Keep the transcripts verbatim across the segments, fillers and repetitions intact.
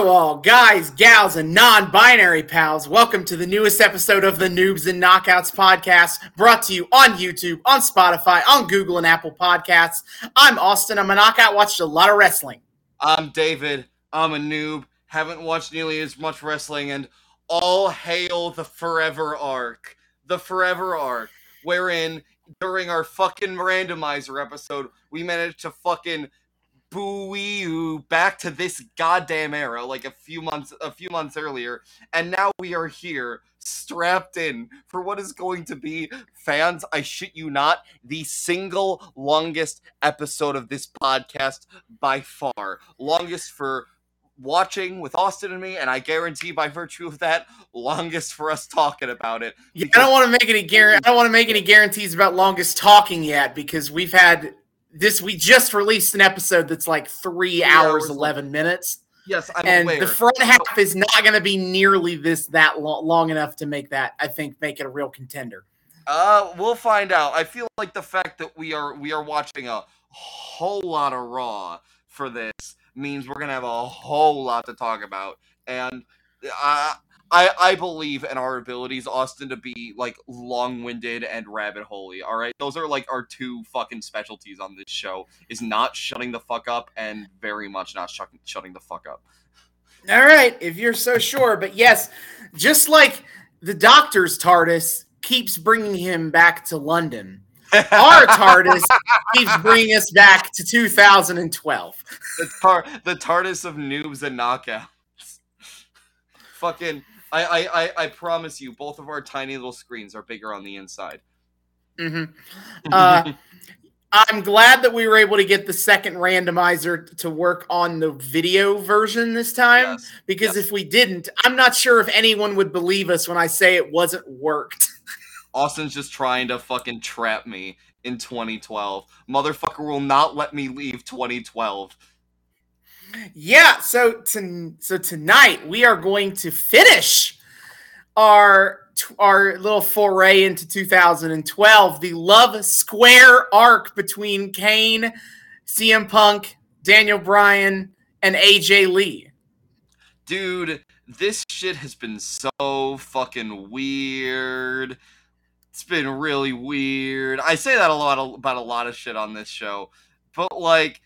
Hello all, guys, gals, and non-binary pals. Welcome to the newest episode of the Noobs and Knockouts podcast, brought to you on YouTube, on Spotify, on Google, and Apple Podcasts. I'm Austin. I'm a knockout. Watched a lot of wrestling. I'm David. I'm a noob. Haven't watched nearly as much wrestling, and all hail the forever arc. The forever arc, wherein, during our fucking randomizer episode, we managed to fucking... boo-wee-oo back to this goddamn era like a few months a few months earlier, and now we are here strapped in for what is going to be, fans, I shit you not, the single longest episode of this podcast by far. Longest for watching with Austin and me, and I guarantee by virtue of that, longest for us talking about it. Yeah, I don't want to make any guar- I don't want to make any guarantees about longest talking yet, because we've had This we just released an episode that's like three, three hours, hours, eleven minutes. Yes, I'm and aware. The front half is not going to be nearly this that long, long enough to make that, I think, make it a real contender. Uh, we'll find out. I feel like the fact that we are we are watching a whole lot of Raw for this means we're going to have a whole lot to talk about, and I I, I believe in our abilities, Austin, to be, like, long-winded and rabbit-holey, all right? Those are, like, our two fucking specialties on this show, is not shutting the fuck up and very much not sh- shutting the fuck up. All right, if you're so sure. But, yes, just like the doctor's TARDIS keeps bringing him back to London, our TARDIS keeps bringing us back to two thousand twelve. The, tar- the TARDIS of Noobs and Knockouts. Fucking... I, I I promise you, both of our tiny little screens are bigger on the inside. Mm-hmm. Uh, I'm glad that we were able to get the second randomizer to work on the video version this time, yes. because yes. if we didn't, I'm not sure if anyone would believe us when I say it wasn't worked. Austin's just trying to fucking trap me in twenty twelve. Motherfucker will not let me leave twenty twelve. Yeah, so to, so tonight we are going to finish our our little foray into two thousand twelve, the Love Square arc between Kane, C M Punk, Daniel Bryan, and A J Lee. Dude, this shit has been so fucking weird. It's been really weird. I say that a lot about a lot of shit on this show, but like,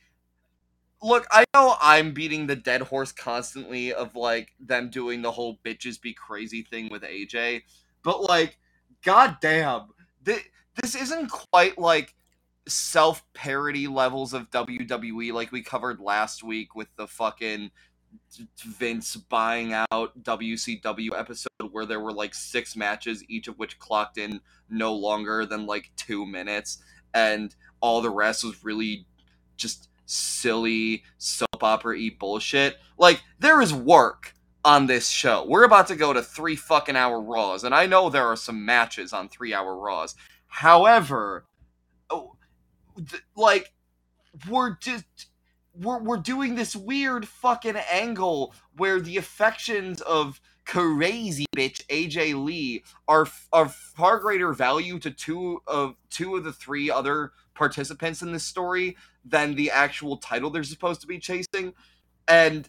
look, I know I'm beating the dead horse constantly of, like, them doing the whole bitches be crazy thing with A J, but, like, goddamn, th- this isn't quite, like, self-parody levels of W W E like we covered last week with the fucking Vince buying out W C W episode where there were, like, six matches, each of which clocked in no longer than, like, two minutes, and all the rest was really just... silly soap opera-y bullshit. Like, there is work on this show. We're about to go to three fucking hour Raws, and I know there are some matches on three hour Raws. However, oh, th- like, we're just we're we're doing this weird fucking angle where the affections of crazy bitch A J Lee are f- are far greater value to two of two of the three other participants in this story than the actual title they're supposed to be chasing, and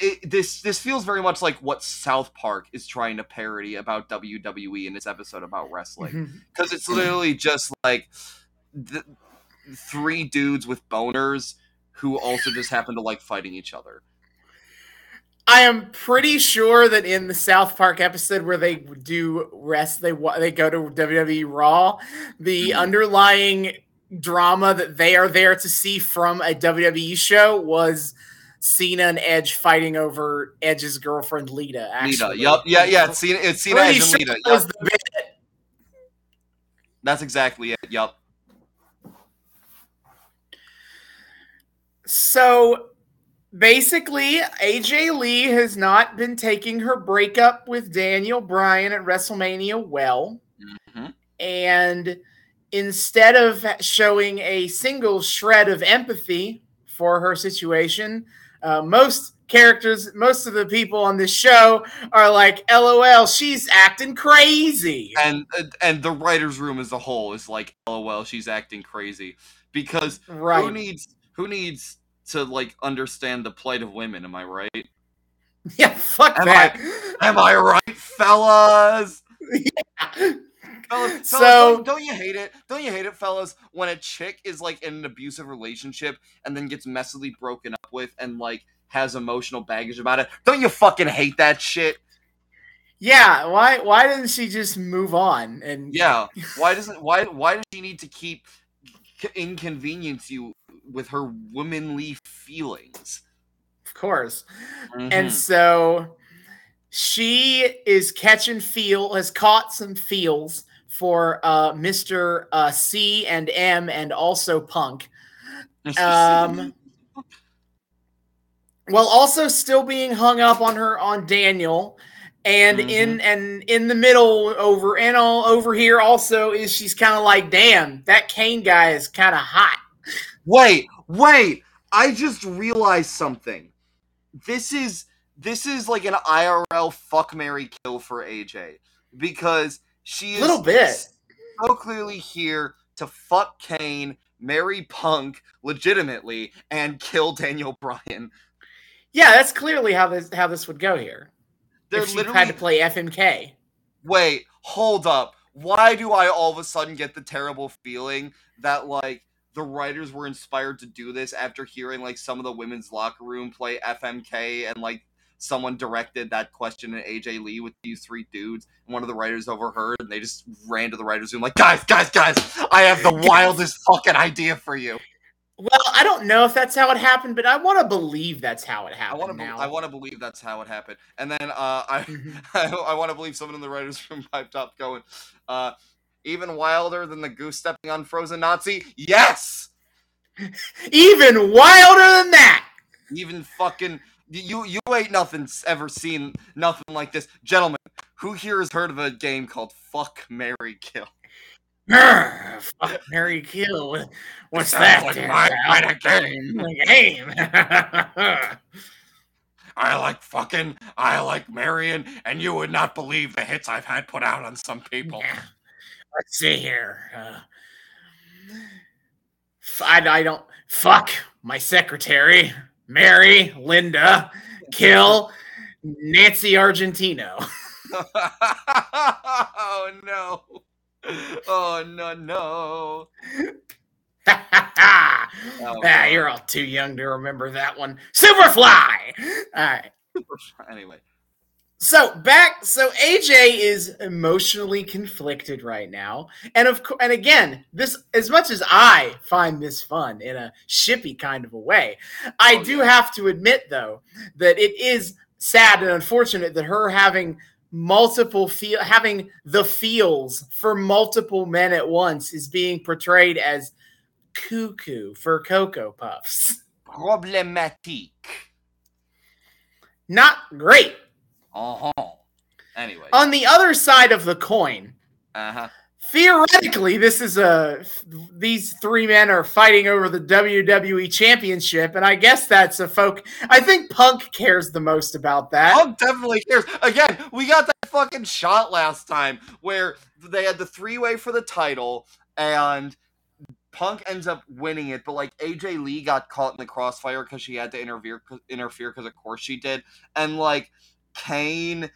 it, this this feels very much like what South Park is trying to parody about W W E in its episode about wrestling, because it's literally just like the three dudes with boners who also just happen to like fighting each other. I am pretty sure that in the South Park episode where they do rest, they they go to W W E Raw, the mm-hmm. underlying drama that they are there to see from a W W E show was Cena and Edge fighting over Edge's girlfriend Lita. Actually. Lita, yep, yeah, yeah. It's Cena, it's Cena Edge sure and Lita. That was yep. the bit. That's exactly it. Yep. So. Basically, A J Lee has not been taking her breakup with Daniel Bryan at WrestleMania well. Mm-hmm. And instead of showing a single shred of empathy for her situation, uh, most characters, most of the people on this show are like, LOL, she's acting crazy. And and the writer's room as a whole is like, LOL, she's acting crazy. Because right. who needs who needs... to, like, understand the plight of women, am I right? Yeah, fuck am that. I, am I right, fellas? Yeah. Fellas, so fellas, don't, don't you hate it? Don't you hate it, fellas, when a chick is like in an abusive relationship and then gets messily broken up with and like has emotional baggage about it? Don't you fucking hate that shit? Yeah, why why didn't she just move on? And yeah, why doesn't why why does she need to keep inconvenience you with her womanly feelings? Of course. Mm-hmm. And so she is catching feel has caught some feels for uh, Mister Uh, C and M and also Punk. Um, while also still being hung up on her on Daniel. And mm-hmm. in and in the middle over and all over here also is she's kind of like, damn, that Kane guy is kind of hot. Wait, wait! I just realized something. This is this is like an I R L fuck marry kill for A J because she is a little bit so clearly here to fuck Kane, marry Punk legitimately, and kill Daniel Bryan. Yeah, that's clearly how this how this would go here. They're if she literally had to play F M K. Wait, hold up. Why do I all of a sudden get the terrible feeling that, like, the writers were inspired to do this after hearing, like, some of the women's locker room play F M K and, like, someone directed that question at A J Lee with these three dudes, and one of the writers overheard, and they just ran to the writers' room like, guys, guys, guys, I have the wildest fucking idea for you. Well, I don't know if that's how it happened, but I want to believe that's how it happened. I want to. Be- I want to believe that's how it happened, and then uh, I, I, I want to believe someone in the writers' room piped up, going, uh, "Even wilder than the goose stepping on frozen Nazi." Yes, even wilder than that. Even fucking you. You ain't nothing ever seen nothing like this, gentlemen. Who here has heard of a game called Fuck, Marry, Kill? Urgh, fuck, marry, kill. What's that? Like my kind of game. game. I like fucking, I like marrying, and you would not believe the hits I've had put out on some people. Yeah. Let's see here. Uh, I, I don't, fuck my secretary, marry Linda, kill Nancy Argentino. Oh, no. Oh, no, no. Ah, you're all too young to remember that one. Superfly! All right. Superfly. Anyway. So, back, so A J is emotionally conflicted right now. And, of co- and again, this, as much as I find this fun in a shippy kind of a way, I oh, do yeah. have to admit, though, that it is sad and unfortunate that her having multiple feel having the feels for multiple men at once is being portrayed as cuckoo for Cocoa Puffs. Problematique. Not great. Uh-huh. Anyway. On the other side of the coin, uh-huh. Theoretically, this is a these three men are fighting over the W W E Championship, and I guess that's a folk. I think Punk cares the most about that. Punk definitely cares. Again, we got that fucking shot last time where they had the three-way for the title, and Punk ends up winning it, but like A J Lee got caught in the crossfire because she had to interfere. Interfere because of course she did, and like Kane,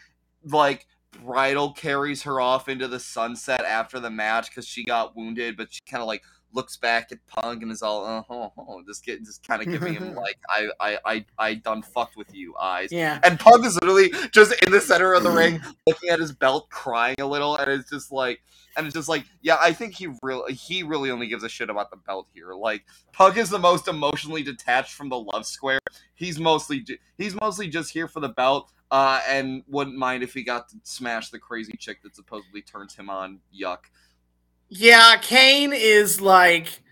like. Bridal carries her off into the sunset after the match because she got wounded, but she kind of like looks back at Punk and is all, uh oh, oh, just get, just kind of giving him like, I, I, I, I done fucked with you eyes. Yeah. And Punk is literally just in the center of the ring, looking at his belt, crying a little, and it's just like, and it's just like, yeah, I think he really, he really only gives a shit about the belt here. Like Punk is the most emotionally detached from the love square. He's mostly, he's mostly just here for the belt. Uh, and wouldn't mind if he got to smash the crazy chick that supposedly turns him on. Yuck. Yeah, Kane is like,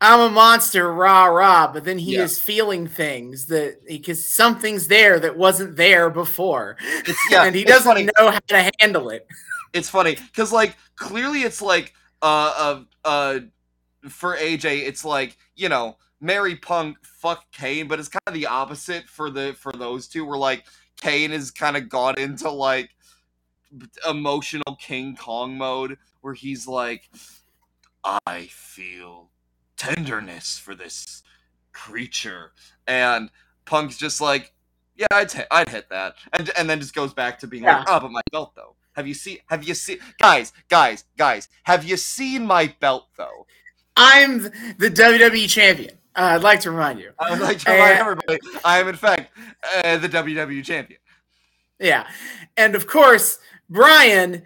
I'm a monster, rah, rah. But then he yeah. is feeling things that, because something's there that wasn't there before. It's, yeah, and he doesn't funny. know how to handle it. It's funny, because like, clearly it's like, uh, uh, uh, for A J, it's like, you know, marry Punk, fuck Kane. But it's kind of the opposite for the for those two. We're like, Kane has kind of gone into, like, emotional King Kong mode, where he's like, I feel tenderness for this creature. And Punk's just like, yeah, I'd hit, I'd hit that, and and then just goes back to being yeah. like, oh, but my belt though. Have you seen? Have you seen? Guys, guys, guys, have you seen my belt though? I'm the W W E champion. Uh, I'd like to remind you. I'd like to remind and, everybody. I am, in fact, uh, the W W E champion. Yeah. And, of course, Bryan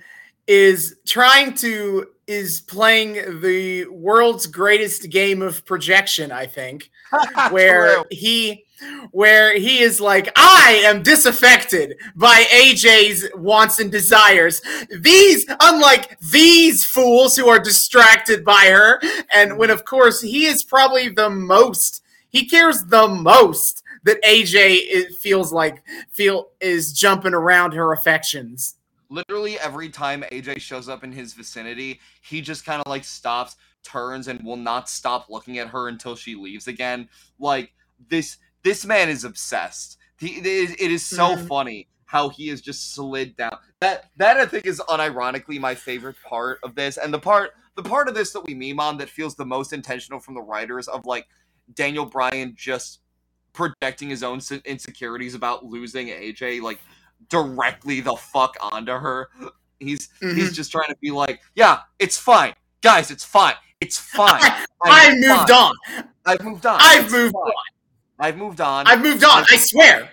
is trying to – is playing the world's greatest game of projection, I think, where he where he is like, I am disaffected by A J's wants and desires. These, unlike these fools who are distracted by her, and when, of course, he is probably the most, he cares the most that A J is, feels like, feel is jumping around her affections. Literally every time A J shows up in his vicinity, he just kind of, like, stops, turns, and will not stop looking at her until she leaves again. Like, this this man is obsessed. He, it, is, it is so mm-hmm. funny how he has just slid down. That, that I think, is unironically my favorite part of this. And the part, the part of this that we meme on that feels the most intentional from the writers of, like, Daniel Bryan just projecting his own insecurities about losing A J, like, directly the fuck onto her. He's mm-hmm. he's just trying to be like, yeah, it's fine, guys, it's fine, it's fine. I, I moved fine. on. I've moved on. I've it's moved fine. on. I've moved on. I've moved on. I swear.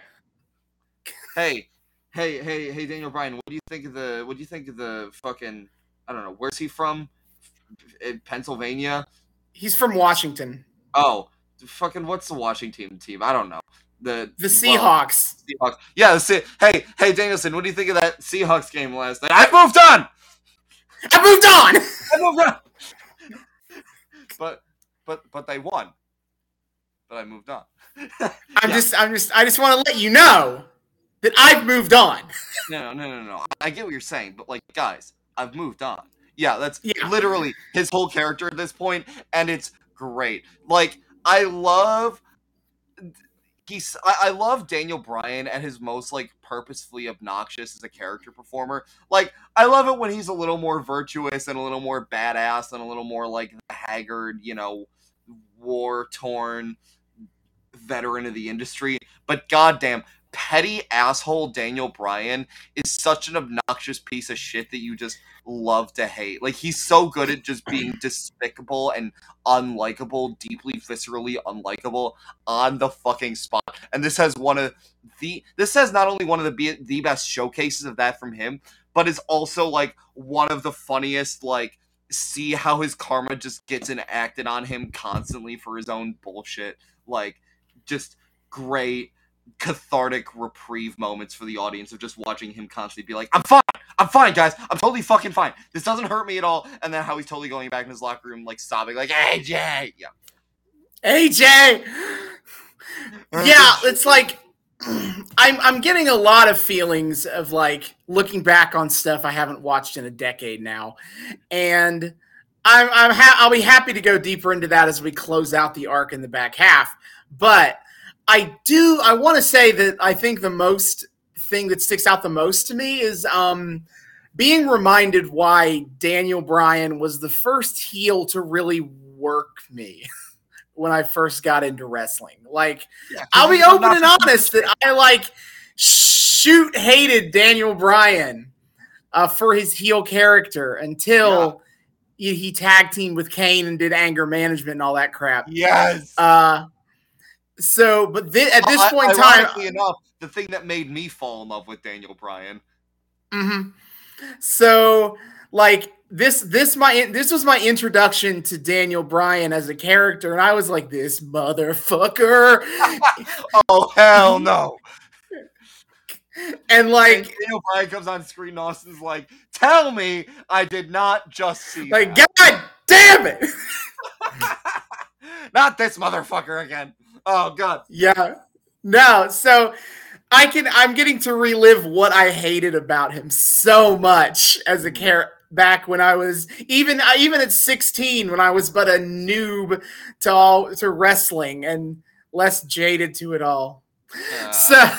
Hey, hey, hey, hey, Daniel Bryan, what do you think of the? What do you think of the fucking? I don't know. Where's he from? Pennsylvania. He's from Washington. Oh, fucking! What's the Washington team? I don't know. The, the Seahawks. Well, Seahawks. Yeah, the Se- hey, hey, Danielson, what do you think of that Seahawks game last night? I moved on! I moved on! I moved on! but, but, but they won. But I moved on. I'm yeah. just, I'm just, I just want to let you know that I've moved on. no, no, no, no, no. I get what you're saying, but, like, guys, I've moved on. Yeah, that's yeah. literally his whole character at this point, and it's great. Like, I love... He's, I, I love Daniel Bryan at his most, like, purposefully obnoxious as a character performer. Like, I love it when he's a little more virtuous and a little more badass and a little more, like, the haggard, you know, war-torn veteran of the industry. But goddamn, petty asshole Daniel Bryan is such an obnoxious piece of shit that you just love to hate. Like, he's so good at just being despicable and unlikable, deeply, viscerally unlikable on the fucking spot. And this has one of the this has not only one of the the best showcases of that from him, but is also, like, one of the funniest, like, see how his karma just gets enacted on him constantly for his own bullshit. Like, just great cathartic reprieve moments for the audience of just watching him constantly be like, I'm fine, I'm fine, guys, I'm totally fucking fine, this doesn't hurt me at all, and then how he's totally going back in his locker room, like, sobbing, like, A J! Yeah. A J! Yeah, it's like, I'm I'm getting a lot of feelings of, like, looking back on stuff I haven't watched in a decade now, and I'm, I'm ha- I'll be happy to go deeper into that as we close out the arc in the back half, but I do, I want to say that I think the most thing that sticks out the most to me is um, being reminded why Daniel Bryan was the first heel to really work me when I first got into wrestling. Like, yeah, I'll be open and honest that I, like, shoot hated Daniel Bryan uh, for his heel character until yeah. he, he tag teamed with Kane and did anger management and all that crap. Yes. Uh, So, but th- at this point in time... Ironically enough, the thing that made me fall in love with Daniel Bryan. Mm-hmm. So, like, this this my this was my introduction to Daniel Bryan as a character, and I was like, this motherfucker. Oh, hell no. And, like... And Daniel Bryan comes on screen and Austin's like, tell me I did not just see Like, that. God damn it! Not this motherfucker again. Oh, God. Yeah. No, so I can, I'm getting to relive what I hated about him so much as a character back when I was, even even at sixteen, when I was but a noob to all to wrestling and less jaded to it all. Uh. So,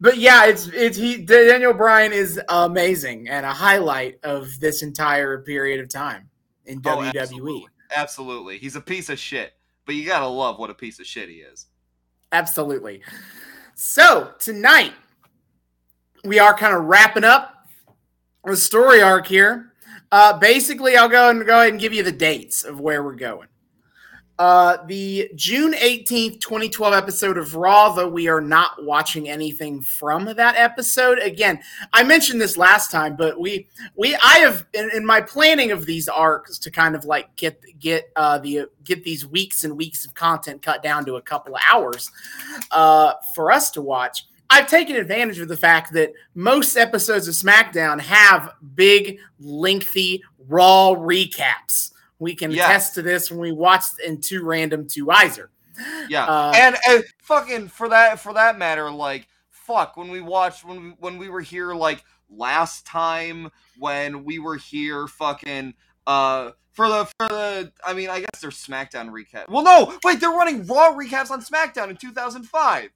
but yeah, it's, it's he, Daniel Bryan is amazing and a highlight of this entire period of time in oh, W W E. Absolutely. absolutely. He's a piece of shit. But you gotta love what a piece of shit he is. Absolutely. So tonight we are kind of wrapping up the story arc here. Uh, basically, I'll go and go ahead and give you the dates of where we're going. Uh, the June eighteenth, twenty twelve episode of Raw, though we are not watching anything from that episode. Again, I mentioned this last time, but we, we, I have in, in my planning of these arcs to kind of like get, get, uh, the, get these weeks and weeks of content cut down to a couple of hours, uh, for us to watch. I've taken advantage of the fact that most episodes of SmackDown have big, lengthy, Raw recaps. We can yeah. attest to this when we watched in Two Random, Two Wiser. Yeah, uh, and, and fucking for that for that matter, like fuck when we watched when we, when we were here like last time when we were here fucking uh for the for the I mean I guess there's SmackDown recap. Well, no, wait, they're running Raw recaps on SmackDown in two thousand five.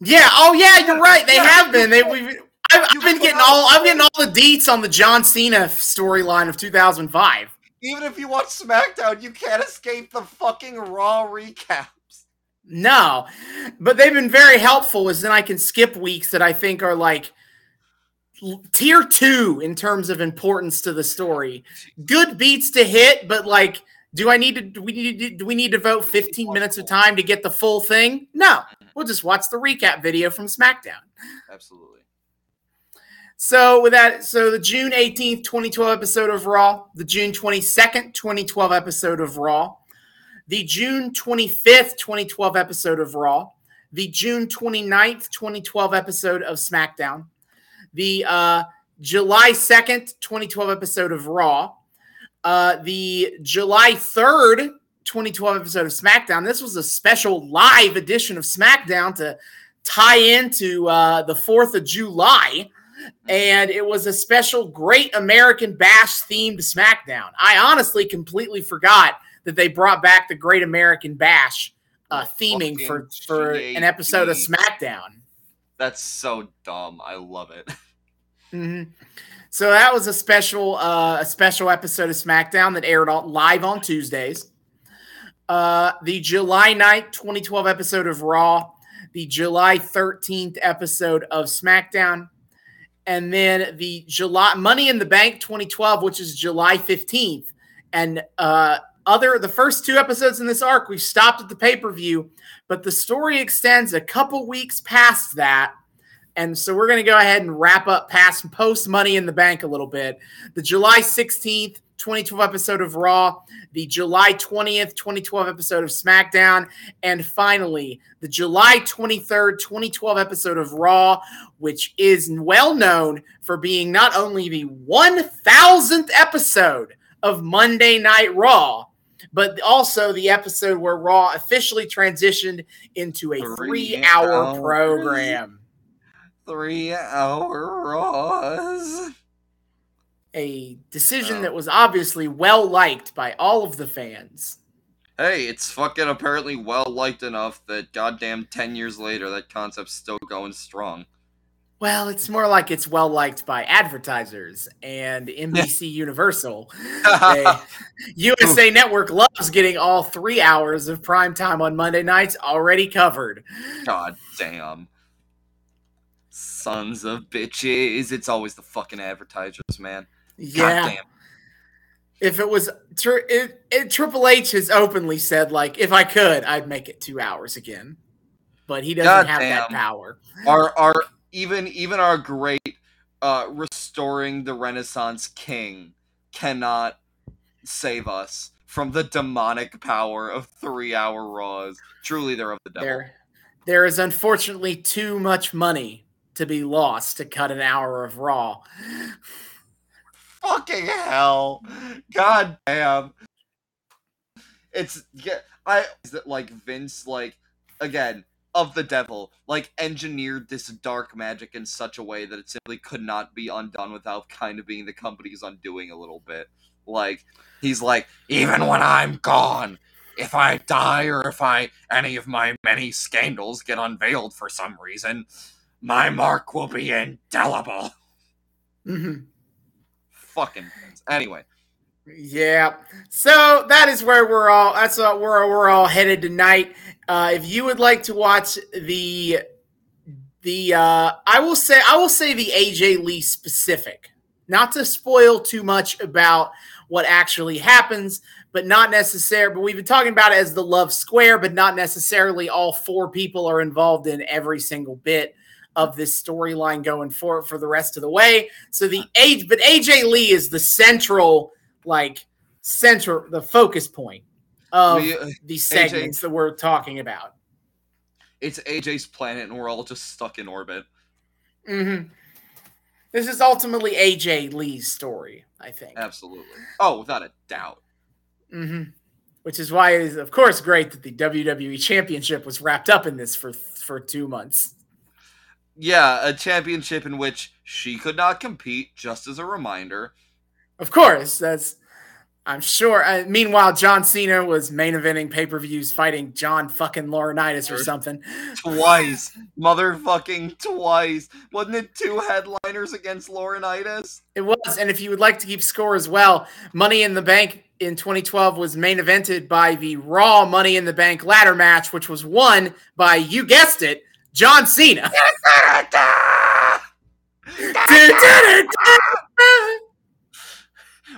Yeah. Oh, yeah. You're right. They yeah. have been. They we've. I've, I've been getting all. I'm getting all the deets on the John Cena storyline of two thousand five. Even if you watch SmackDown, you can't escape the fucking Raw recaps. No, but they've been very helpful. Is then I can skip weeks that I think are like tier two in terms of importance to the story. Good beats to hit, but like, do I need to? Do we need to? Do we need to devote fifteen minutes of time to get the full thing? No, we'll just watch the recap video from SmackDown. Absolutely. So with that, so the June eighteenth, twenty twelve episode of Raw, the June twenty-second, twenty twelve episode of Raw, the June twenty-fifth, twenty twelve episode of Raw, the June twenty-ninth, twenty twelve episode of SmackDown, the uh, July second, twenty twelve episode of Raw, uh, the July third, twenty twelve episode of SmackDown. This was a special live edition of SmackDown to tie into uh, the fourth of July. And it was a special Great American Bash themed SmackDown. I honestly completely forgot that they brought back the Great American Bash uh, theming for, for an episode of SmackDown. That's so dumb. I love it. Mm-hmm. So that was a special uh, a special episode of SmackDown that aired on, live on Tuesdays. Uh, the July ninth, twenty twelve episode of Raw. The July thirteenth episode of SmackDown. And then the July Money in the Bank twenty twelve, which is July fifteenth. And uh, other the first two episodes in this arc, we stopped at the pay-per-view, but the story extends a couple weeks past that. And so we're going to go ahead and wrap up past post Money in the Bank a little bit. The July sixteenth, twenty twelve episode of Raw, the July twentieth, twenty twelve episode of SmackDown, and finally, the July twenty-third, twenty twelve episode of Raw, which is well known for being not only the one thousandth episode of Monday Night Raw, but also the episode where Raw officially transitioned into a three-hour program. Three-hour Raws. A decision um, that was obviously well-liked by all of the fans. Hey, it's fucking apparently well-liked enough that goddamn ten years later, that concept's still going strong. Well, it's more like it's well-liked by advertisers and N B C Universal. They, U S A Network loves getting all three hours of primetime on Monday nights already covered. God damn. Sons of bitches. It's always the fucking advertisers, man. Yeah. Goddamn. If it was, tri- it, it, Triple H has openly said, like, if I could, I'd make it two hours again. But he doesn't God have damn. that power. Our, our, even, even our great uh, restoring the Renaissance King cannot save us from the demonic power of three-hour Raws. Truly, they're of the devil. There, there is unfortunately too much money to be lost to cut an hour of Raw. Fucking hell. God damn. It's, yeah, I, is that like Vince, like, again, of the devil, like, engineered this dark magic in such a way that it simply could not be undone without kind of being the company's undoing a little bit. Like, he's like, even when I'm gone, if I die or if I, any of my many scandals get unveiled for some reason, my mark will be indelible. Mm-hmm. Fucking things. Anyway, Yeah. So that is where we're all that's where we're all headed tonight. Uh, if you would like to watch the the uh, I will say I will say the A J Lee specific, not to spoil too much about what actually happens, but not necessarily. But we've been talking about it as the Love Square, but not necessarily all four people are involved in every single bit of this storyline going forward for the rest of the way. So the age, but A J Lee is the central, like center, the focus point of we, uh, the segments A J, that we're talking about. It's A J's planet, and we're all just stuck in orbit. Mm-hmm. This is ultimately A J Lee's story, I think. Absolutely. Oh, without a doubt. Mm-hmm. Which is why it is, of course, great that the W W E Championship was wrapped up in this for for two months. Yeah, a championship in which she could not compete, just as a reminder. Of course, that's, I'm sure. Uh, meanwhile, John Cena was main eventing pay-per-views fighting John fucking Laurinaitis or something. Twice. Motherfucking twice. Wasn't it two headliners against Laurinaitis? It was, and if you would like to keep score as well, Money in the Bank in twenty twelve was main evented by the Raw Money in the Bank ladder match, which was won by, you guessed it, John Cena.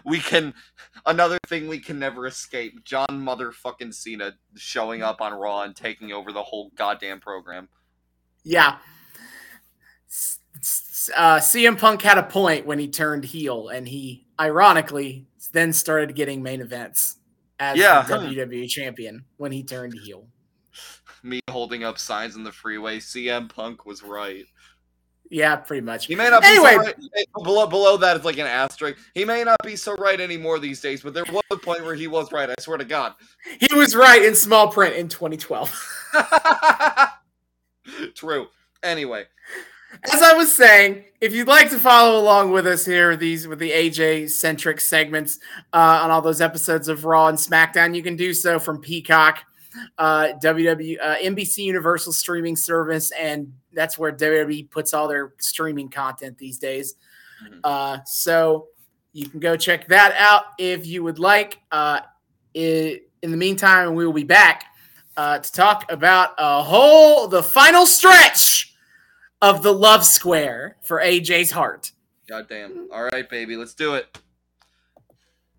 We can, another thing we can never escape, John motherfucking Cena showing up on Raw and taking over the whole goddamn program. Yeah. Uh, C M Punk had a point when he turned heel, and he, ironically, then started getting main events as yeah, the huh. W W E champion when he turned heel. Me holding up signs in the freeway. C M Punk was right. Yeah, pretty much. He may not anyway. be so right. Below, below that is like an asterisk. He may not be so right anymore these days, but there was a point where he was right. I swear to God. He was right in small print in twenty twelve. True. Anyway. As I was saying, if you'd like to follow along with us here, these with the A J-centric segments uh, on all those episodes of Raw and SmackDown, you can do so from Peacock. Uh, W W E, uh, N B C Universal streaming service, and that's where W W E puts all their streaming content these days. Mm-hmm. Uh, so you can go check that out if you would like. Uh, it, in the meantime, we will be back uh, to talk about a whole the final stretch of the Love Square for A J's heart. Goddamn! All right, baby, let's do it.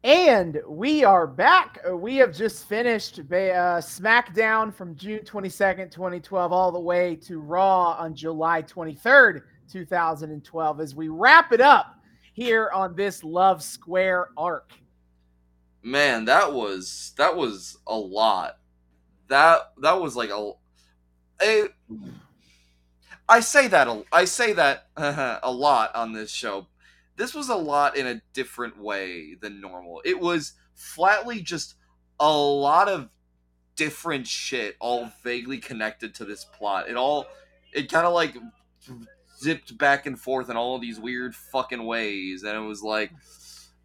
And we are back. We have just finished uh, SmackDown from June twenty-second, twenty twelve, all the way to Raw on July twenty-third, twenty twelve, as we wrap it up here on this Love Square arc. Man, that was that was a lot. That that was like a. a I say that a, I say that a lot on this show. This was a lot in a different way than normal. It was flatly just a lot of different shit all vaguely connected to this plot. It all, it kind of like zipped back and forth in all of these weird fucking ways. And it was like,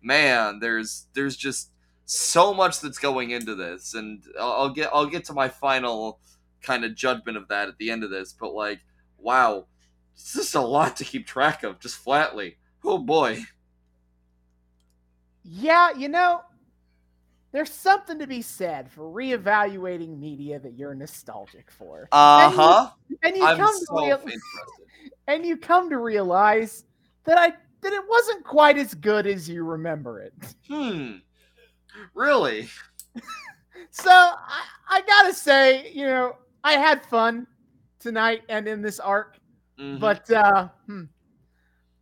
man, there's there's just so much that's going into this. And I'll, I'll get I'll get to my final kind of judgment of that at the end of this. But like, wow, it's just a lot to keep track of, just flatly. Oh, boy. Yeah, you know, there's something to be said for reevaluating media that you're nostalgic for. Uh-huh. And you, and you I'm come so to real- interested. And you come to realize that I that it wasn't quite as good as you remember it. Hmm. Really? So, I, I gotta say, you know, I had fun tonight and in this arc. Mm-hmm. But, uh... Hmm.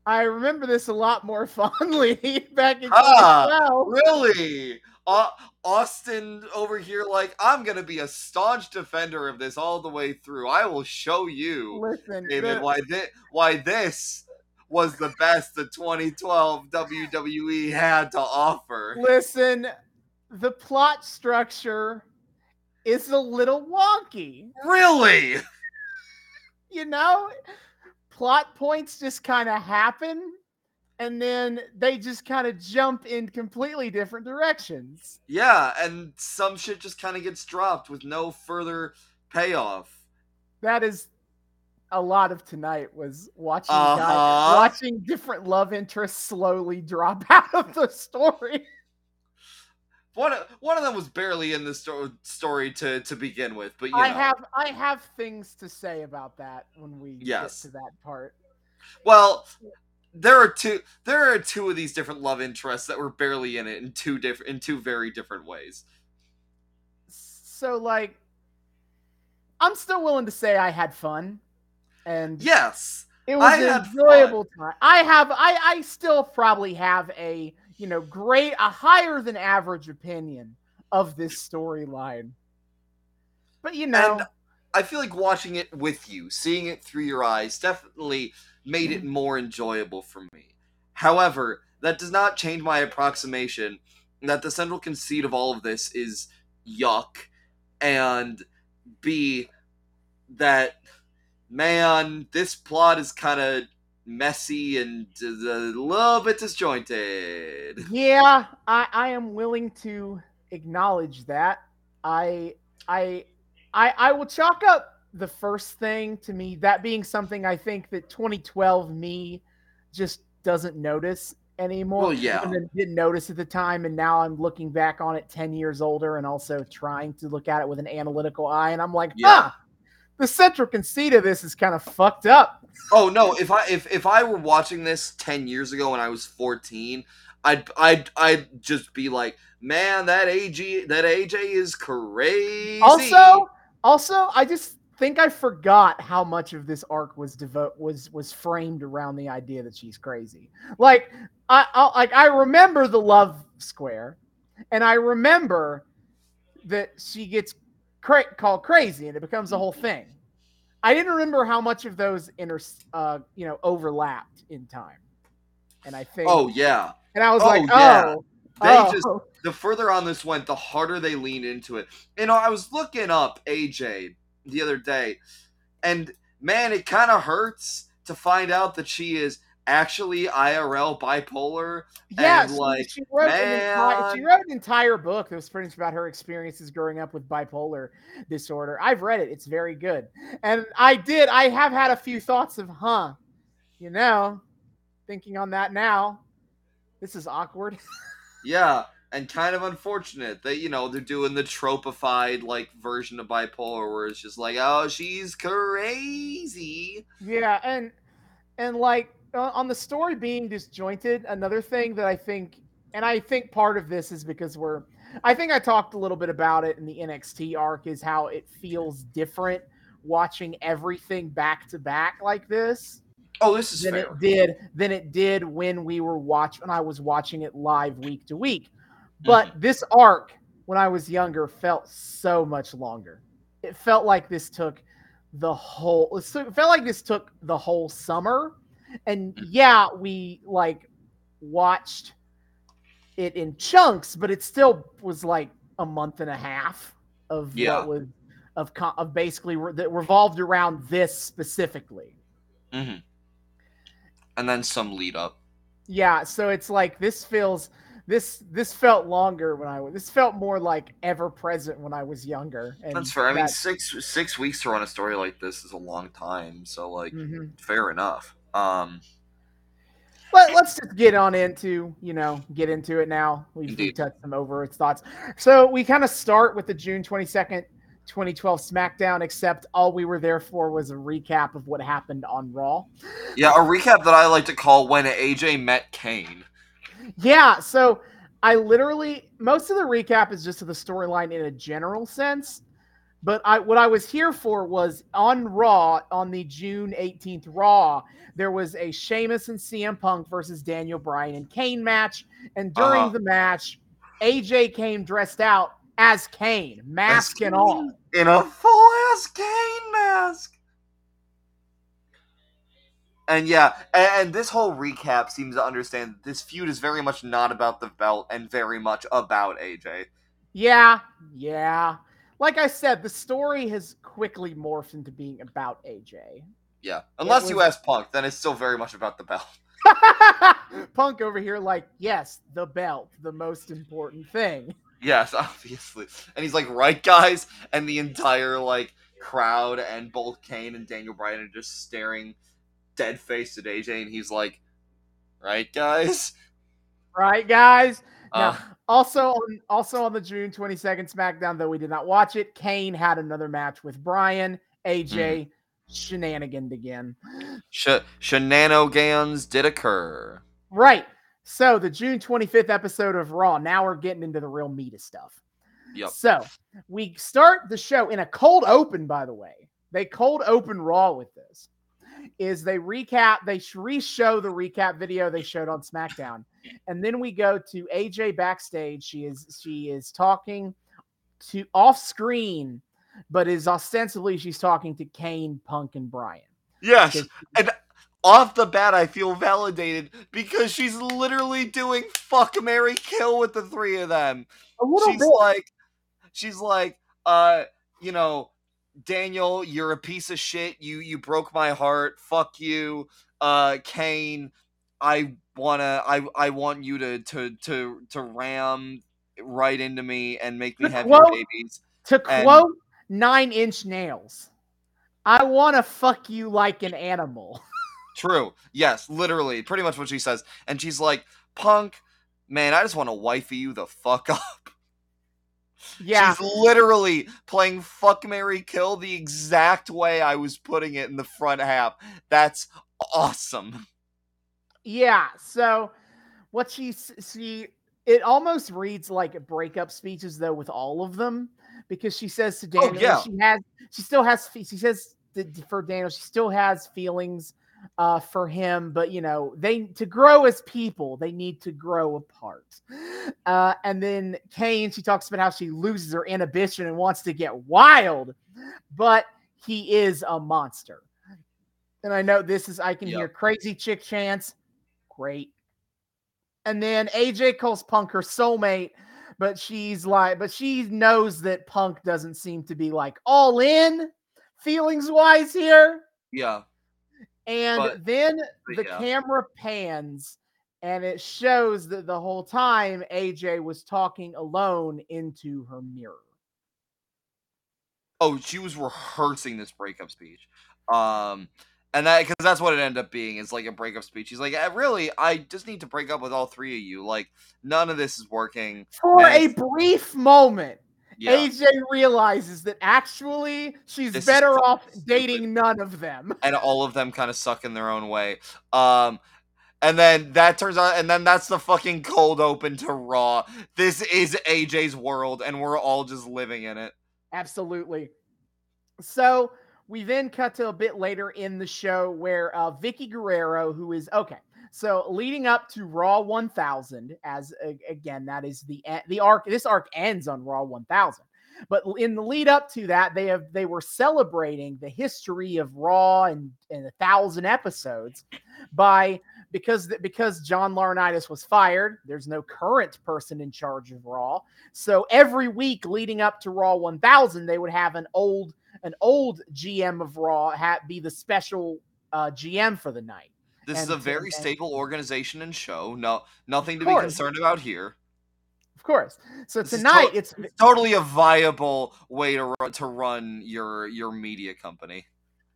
I remember this a lot more fondly back in ah, twenty twelve. Really? Uh, Austin over here, like, I'm going to be a staunch defender of this all the way through. I will show you, Listen, David, the- why, thi- why this was the best the twenty twelve W W E had to offer. Listen, the plot structure is a little wonky. Really? You know? Plot points just kind of happen, and then they just kind of jump in completely different directions. Yeah, and some shit just kind of gets dropped with no further payoff. That is a lot of tonight was watching uh-huh. guys, watching different love interests slowly drop out of the story. One one of them was barely in the sto- story to, to begin with, but you I know. have I have things to say about that when we yes. get to that part. Well, there are two there are two of these different love interests that were barely in it in two different in two very different ways. So like, I'm still willing to say I had fun, and yes, it was I an enjoyable fun. time. I have I I still probably have a. You know, great, a higher than average opinion of this storyline. But, you know. And I feel like watching it with you, seeing it through your eyes, definitely made it more enjoyable for me. However, that does not change my approximation that the central conceit of all of this is yuck, and B, that, man, this plot is kind of messy and a little bit disjointed. Yeah, I, I am willing to acknowledge that. I, I, I, I will chalk up the first thing to me, that being something I think that twenty twelve me just doesn't notice anymore. Well, yeah. And then didn't notice at the time, and now I'm looking back on it ten years older and also trying to look at it with an analytical eye, and I'm like, yeah. ah! The central conceit of this is kind of fucked up. Oh no! If I if, if I were watching this ten years ago when I was fourteen, I'd I'd I'd just be like, man, that A J that A J is crazy. Also, also, I just think I forgot how much of this arc was devote was was framed around the idea that she's crazy. Like I, I like I remember the love square, and I remember that she gets Cra- called crazy, and it becomes a whole thing. I didn't remember how much of those inter, uh, you know, overlapped in time. And I think, oh yeah, and I was oh, like, yeah. oh, they oh. just the further on this went, the harder they leaned into it. You know, I was looking up A J the other day, and man, it kind of hurts to find out that she is actually I R L bipolar. Yes, and like, she, wrote man. Enti- she wrote an entire book that was pretty much about her experiences growing up with bipolar disorder. I've read it. It's very good. And I did. I have had a few thoughts of, huh, you know, thinking on that now, this is awkward. Yeah, and kind of unfortunate that, you know, they're doing the tropified, like, version of bipolar where it's just like, oh, she's crazy. Yeah, and and, like, on the story being disjointed, another thing that I think, and I think part of this is because we're, I think I talked a little bit about it in the N X T arc, is how it feels different watching everything back to back like this. Oh, this is than fair. it did than it did when we were watch when I was watching it live week to week. But mm-hmm. this arc, when I was younger, felt so much longer. It felt like this took the whole. It felt like this took the whole summer. And yeah, we like watched it in chunks, but it still was like a month and a half of yeah. what was of of basically re- that revolved around this specifically. Mm-hmm. And then some lead up. Yeah, so it's like this feels this this felt longer when I was. This felt more like ever present when I was younger. And that's fair. I mean, six six weeks to run a story like this is a long time. So like, mm-hmm. fair enough. Um, Let, let's just get on into, you know, get into it now. We've indeed. touched them over its thoughts. So we kind of start with the June twenty-second, twenty twelve SmackDown, except all we were there for was a recap of what happened on Raw. Yeah, a recap that I like to call when A J met Kane. Yeah, so I literally, most of the recap is just of the storyline in a general sense. But I, what I was here for was on Raw, on the June eighteenth Raw, there was a Sheamus and C M Punk versus Daniel Bryan and Kane match. And during uh, the match, A J came dressed out as Kane, mask Kane, and all. In a full-ass Kane mask. And yeah, and, and this whole recap seems to understand that this feud is very much not about the belt and very much about A J. Yeah, yeah. Like I said, the story has quickly morphed into being about A J. Yeah, unless was... you ask Punk, then it's still very much about the belt. Punk over here like, yes, the belt, the most important thing. Yes, obviously. And he's like, right, guys? And the entire like crowd and both Kane and Daniel Bryan are just staring dead-faced at A J, and he's like, right, guys? Right, guys? Uh, now, also, on, also on the June twenty-second SmackDown, though we did not watch it, Kane had another match with Bryan. A J mm. shenaniganed again. Sh- shenanigans did occur. Right. So the June twenty-fifth episode of Raw. Now we're getting into the real meat of stuff. Yep. So we start the show in a cold open, by the way. They cold open Raw with this. Is they recap, they re-show the recap video they showed on SmackDown. And then we go to A J backstage. She is she is talking to off screen, but is ostensibly she's talking to Kane, Punk, and Bryan. Yes. Because- and off the bat, I feel validated because she's literally doing fuck, marry, kill with the three of them. A little she's bit. like, she's like, uh, you know, Daniel, you're a piece of shit. You you broke my heart. Fuck you, uh, Kane. I wanna. I I want you to to to to ram right into me and make me to have quote, your babies. To and, quote Nine Inch Nails, I wanna fuck you like an animal. True. Yes, literally, pretty much what she says. And she's like, Punk, man, I just want to wifey you the fuck up. Yeah. She's literally playing fuck, marry, kill the exact way I was putting it in the front half. That's awesome. Yeah, so what she she it almost reads like breakup speeches though with all of them, because she says to Daniel, oh, yeah. she has she still has she says for Daniel she still has feelings uh for him, but you know, they to grow as people they need to grow apart. Uh and then Kane, she talks about how she loses her inhibition and wants to get wild, but he is a monster. And I know this is I can yep. hear crazy chick chants. Great. And then A J calls Punk her soulmate, but she's like, but she knows that Punk doesn't seem to be like all in feelings wise here. Yeah. And but, then the yeah. camera pans and it shows that the whole time A J was talking alone into her mirror. Oh, she was rehearsing this breakup speech. Um, And that, because that's what it ended up being, is like a breakup speech. He's like, really, I just need to break up with all three of you. Like, none of this is working. For and a brief moment, yeah. A J realizes that actually she's this better off stupid. dating none of them. And all of them kind of suck in their own way. Um, and then that turns out, and then that's the fucking cold open to Raw. This is A J's world, and we're all just living in it. Absolutely. So... we then cut to a bit later in the show where uh, Vicky Guerrero, who is, okay, so leading up to Raw one thousand, as uh, again, that is the the arc, this arc ends on Raw one thousand. But in the lead up to that, they have they were celebrating the history of Raw and and a thousand episodes by because because John Laurinaitis was fired. There's no current person in charge of Raw, so every week leading up to Raw one thousand, they would have an old an old G M of Raw ha- be the special uh, G M for the night. This and, is a very and, stable organization and show. No, nothing to be concerned about here. Of course. So this tonight, to- it's totally a viable way to run, to run your your media company,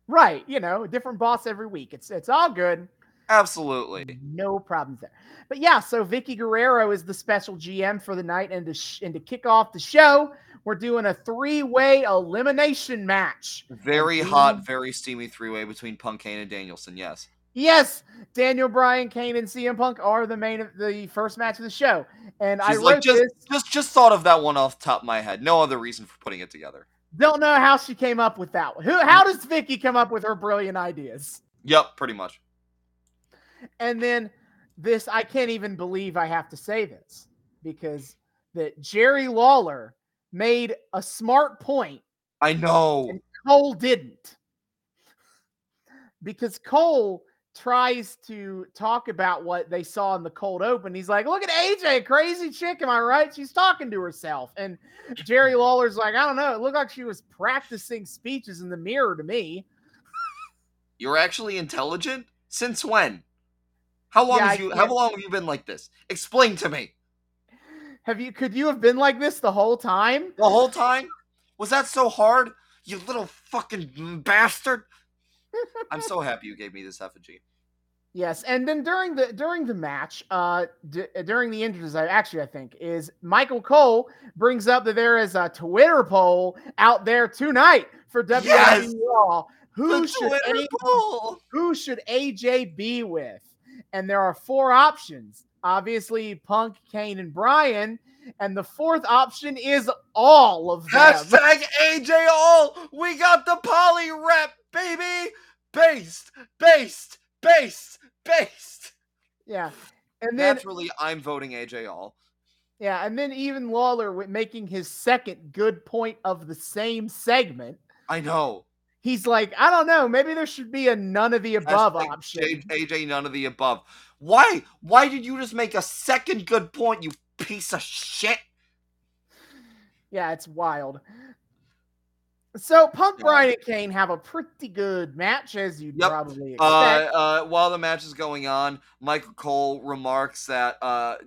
right? You know, a different boss every week. It's it's all good. Absolutely, no problems there. But yeah, so Vicky Guerrero is the special G M for the night, and to sh- and to kick off the show, we're doing a three way elimination match. Very and hot, Daniel- very steamy three way between Punk, Kane, and Danielson. Yes. Yes, Daniel Bryan, Kane, and C M Punk are the main the first match of the show, and She's I wrote like, just, this. Just, just thought of that one off the top of my head. No other reason for putting it together. Don't know how she came up with that one. Who? How does Vicky come up with her brilliant ideas? Yep, pretty much. And then this, I can't even believe I have to say this, because that Jerry Lawler made a smart point. I know. And Cole didn't, because Cole tries to talk about what they saw in the cold open. He's like, look at A J, crazy chick, am I right? She's talking to herself. And Jerry Lawler's like, I don't know, it looked like she was practicing speeches in the mirror to me. You're actually intelligent? Since when? How long yeah, have you how long have you been like this? Explain to me. Have you could you have been like this the whole time? The whole time? Was that so hard? You little fucking bastard. I'm so happy you gave me this effigy. Yes, and then during the during the match, uh, d- during the injuries, actually, I think, is Michael Cole brings up that there is a Twitter poll out there tonight for W W E yes! Raw. Who should, A J, who should A J be with? And there are four options. Obviously, Punk, Kane, and Bryan. And the fourth option is all of them. Hashtag A J all. We got the poly rep, baby. Based, based, based, based. Yeah. And then naturally, I'm voting A J all. Yeah. And then even Lawler making his second good point of the same segment. I know. He's like, I don't know. Maybe there should be a none of the above like option. A J, none of the above. Why? Why did you just make a second good point, you piece of shit? Yeah, it's wild. So, Punk, Bryan, and Kane have a pretty good match, as you'd yep. probably expect. Uh, uh, while the match is going on, Michael Cole remarks that uh,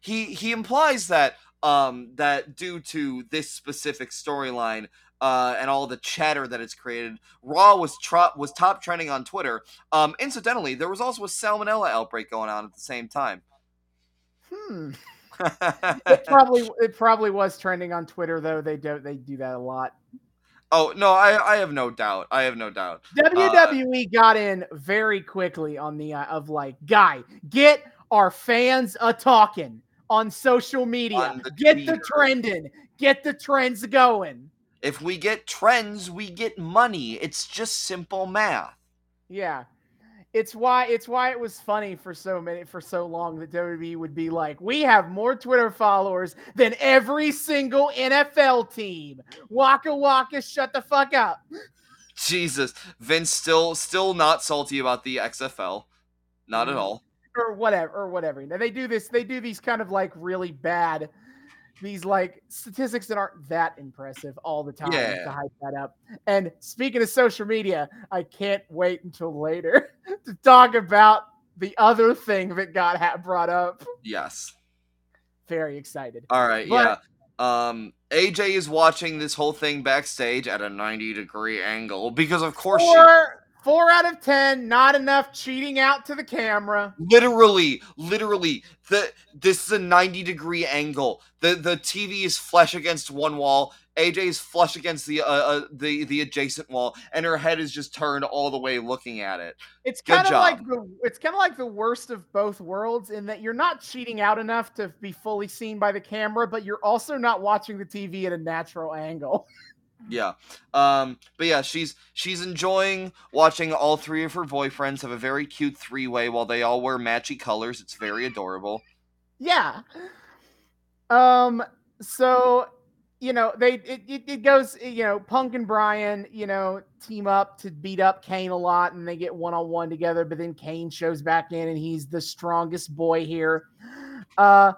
he he implies that um, that due to this specific storyline. Uh, and all the chatter that it's created, Raw was tro- was top trending on Twitter. Um, incidentally, there was also a salmonella outbreak going on at the same time. Hmm. it probably it probably was trending on Twitter though. They do they do that a lot. Oh no, I, I have no doubt. I have no doubt. W W E uh, got in very quickly on the uh, of like, guy, get our fans a talking on social media. On the get Twitter. the trending. Get the trends going. If we get trends, we get money. It's just simple math. Yeah. It's why it's why it was funny for so many for so long that W W E would be like, we have more Twitter followers than every single N F L team. Waka waka, shut the fuck up. Jesus. Vince still still not salty about the X F L. Not mm-hmm. at all. Or whatever, or whatever. Now they do this, they do these kind of like really bad. These like statistics that aren't that impressive all the time yeah. to hype that up. And speaking of social media, I can't wait until later to talk about the other thing that got ha- brought up. Yes. Very excited. All right. But, yeah. Um, A J is watching this whole thing backstage at a ninety degree angle because of course four, she... four out of ten, not enough cheating out to the camera. Literally, literally. The, this is a ninety degree angle. The the T V is flush against one wall. A J is flush against the uh, uh, the the adjacent wall, and her head is just turned all the way looking at it. It's kind of like the it's kind of like the worst of both worlds in that you're not cheating out enough to be fully seen by the camera, but you're also not watching the T V at a natural angle. Yeah. Um, but yeah, she's she's enjoying watching all three of her boyfriends have a very cute three-way while they all wear matchy colors. It's very adorable. Yeah. Um, so, you know, they it, it, it goes, you know, Punk and Bryan, you know, team up to beat up Kane a lot and they get one-on-one together, but then Kane shows back in and he's the strongest boy here. Uh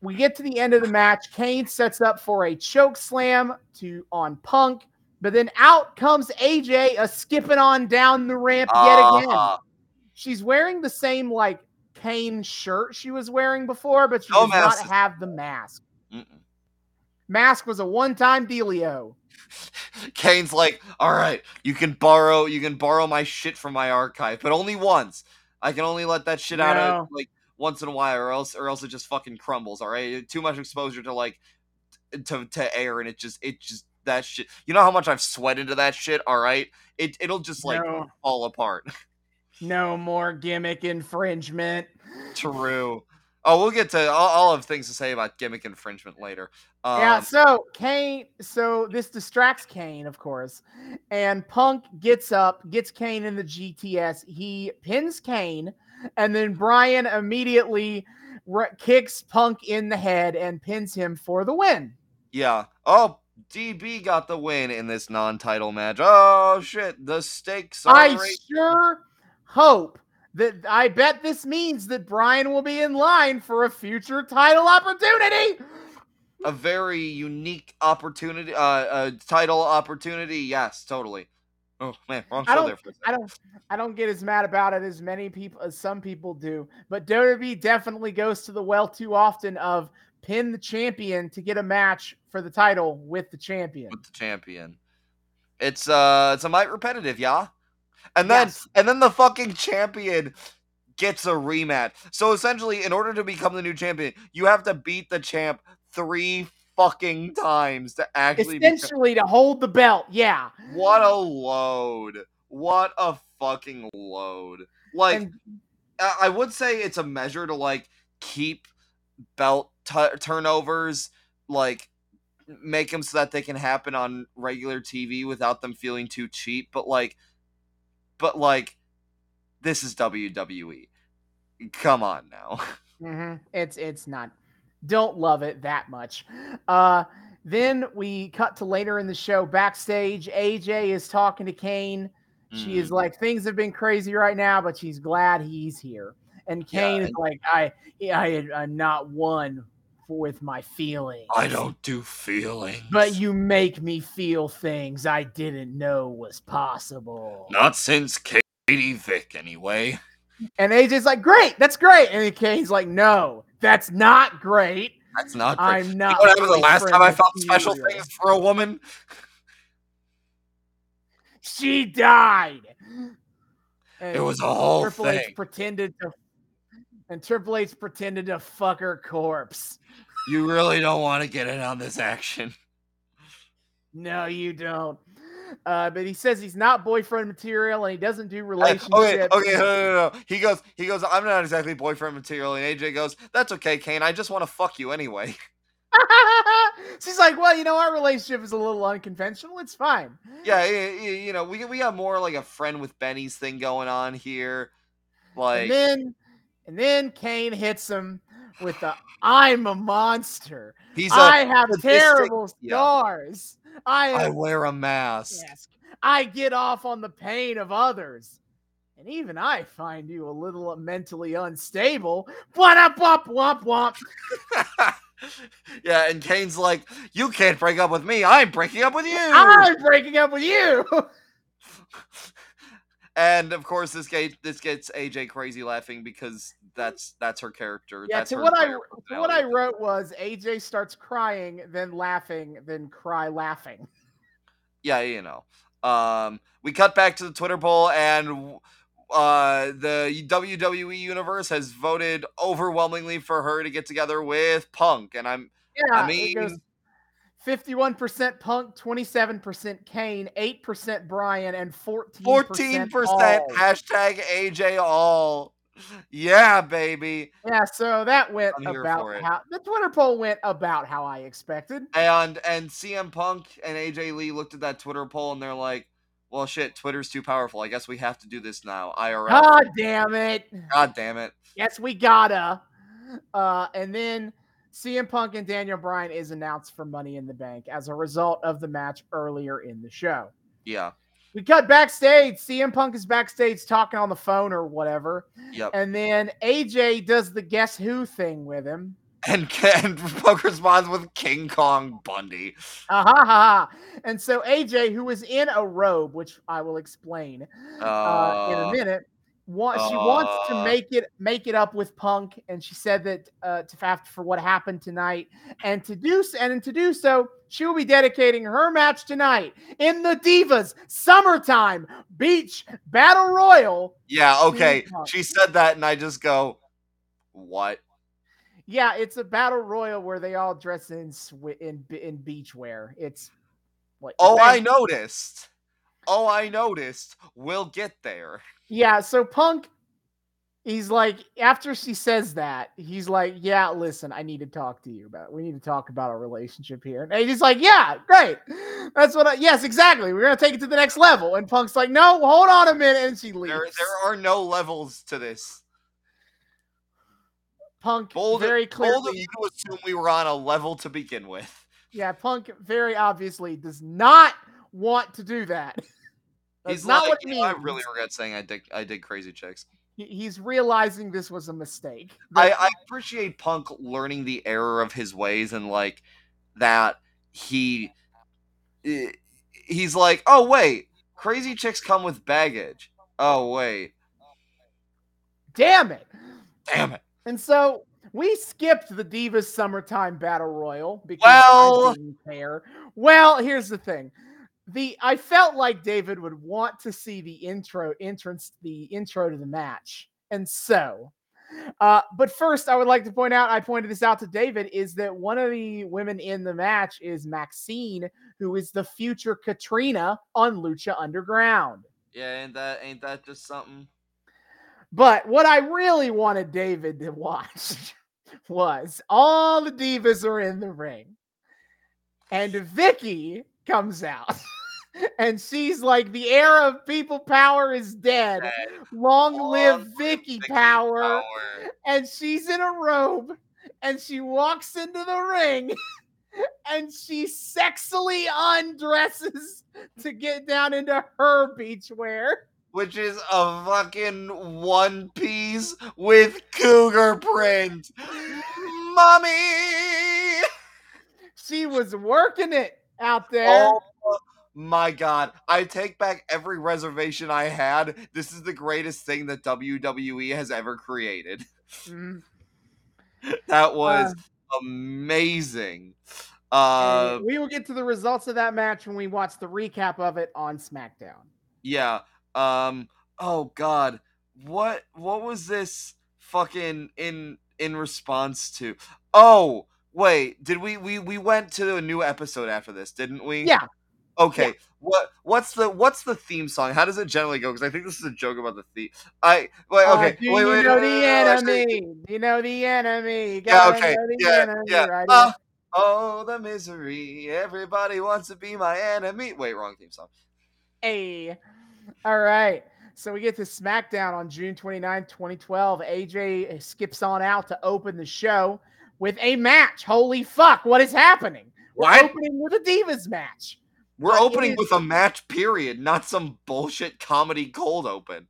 We get to the end of the match. Kane sets up for a choke slam to on Punk, but then out comes A J a skipping on down the ramp yet again. Uh, She's wearing the same like Kane shirt she was wearing before, but she no does mask. not have the mask. Mm-mm. Mask was a one-time dealio. Kane's like, all right, you can borrow, you can borrow my shit from my archive, but only once. I can only let that shit no. out of like. Once in a while, or else, or else it just fucking crumbles. All right, too much exposure to like to, to air, and it just, it just that shit. You know how much I've sweat into that shit. All right, it it'll just like no. fall apart. No more gimmick infringement. True. Oh, we'll get to all, all of things to say about gimmick infringement later. Um, yeah. So Kane. So this distracts Kane, of course, and Punk gets up, gets Kane in the G T S. He pins Kane. And then Bryan immediately re- kicks Punk in the head and pins him for the win. Yeah. Oh, D B got the win in this non-title match. Oh, shit. The stakes are... I right. sure hope that... I bet this means that Bryan will be in line for a future title opportunity! A very unique opportunity... Uh, a title opportunity. Yes, totally. Oh man, I'm still I don't, there for a second. I don't, I don't get as mad about it as many people as some people do. But W W E definitely goes to the well too often of pin the champion to get a match for the title with the champion. With the champion, it's uh, it's a mite repetitive, yeah. And then yes. and then the fucking champion gets a rematch. So essentially, in order to become the new champion, you have to beat the champ three fucking times to actually essentially become- to hold the belt. Yeah. What a load. What a fucking load. Like, and- I would say it's a measure to, like, keep belt t- turnovers, like, make them so that they can happen on regular T V without them feeling too cheap. But, like, but, like, this is W W E. Come on now. Mm-hmm. It's, it's not. Don't love it that much. Uh, then we cut to later in the show backstage. A J is talking to Kane. She is like, things have been crazy right now, but she's glad he's here. And Kane yeah, is like, I, I, I'm not one for, with my feelings. I don't do feelings. But you make me feel things I didn't know was possible. Not since Katie Vick, anyway. And A J's like, great, that's great. And Kane's like, no, that's not great. That's not great. I'm not. You know what happened the last time I felt special things for a woman? She died. And it was a whole Triple thing. H pretended to, and Triple H pretended to fuck her corpse. You really don't want to get in on this action. No, you don't. Uh, but he says he's not boyfriend material, and he doesn't do relationships. Okay, okay, no, no, no. He goes, he goes. I'm not exactly boyfriend material, and A J goes, "That's okay, Kane. I just want to fuck you anyway." She's like, well, you know, our relationship is a little unconventional. It's fine. Yeah, you know, we we got more like a friend with Benny's thing going on here. Like, and then, and then Kane hits him with the "I'm a monster. He's a I have terrible scars. Yeah. I am, I wear a mask. mask. I get off on the pain of others, and even I find you a little mentally unstable." Womp womp womp womp. Yeah, and Kane's like, you can't break up with me. I'm breaking up with you. I'm breaking up with you. And of course, this gets this gets A J crazy laughing because that's that's her character. Yeah, that's to her what I to what I wrote was A J starts crying, then laughing, then cry laughing. Yeah, you know. Um, we cut back to the Twitter poll, and uh, the W W E universe has voted overwhelmingly for her to get together with Punk. And I'm, yeah, I mean, it goes fifty-one percent Punk, twenty-seven percent Kane, eight percent Bryan, and fourteen percent hashtag A J all. Yeah, baby. Yeah. So that went I'm about how the Twitter poll went about how I expected. And, and C M Punk and A J Lee looked at that Twitter poll and they're like, well, shit, Twitter's too powerful. I guess we have to do this now. I R L. God damn it. God damn it. Yes, we gotta. Uh, and then C M Punk and Daniel Bryan is announced for Money in the Bank as a result of the match earlier in the show. Yeah. We cut backstage. C M Punk is backstage talking on the phone or whatever. Yep. And then A J does the guess who thing with him. And Punk responds with King Kong Bundy. Ah, ha, ha, ha. And so A J, who is in a robe, which I will explain uh, uh, in a minute, wa- uh, she wants to make it make it up with Punk, and she said that uh, to after for what happened tonight, and to do and to do so, she will be dedicating her match tonight in the Divas Summertime Beach Battle Royal. Yeah, okay. She said that, and I just go, what? Yeah, it's a battle royal where they all dress in sw- in in beachwear. It's what? Oh, I noticed. Oh, I noticed. We'll get there. Yeah. So Punk, he's like, after she says that, he's like, yeah, listen, I need to talk to you about it. We need to talk about our relationship here. And he's like, yeah, great. That's what. I, yes, exactly. We're gonna take it to the next level. And Punk's like, no, hold on a minute, and she leaves. There, there are no levels to this. Punk bold, very clearly. Bold of you to assume we were on a level to begin with. Yeah, Punk very obviously does not want to do that. That's he's not like, what it means. Know, I really regret saying I did. I did crazy chicks. He's realizing this was a mistake. I, I appreciate Punk learning the error of his ways and like that he he's like, oh wait, crazy chicks come with baggage. Oh wait, damn it, damn it. And so we skipped the Divas Summertime Battle Royal because well, I didn't care. Well, here's the thing. the I felt like David would want to see the intro entrance, the intro to the match. And so, uh, but first I would like to point out, I pointed this out to David, is that one of the women in the match is Maxine, who is the future Katrina on Lucha Underground. Yeah, ain't that, ain't that just something? But what I really wanted David to watch was all the divas are in the ring. And Vicky comes out. And she's like, the era of people power is dead. dead. Long, Long live Vicky, Vicky power. power. And she's in a robe. And she walks into the ring. And she sexily undresses to get down into her beachwear. Which is a fucking one piece with cougar print. Mommy! She was working it out there. Oh my God. I take back every reservation I had. This is the greatest thing that W W E has ever created. Mm. That was uh, amazing. Uh, we will get to the results of that match when we watch the recap of it on SmackDown. Yeah. Um. Oh God. What? What was this fucking in in response to? Oh wait. Did we we we went to a new episode after this? Didn't we? Yeah. Okay. Yeah. What What's the What's the theme song? How does it generally go? Because I think this is a joke about the theme. I wait. Okay. Uh, do wait, you wait, know wait, the wait, enemy? Wait, wait. You know the enemy. Gotta yeah. Okay. Know the yeah. Enemy, yeah. Right uh, oh, the misery! Everybody wants to be my enemy. Wait, wrong theme song. Hey. All right, so we get to SmackDown on June twenty-ninth, twenty twelve. A J skips on out to open the show with a match. Holy fuck, what is happening? We're what? opening with a Divas match. We're but opening is- with a match, period, not some bullshit comedy cold open.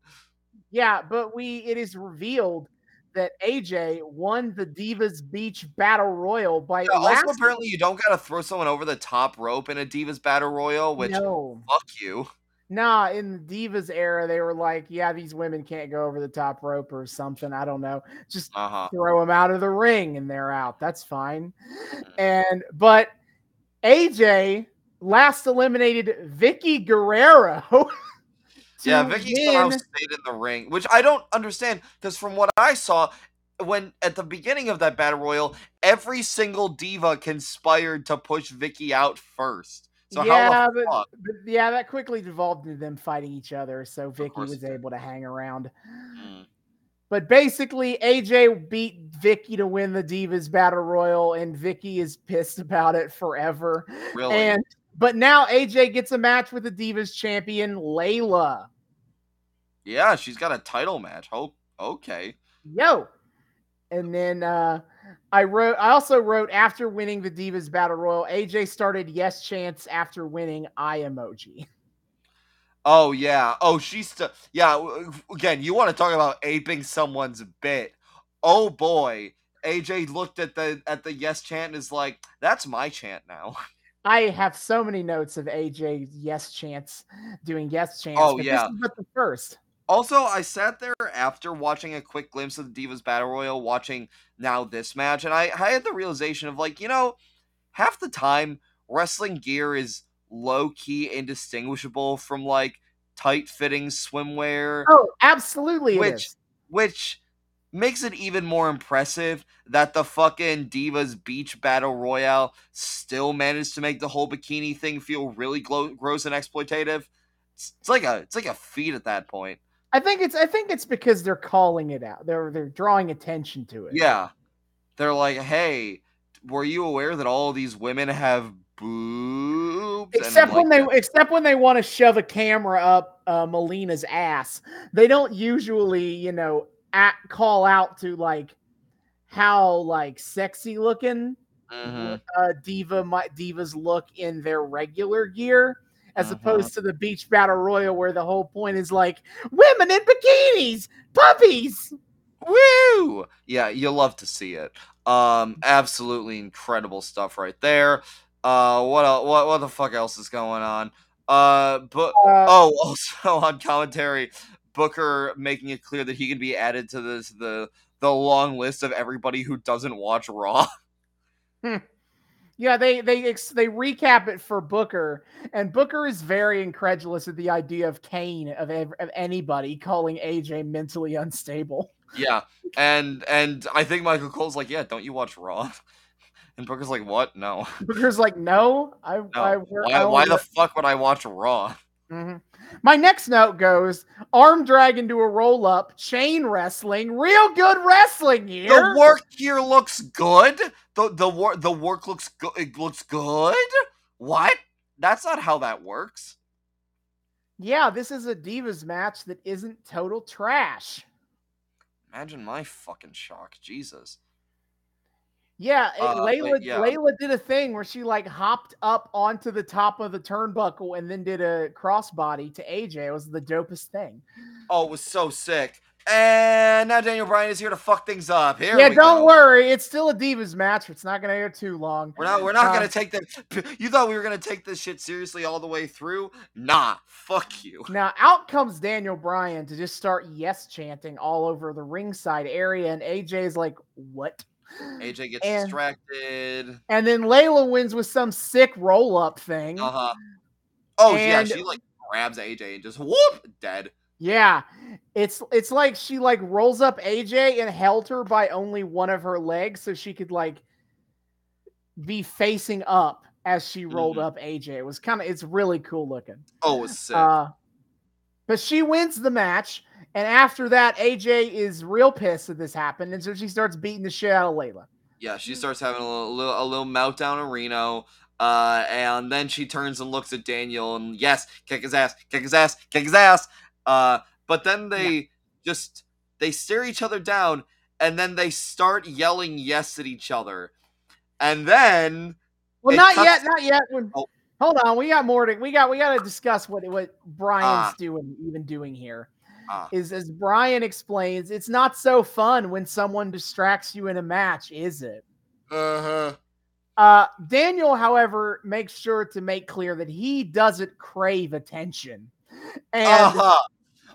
Yeah, but we it is revealed that A J won the Divas Beach Battle Royal by yeah, last Also, apparently you don't got to throw someone over the top rope in a Divas Battle Royal, which, no. fuck you. Nah, in the Divas era, they were like, yeah, these women can't go over the top rope or something. I don't know. Just uh-huh. throw them out of the ring and they're out. That's fine. And but A J last eliminated Vicky Guerrero. Yeah, Vicky win. somehow stayed in the ring, which I don't understand because from what I saw, when at the beginning of that Battle Royal, every single diva conspired to push Vicky out first. So yeah, but, but yeah, that quickly devolved into them fighting each other. So Vicky was able to hang around. Mm. But basically, A J beat Vicky to win the Divas Battle Royal, and Vicky is pissed about it forever. Really? And but now A J gets a match with the Divas champion Layla. Yeah, she's got a title match. Oh, okay. Yo. And then uh, I wrote. I also wrote after winning the Divas Battle Royal, A J started Yes Chance after winning I emoji. Oh yeah. Oh, she's still. Yeah. Again, you want to talk about aping someone's bit? Oh boy, A J looked at the at the Yes Chant and is like, "That's my chant now." I have so many notes of A J Yes Chance doing Yes Chance. Oh but yeah. This is not the first. Also, I sat there after watching a quick glimpse of the Divas Battle Royal, watching now this match, and I, I had the realization of, like, you know, half the time, wrestling gear is low-key indistinguishable from, like, tight-fitting swimwear. Oh, absolutely which, it is. Which makes it even more impressive that the fucking Divas Beach Battle Royale still managed to make the whole bikini thing feel really glo- gross and exploitative. It's, it's like a it's like a feat at that point. I think it's I think it's because they're calling it out. They're they're drawing attention to it. Yeah. They're like, "Hey, were you aware that all these women have boobs?" Except and when like they that. except when they want to shove a camera up uh, Melina's ass. They don't usually, you know, at, call out to like how like sexy looking mm-hmm. uh, diva my, divas look in their regular gear. As uh-huh. opposed to the Beach Battle Royal, where the whole point is like women in bikinis, puppies, woo! Yeah, you'll love to see it. Um, absolutely incredible stuff right there. Uh, what else, what what the fuck else is going on? Uh, but uh, oh, also on commentary, Booker making it clear that he can be added to this the the long list of everybody who doesn't watch Raw. Yeah, they they they recap it for Booker, and Booker is very incredulous at the idea of Kane of of anybody calling A J mentally unstable. Yeah, and and I think Michael Cole's like, yeah, don't you watch Raw? And Booker's like, what? No. Booker's like, no, I no. I, I why, why the fuck would I watch Raw? Mm-hmm. My next note goes arm drag into a roll up, chain wrestling, real good wrestling here. The work here looks good. the the work the work looks good. It looks good. What? That's not how that works. Yeah, this is a Divas match that isn't total trash. Imagine my fucking shock, Jesus. Yeah, uh, Layla yeah. Layla did a thing where she like hopped up onto the top of the turnbuckle and then did a crossbody to A J. It was the dopest thing. Oh, it was so sick. And now Daniel Bryan is here to fuck things up. Here yeah, we don't go. worry. It's still a Divas match. It's not going to go too long. We're not We're not um, going to take that. You thought we were going to take this shit seriously all the way through? Nah, fuck you. Now, out comes Daniel Bryan to just start yes chanting all over the ringside area. And A J's like, what? A J gets and, distracted. And then Layla wins with some sick roll-up thing. Uh-huh. Oh, and, yeah, she, like, grabs A J and just, whoop, dead. Yeah, it's it's like she, like, rolls up A J and held her by only one of her legs so she could, like, be facing up as she rolled mm-hmm. up A J. It was kind of, it's really cool looking. Oh, it was sick. Uh, but she wins the match. And after that, A J is real pissed that this happened, and so she starts beating the shit out of Layla. Yeah, she starts having a little, a little meltdown in Reno, uh, and then she turns and looks at Daniel, and yes, kick his ass, kick his ass, kick his ass. Uh, but then they yeah. just they stare each other down, and then they start yelling yes at each other, and then well, not yet, not yet, not oh. yet. Hold on, we got more to we got we got to discuss what what Brian's uh, doing, even doing here. Uh, is as Brian explains, it's not so fun when someone distracts you in a match, is it? Uh-huh. Uh, Daniel, however, makes sure to make clear that he doesn't crave attention. And uh-huh.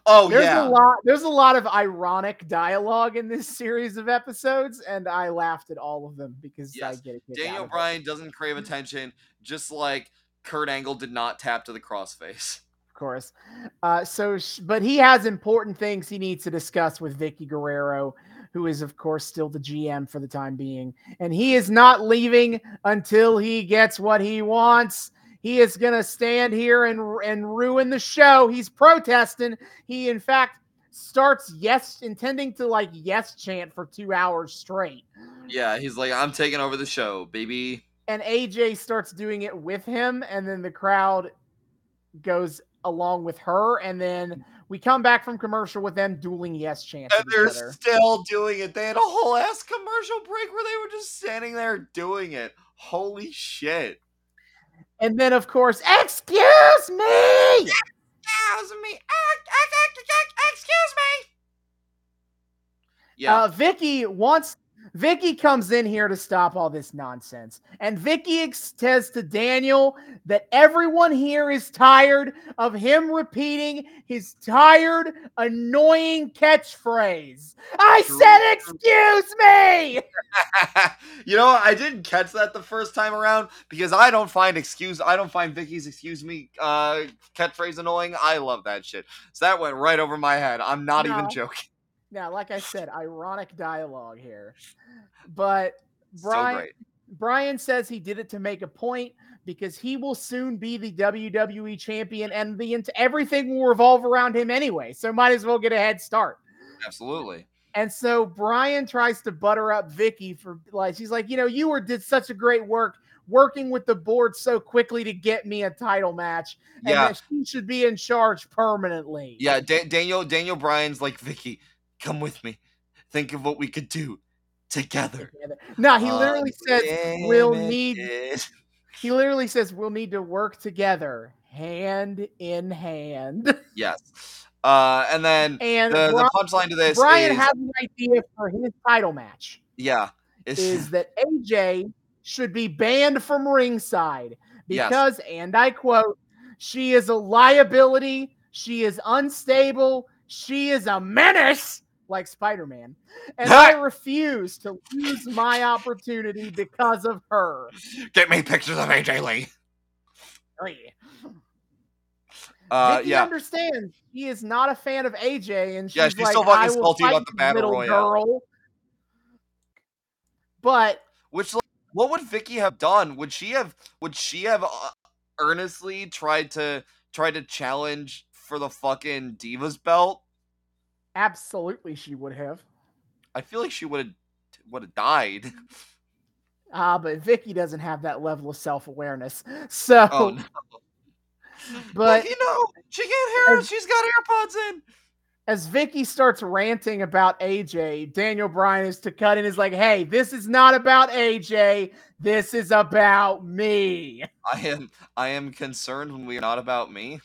Oh, there's yeah. A lot, there's a lot of ironic dialogue in this series of episodes, and I laughed at all of them because yes. I get it. Daniel Bryan doesn't crave attention, just like Kurt Angle did not tap to the crossface. course uh so sh- but he has important things he needs to discuss with Vicky Guerrero, who is of course still the G M for the time being, and he is not leaving until he gets what he wants. He is gonna stand here and and ruin the show. He's protesting. He in fact starts yes intending to like yes chant for two hours straight. Yeah, he's like, I'm taking over the show, baby. And A J starts doing it with him, and then the crowd goes along with her, and then we come back from commercial with them dueling yes chants. And they're other. still doing it. They had a whole ass commercial break where they were just standing there doing it. Holy shit. And then, of course, excuse me! Excuse me! Excuse me! Yeah. Uh, Vicky wants... Vicky comes in here to stop all this nonsense. And Vicky says to Daniel that everyone here is tired of him repeating his tired, annoying catchphrase. I said, excuse me! You know, I didn't catch that the first time around because I don't find excuse. I don't find Vicky's excuse me uh, catchphrase annoying. I love that shit. So that went right over my head. I'm not no. even joking. Now, like I said, ironic dialogue here, but Brian, so Brian says he did it to make a point because he will soon be the W W E champion and the everything will revolve around him anyway. So might as well get a head start. Absolutely. And so Brian tries to butter up Vicky for like, she's like, you know, you were did such a great work working with the board so quickly to get me a title match, and yeah. that she should be in charge permanently. Yeah. Da- Daniel, Daniel Bryan's like, Vicky, come with me. Think of what we could do together. together. No, he literally oh, says we'll need it. He literally says we'll need to work together, hand in hand. Yes. Uh, and then and the, Brian, the punchline to this Brian is, had an idea for his title match. Yeah. Is that A J should be banned from ringside because, yes. and I quote, she is a liability, she is unstable, she is a menace like Spider-Man, and I refuse to lose my opportunity because of her. Get me pictures of A J Lee. Oh, yeah. Uh, Vicky yeah. understands she is not a fan of A J, and she's, yeah, she's like, still fucking salty about the battle royale. Girl. But which, like, what would Vicky have done? Would she have? Would she have uh, earnestly tried to try to challenge for the fucking Divas belt? Absolutely, she would have. I feel like she would have would have died. Ah, uh, but Vicky doesn't have that level of self-awareness, so. Oh, no. But, like, you know, she can't hear us. She's got AirPods in. As Vicky starts ranting about A J, Daniel Bryan is to cut in. Is like, hey, this is not about A J. This is about me. I am, I am concerned when we are not about me.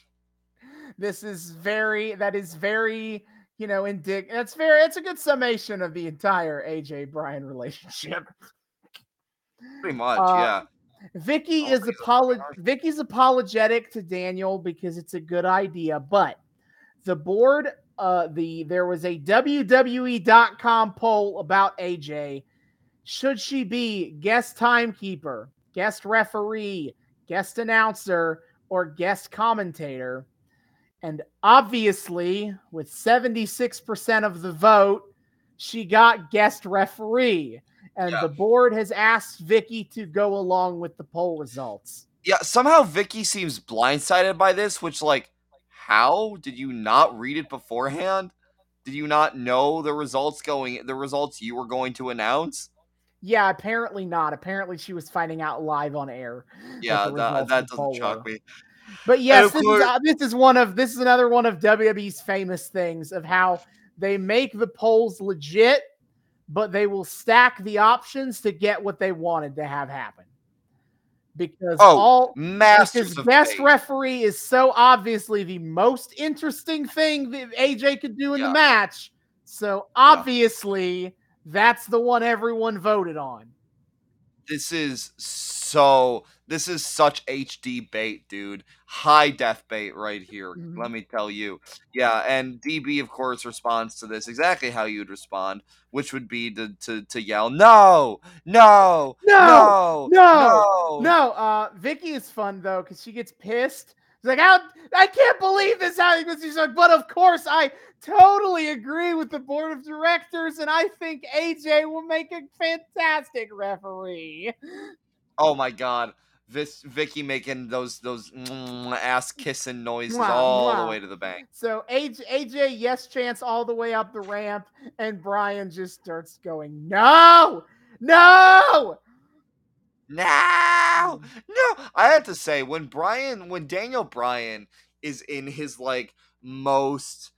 This is very. That is very. You know, indic. That's very. It's a good summation of the entire A J Bryan relationship. Pretty much, uh, yeah. Vicky oh, is apolog- Vicky's apologetic to Daniel because it's a good idea, but the board, uh, the there was a W W E dot com poll about A J. Should she be guest timekeeper, guest referee, guest announcer, or guest commentator? And obviously, with seventy-six percent of the vote, she got guest referee. And yeah. the board has asked Vicky to go along with the poll results. Yeah, somehow Vicky seems blindsided by this, which, like, how? Did you not read it beforehand? Did you not know the results going, the results you were going to announce? Yeah, apparently not. Apparently she was finding out live on air. Yeah, that, that doesn't shock me. But yes, this is, uh, this is one of, this is another one of W W E's famous things of how they make the polls legit, but they will stack the options to get what they wanted to have happen. Because oh, all masters because best fate. Referee is so obviously the most interesting thing that A J could do in yeah. the match. So obviously yeah. that's the one everyone voted on. This is so, this is such H D bait, dude. High def bait right here. Mm-hmm. Let me tell you. Yeah, and D B, of course, responds to this exactly how you'd respond, which would be to to, to yell, no, no, no, no, no. No, uh, Vicky is fun, though, because she gets pissed. She's like, I, I can't believe this. She's like, but of course, I totally agree with the board of directors, and I think A J will make a fantastic referee. Oh, my God. This Vicky making those those mm, ass kissing noises wow, all wow. the way to the bank. So A J, A J yes chants all the way up the ramp, and Brian just starts going, no, no, no, no. I have to say, when Brian, when Daniel Bryan is in his like most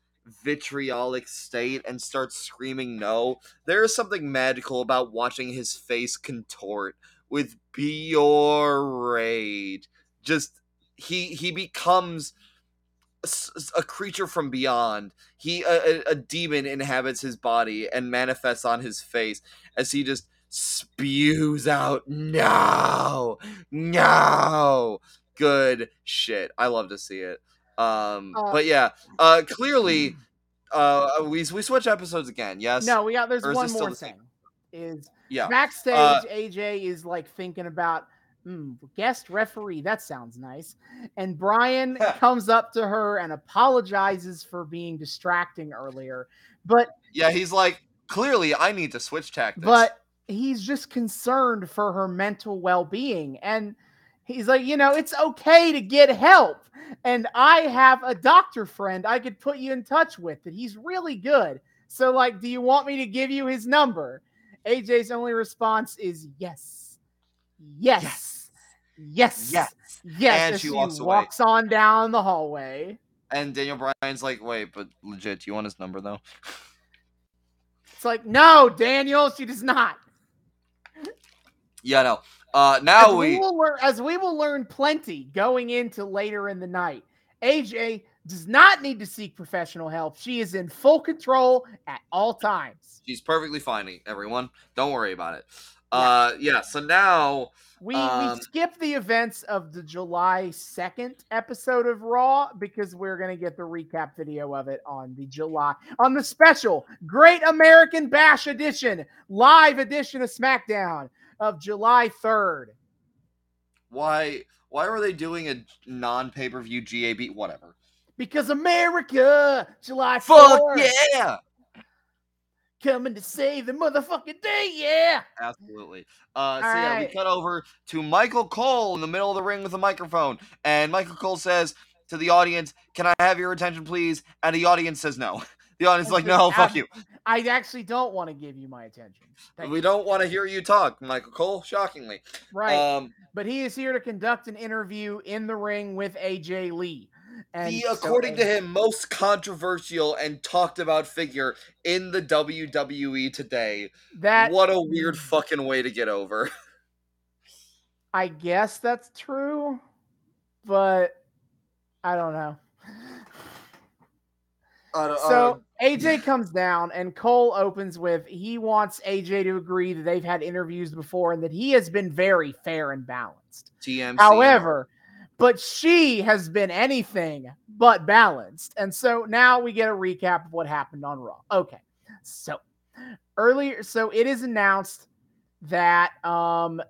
vitriolic state and starts screaming no, there is something magical about watching his face contort with pure rage. Just, he he becomes a, a creature from beyond. He a, a demon inhabits his body and manifests on his face as he just spews out, no, no. Good shit. I love to see it. Um, uh, but yeah, uh, clearly, uh, we we switch episodes again, yes? No, we got, there's one more the thing. Is yeah. backstage, uh, A J is like thinking about mm, guest referee. That sounds nice. And Brian yeah. comes up to her and apologizes for being distracting earlier. But yeah, he's like, clearly I need to switch tactics. But he's just concerned for her mental well-being. And he's like, you know, it's okay to get help. And I have a doctor friend I could put you in touch with that he's really good. So like, do you want me to give you his number? A J's only response is yes, yes, yes, yes, yes. yes. And as she walks, walks on down the hallway. And Daniel Bryan's like, wait, but legit, do you want his number though? It's like, no, Daniel, she does not. Yeah, no. Uh, now as we, we will learn, as we will learn plenty going into later in the night. A J does not need to seek professional help. She is in full control at all times. She's perfectly fine, everyone. Don't worry about it. Uh, yeah. So now we, um, we skip the events of the July second episode of Raw because we're going to get the recap video of it on the July on the special Great American Bash edition, live edition of SmackDown of July third. Why? Why are they doing a non-pay-per-view G A B? Whatever. Because America, July fourth. Fuck yeah! Coming to save the motherfucking day, yeah! Absolutely. Uh, so yeah, right. We cut over to Michael Cole in the middle of the ring with a microphone. And Michael Cole says to the audience, can I have your attention, please? And the audience says no. The audience is like, no, fuck I, you. I actually don't want to give you my attention. Thank we you. Don't want to hear you talk, Michael Cole, shockingly. Right. Um, but he is here to conduct an interview in the ring with A J Lee. And the, according so to him, most controversial and talked about figure in the W W E today. That what a weird fucking way to get over. I guess that's true, but I don't know. I don't, so I don't. A J comes down and Cole opens with he wants A J to agree that they've had interviews before and that he has been very fair and balanced. T M C. However, but she has been anything but balanced. And so now we get a recap of what happened on Raw. Okay. So earlier, so it is announced that, um,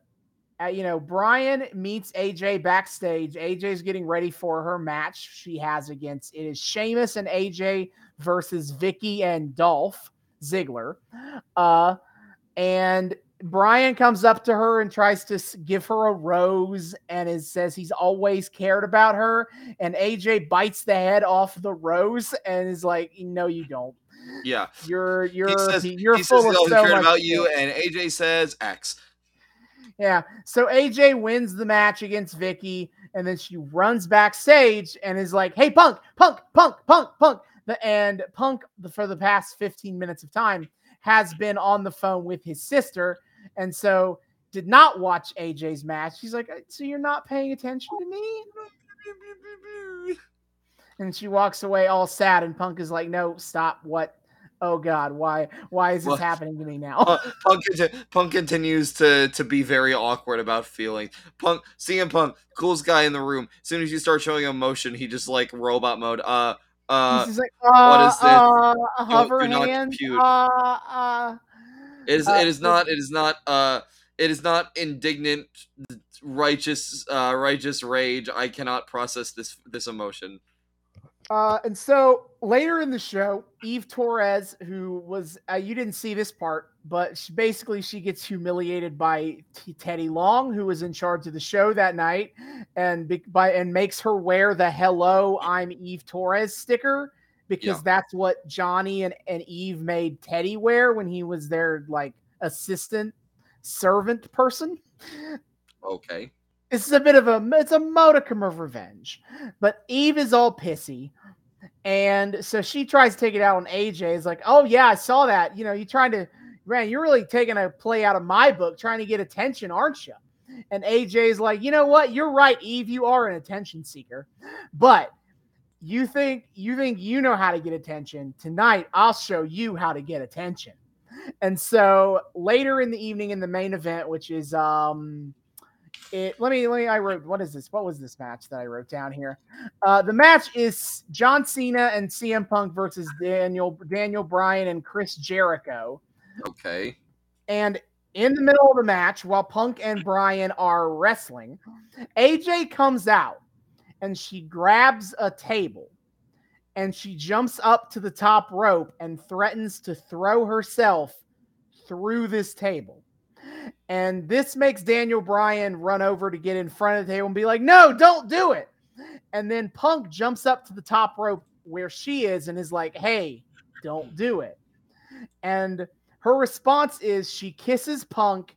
uh, you know, Brian meets A J backstage. A J's getting ready for her match she has against, it is Sheamus and A J versus Vicky and Dolph Ziggler. Uh, and Brian comes up to her and tries to give her a rose and is, says he's always cared about her. And A J bites the head off the rose and is like, no, you don't. Yeah. You're, you're, he says, you're he full says of so cared much about you. And A J says X. Yeah. So A J wins the match against Vicky. And then she runs backstage and is like, hey, Punk, Punk, Punk, Punk, Punk. The, and Punk for the past fifteen minutes of time has been on the phone with his sister. And so did not watch A J's match. She's like, so you're not paying attention to me? And she walks away all sad. And Punk is like, no, stop. What? Oh God, why Why is this well, happening to me now? Uh, Punk, Punk continues to, to be very awkward about feelings. Punk, C M Punk, coolest guy in the room. As soon as you start showing emotion, he just like robot mode. Uh, uh, like, uh what is this? Uh, a hover do, do hand. Uh, uh. It is. Uh, it is not. It is not. Uh, it is not indignant, righteous, uh, righteous rage. I cannot process this this emotion. Uh, and so later in the show, Eve Torres, who was uh, you didn't see this part, but she, basically she gets humiliated by T- Teddy Long, who was in charge of the show that night, and be- by and makes her wear the "Hello, I'm Eve Torres" sticker. Because yeah. That's what Johnny and, and Eve made Teddy wear when he was their like assistant servant person. Okay. This is a bit of a, it's a modicum of revenge, but Eve is all pissy. And so she tries to take it out on A J. It's like, oh yeah, I saw that. You know, you're trying to, man, you're really taking a play out of my book, trying to get attention, aren't you? And A J's like, you know what? You're right, Eve. You are an attention seeker, but You think you think you know how to get attention. Tonight, I'll show you how to get attention. And so later in the evening in the main event, which is um it let me let me I wrote what is this? What was this match that I wrote down here? Uh the match is John Cena and C M Punk versus Daniel Daniel Bryan and Chris Jericho. Okay. And in the middle of the match, while Punk and Bryan are wrestling, A J comes out. And she grabs a table and she jumps up to the top rope and threatens to throw herself through this table. And this makes Daniel Bryan run over to get in front of the table and be like, no, don't do it. And then Punk jumps up to the top rope where she is and is like, hey, don't do it. And her response is she kisses Punk,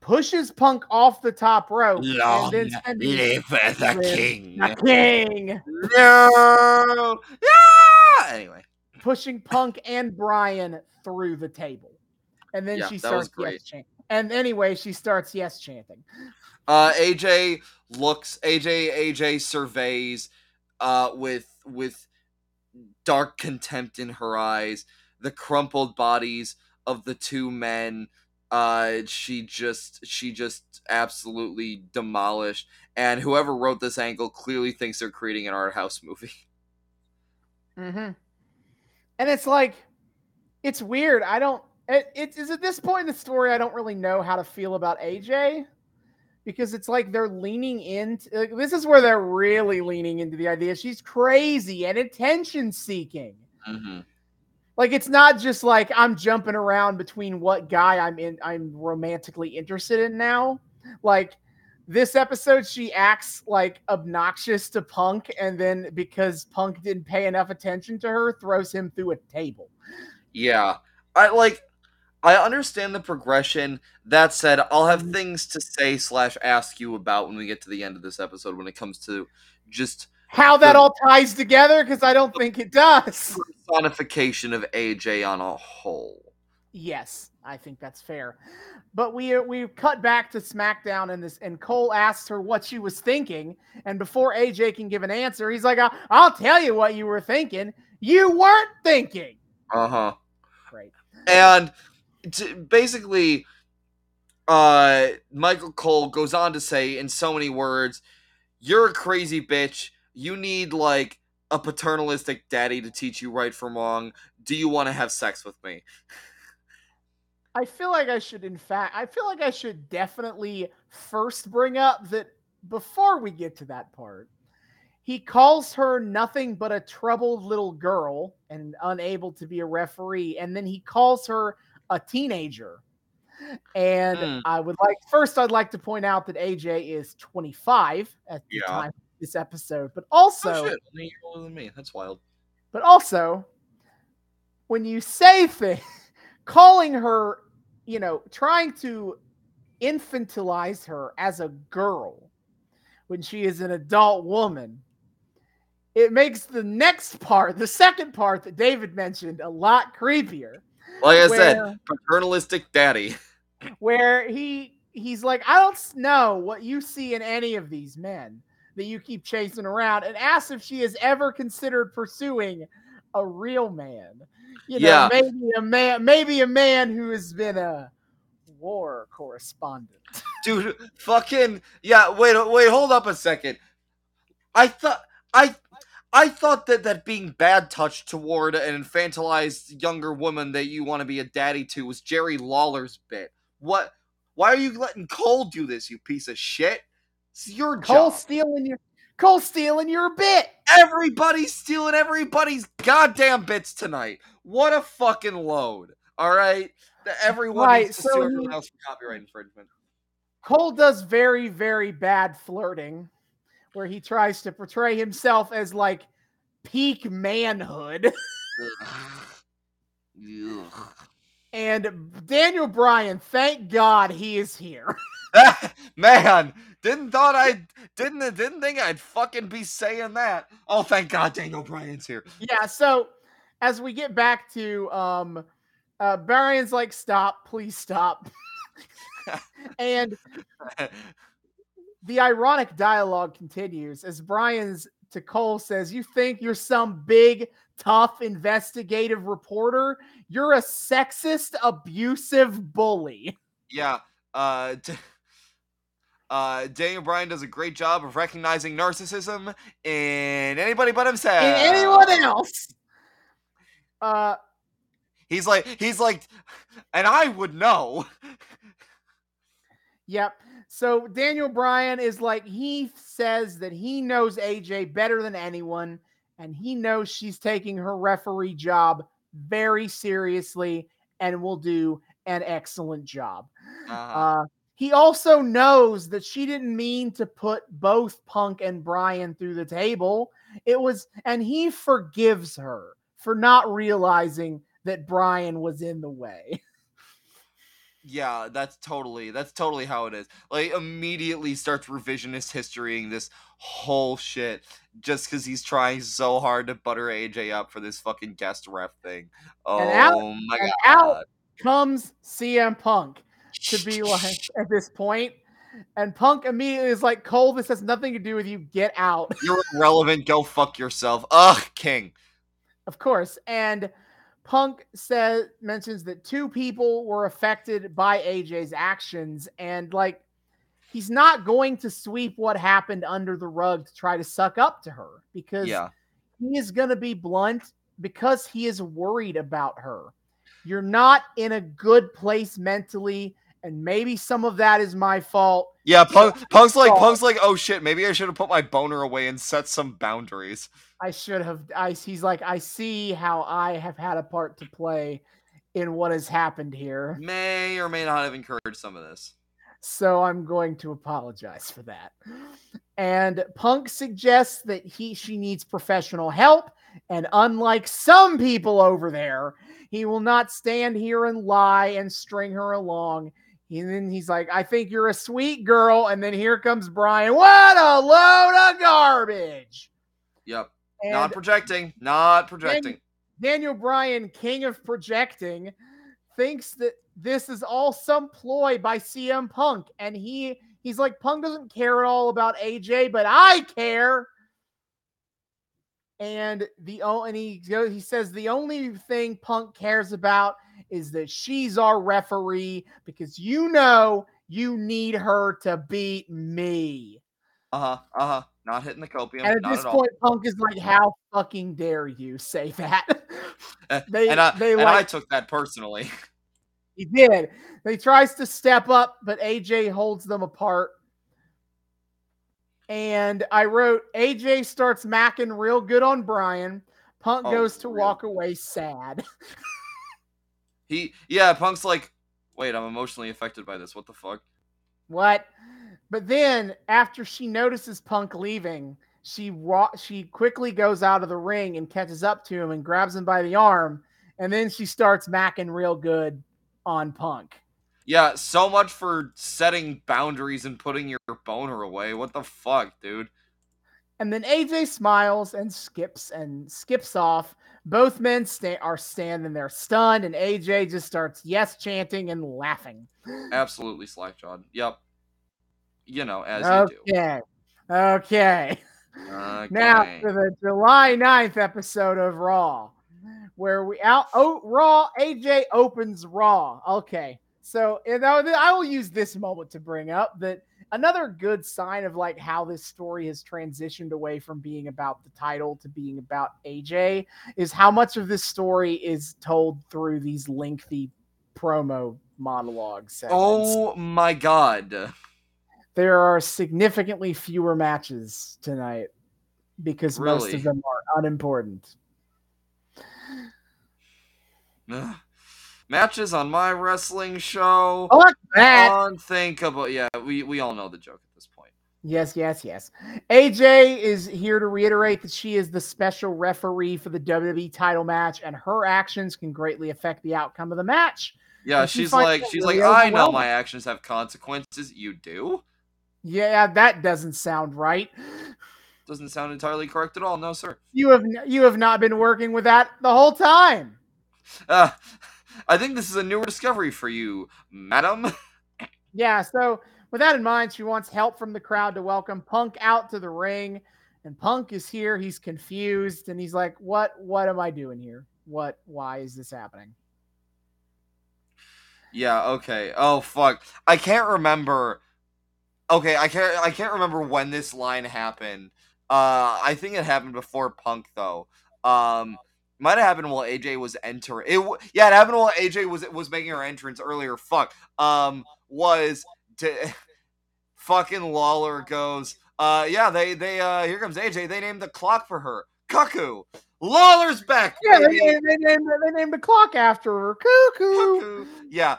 pushes Punk off the top rope. Long and then live the king. The king. No. Yeah. Anyway. Pushing Punk and Brian through the table. And then yeah, she starts yes chanting. And anyway, she starts yes chanting. Uh, A J looks, A J, A J surveys uh, with, with dark contempt in her eyes, the crumpled bodies of the two men Uh, she just she just absolutely demolished. And whoever wrote this angle clearly thinks they're creating an art house movie. Mm-hmm. And it's like, it's weird. I don't. It, it is at this point in the story, I don't really know how to feel about A J, because it's like they're leaning into, like, this is where they're really leaning into the idea she's crazy and attention seeking. Mm-hmm. Like, it's not just like I'm jumping around between what guy I'm in, I'm romantically interested in now. Like, this episode, she acts like obnoxious to Punk, and then because Punk didn't pay enough attention to her, throws him through a table. Yeah, I like. I understand the progression. That said, I'll have things to say slash ask you about when we get to the end of this episode, when it comes to just how that the, all ties together, because I don't think it does. Personification of A J on a whole. Yes, I think that's fair. But we we cut back to SmackDown, and this and Cole asks her what she was thinking, and before A J can give an answer, he's like, I'll, I'll tell you what you were thinking. You weren't thinking. Uh-huh. Great. And t- basically, uh, Michael Cole goes on to say, in so many words, you're a crazy bitch. You need, like, a paternalistic daddy to teach you right from wrong. Do you want to have sex with me? I feel like I should, in fact, I feel like I should definitely first bring up that before we get to that part, he calls her nothing but a troubled little girl and unable to be a referee. And then he calls her a teenager. And mm. I would like, first, I'd like to point out that A J is twenty-five at the yeah. time of this episode, but also, oh, shit. You're older than me. That's wild. But also, when you say things, calling her, you know, trying to infantilize her as a girl when she is an adult woman, it makes the next part, the second part that David mentioned, a lot creepier. Like I where, said, paternalistic daddy. Where he he's like, I don't know what you see in any of these men that you keep chasing around, and asks if she has ever considered pursuing a real man. You know, yeah. maybe a man, maybe a man who has been a war correspondent. Dude, fucking yeah. Wait, wait, hold up a second. I thought I. I thought that, that being bad touched toward an infantilized younger woman that you want to be a daddy to was Jerry Lawler's bit. What? Why are you letting Cole do this, you piece of shit? It's your Cole job. Stealing your, Cole stealing your bit. Everybody's stealing everybody's goddamn bits tonight. What a fucking load. All right? Everyone right, needs to so sue everyone else for copyright infringement. Cole does very, very bad flirting, where he tries to portray himself as, like, peak manhood. And Daniel Bryan, thank God he is here. Man, didn't thought I didn't didn't think I'd fucking be saying that. Oh, thank God Daniel Bryan's here. Yeah, so as we get back to um uh Bryan's like, stop, please stop. And the ironic dialogue continues as Bryan's to Cole says, you think you're some big, tough, investigative reporter? You're a sexist, abusive bully. Yeah. Uh, d- uh, Daniel Bryan does a great job of recognizing narcissism in anybody but himself. In anyone else. Uh, he's like, he's like, and I would know. Yep. So Daniel Bryan is like, he says that he knows A J better than anyone, and he knows she's taking her referee job very seriously and will do an excellent job. Uh-huh. Uh, he also knows that she didn't mean to put both Punk and Bryan through the table. It was, and he forgives her for not realizing that Bryan was in the way. Yeah, that's totally, that's totally how it is. Like, immediately starts revisionist historying this whole shit just because he's trying so hard to butter A J up for this fucking guest ref thing. Oh, and out, my and God. Out comes C M Punk to be like, at this point. And Punk immediately is like, Cole, this has nothing to do with you. Get out. You're irrelevant. Go fuck yourself. Ugh, King. Of course. And Punk says mentions that two people were affected by A J's actions, and like he's not going to sweep what happened under the rug to try to suck up to her, because yeah. he is going to be blunt because he is worried about her. You're not in a good place mentally, and maybe some of that is my fault. Yeah, Punk, Punk's like, fault. Punk's like, oh shit, maybe I should have put my boner away and set some boundaries. I should have. I, he's like, I see how I have had a part to play in what has happened here. May or may not have encouraged some of this. So I'm going to apologize for that. And Punk suggests that he she needs professional help. And unlike some people over there, he will not stand here and lie and string her along. And then he's like, I think you're a sweet girl. And then here comes Brian. What a load of garbage. Yep. And not projecting. Not projecting. Daniel Bryan, king of projecting, thinks that this is all some ploy by C M Punk. And he he's like, Punk doesn't care at all about A J, but I care. And the and he goes, he says the only thing Punk cares about is that she's our referee, because you know you need her to beat me. Uh-huh. Uh-huh. Not hitting the copium. And at not this at point, all. Punk is like, how fucking dare you say that? they, and I, they and like, I took that personally. He did. He tries to step up, but A J holds them apart. And I wrote, A J starts macking real good on Brian. Punk oh, goes to real. walk away sad. he, yeah, Punk's like, wait, I'm emotionally affected by this. What the fuck? What? But then, after she notices Punk leaving, she wa- she quickly goes out of the ring and catches up to him and grabs him by the arm. And then she starts macking real good on Punk. Yeah, so much for setting boundaries and putting your boner away. What the fuck, dude? And then A J smiles and skips and skips off. Both men sta- are standing there stunned, and A J just starts yes chanting and laughing. Absolutely, slack-jawed. Yep. You know, as okay. you do. Okay. Okay. Now for the July ninth episode of Raw, where we out. Oh, Raw. A J opens Raw. Okay. So, and I will use this moment to bring up that another good sign of like how this story has transitioned away from being about the title to being about A J is how much of this story is told through these lengthy promo monologue segments. Oh my God. There are significantly fewer matches tonight because really? most of them are unimportant. Ugh. Matches on my wrestling show. Oh, that. Unthinkable. Yeah, we, we all know the joke at this point. Yes, yes, yes. A J is here to reiterate that she is the special referee for the W W E title match, and her actions can greatly affect the outcome of the match. Yeah, she she's like, she's really like, I know my actions have consequences. You do? Yeah, that doesn't sound right. Doesn't sound entirely correct at all. No, sir. You have you have not been working with that the whole time. Uh, I think this is a newer discovery for you, madam. Yeah, so with that in mind, she wants help from the crowd to welcome Punk out to the ring. And Punk is here. He's confused. And he's like, what, what am I doing here? What, why is this happening? Yeah, okay. Oh, fuck. I can't remember. Okay, I can't, I can't remember when this line happened. Uh, I think it happened before Punk, though. Um, might have happened while A J was entering. It w- yeah, it happened while A J was was making her entrance earlier. Fuck. Um, was to fucking Lawler goes. Uh, yeah, they they uh here comes A J. They named the clock for her. Cuckoo. Lawler's back. Yeah, baby. They, named, they named they named the clock after her. Cuckoo. Cuckoo. Yeah,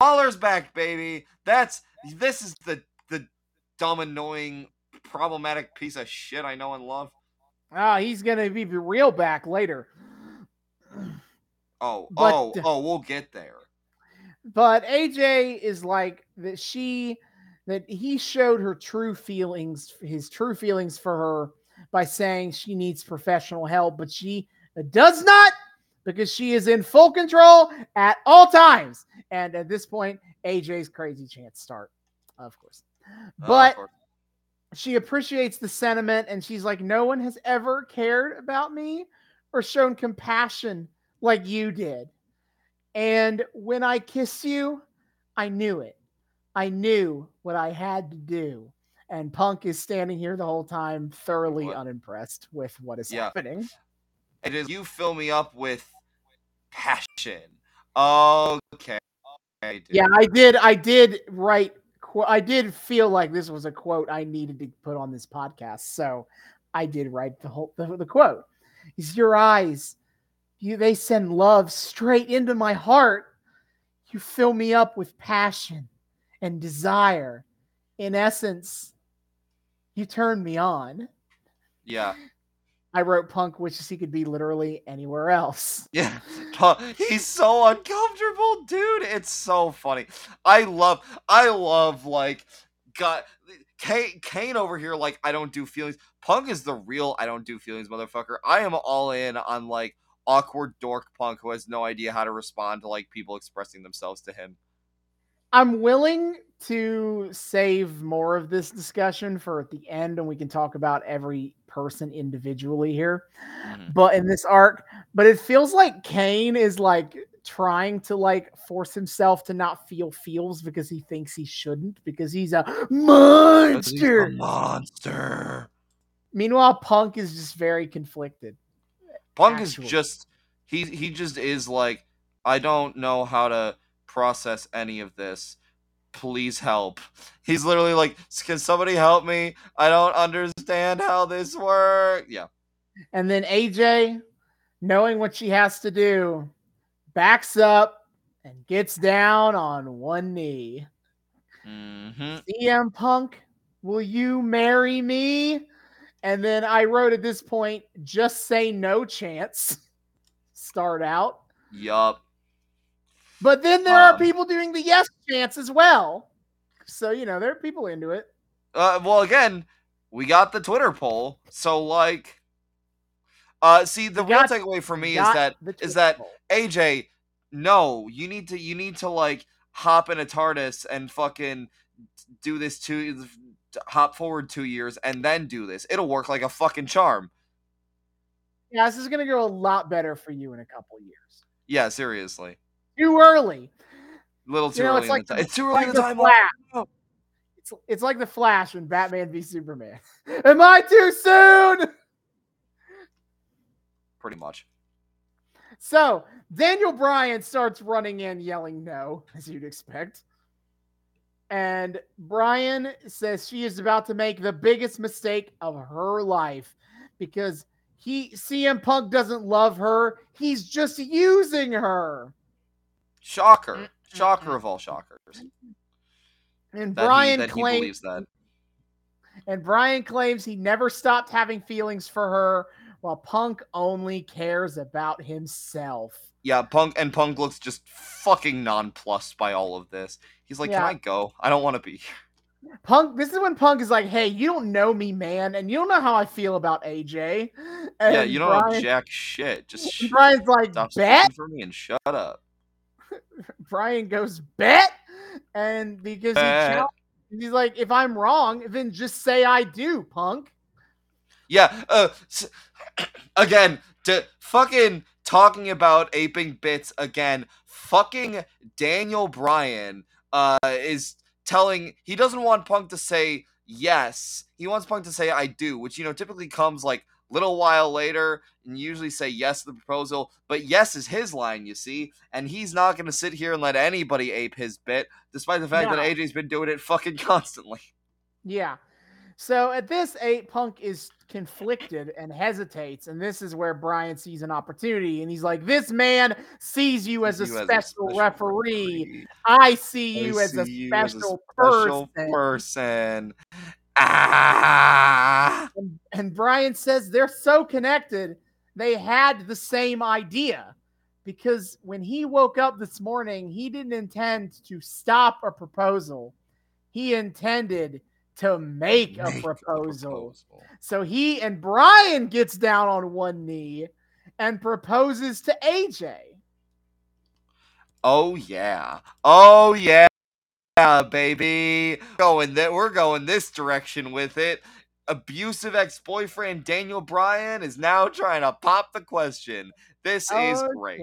Lawler's back, baby. That's this is the the dumb, annoying, problematic piece of shit I know and love. Ah, oh, he's gonna be real back later. Oh, but, oh, oh, we'll get there. But A J is like that she, that he showed her true feelings, his true feelings for her by saying she needs professional help, but she does not because she is in full control at all times. And at this point, A J's crazy chants start, of course. But uh, of course. She appreciates the sentiment and she's like, no one has ever cared about me or shown compassion like you did. And when I kiss you, I knew it. I knew what I had to do. And Punk is standing here the whole time, thoroughly what? unimpressed with what is yeah. happening. It is you fill me up with passion. Okay. I yeah, I did. I did write. I did feel like this was a quote I needed to put on this podcast, so I did write the whole the, the quote. It's your eyes. You they send love straight into my heart. You fill me up with passion and desire. In essence, you turn me on. Yeah. I wrote Punk wishes he could be literally anywhere else. Yeah. He's so uncomfortable, dude. It's so funny. I love, I love, like, God, Kane, Kane over here, like, I don't do feelings. Punk is the real I don't do feelings, motherfucker. I am all in on, like, awkward dork Punk who has no idea how to respond to, like, people expressing themselves to him. I'm willing to save more of this discussion for at the end, and we can talk about every person individually here, mm-hmm. but in this arc, but it feels like Kane is like trying to like force himself to not feel feels because he thinks he shouldn't, because he's a monster. He's a monster. Meanwhile, Punk is just very conflicted. Punk actually. is just, he, he just is like, I don't know how to process any of this. Please help. He's literally like, can somebody help me? I don't understand how this works. Yeah. And then A J, knowing what she has to do, backs up and gets down on one knee. Mm-hmm. C M Punk, will you marry me? And then I wrote at this point, just say no chance. Start out. Yup. But then there um, are people doing the yes chance as well. So, you know, there are people into it. Uh, well, again, we got the Twitter poll. So, like, uh, see, the real takeaway for me is that is that A J, no, you need to, you need to like, hop in a TARDIS and fucking do this two, hop forward two years and then do this. It'll work like a fucking charm. Yeah, this is going to go a lot better for you in a couple years. Yeah, seriously. Too early. A little too you know, early. It's, like the, the, it's too early in like the, the time. Oh. It's, it's like the Flash in Batman v Superman. Am I too soon? Pretty much. So, Daniel Bryan starts running in yelling no, as you'd expect. And Bryan says she is about to make the biggest mistake of her life because he C M Punk doesn't love her. He's just using her. Shocker. Shocker of all shockers. And that Bryan he, that claims he believes that. And Bryan claims he never stopped having feelings for her, while Punk only cares about himself. Yeah, Punk and Punk looks just fucking nonplussed by all of this. He's like, yeah. Can I go? I don't want to be here. Punk, this is when Punk is like, hey, you don't know me, man, and you don't know how I feel about A J. And yeah, you don't Bryan, know jack shit. Just shit. Bryan's like, stop bet for me and shut up. Bryan goes, bet, and because he challenged, he's like, if I'm wrong, then just say I do, Punk. Yeah, uh, again, to fucking talking about aping bits again, fucking Daniel Bryan uh, is telling, he doesn't want Punk to say yes, he wants Punk to say I do, which, you know, typically comes like little while later, and usually say yes to the proposal, but yes is his line, you see, and he's not going to sit here and let anybody ape his bit, despite the fact no. that A J's been doing it fucking constantly. Yeah. So at this, eight, Punk is conflicted and hesitates, and this is where Bryan sees an opportunity, and he's like, this man sees you as, a, you special as a special referee. referee. I see I you, see as, a you as a special person. person. Ah! And, and Bryan says they're so connected, they had the same idea. Because when he woke up this morning, he didn't intend to stop a proposal. He intended to make, make a, proposal. a proposal. So he and Bryan gets down on one knee and proposes to A J. Oh, yeah. Oh, yeah. Yeah, baby, going that we're going this direction with it. Abusive ex-boyfriend Daniel Bryan is now trying to pop the question. This okay. is great.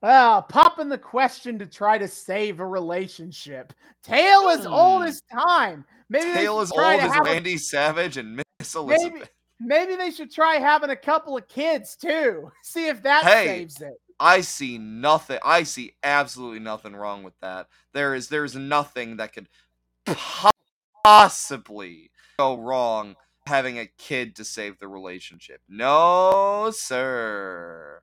Well, popping the question to try to save a relationship. Tale as mm. old as time. Maybe Tale as old as Randy a- Savage and Miss Elizabeth. Maybe, maybe they should try having a couple of kids too. See if that hey, saves it. I see nothing. I see absolutely nothing wrong with that. There is there's nothing that could possibly go wrong having a kid to save the relationship. No, sir.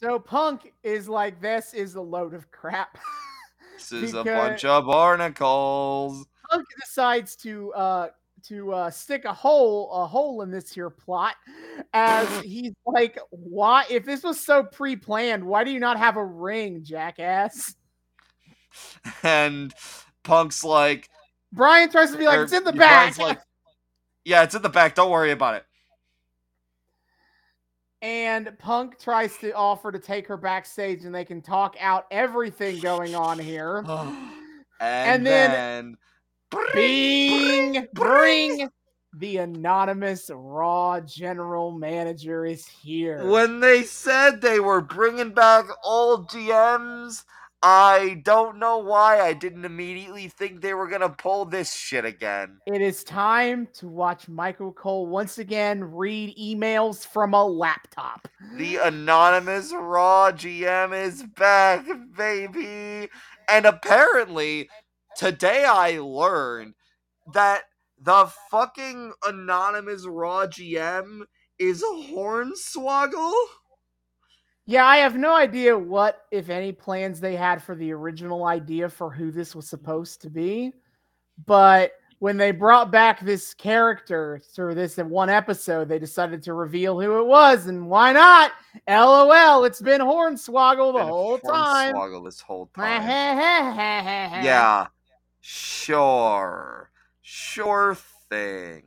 So Punk is like, this is a load of crap. This is a bunch of barnacles. Punk decides to uh, to uh, stick a hole a hole in this here plot, as he's like, why? If this was so pre-planned, why do you not have a ring, jackass? And Punk's like, Brian tries to be like, it's in the back. Brian's like, yeah, it's in the back. Don't worry about it. And Punk tries to offer to take her backstage and they can talk out everything going on here. and, and then, then bring, bring, bring, bring, the anonymous Raw general manager is here. When they said they were bringing back old G Ms, I don't know why I didn't immediately think they were going to pull this shit again. It is time to watch Michael Cole once again read emails from a laptop. The anonymous Raw G M is back, baby. And apparently, today I learned that the fucking anonymous Raw G M is a Hornswoggle? Yeah, I have no idea what, if any, plans they had for the original idea for who this was supposed to be. But when they brought back this character through this in one episode, they decided to reveal who it was. And why not? LOL, it's been Hornswoggle the been whole Hornswoggle time. Hornswoggle this whole time. Yeah, sure. Sure thing.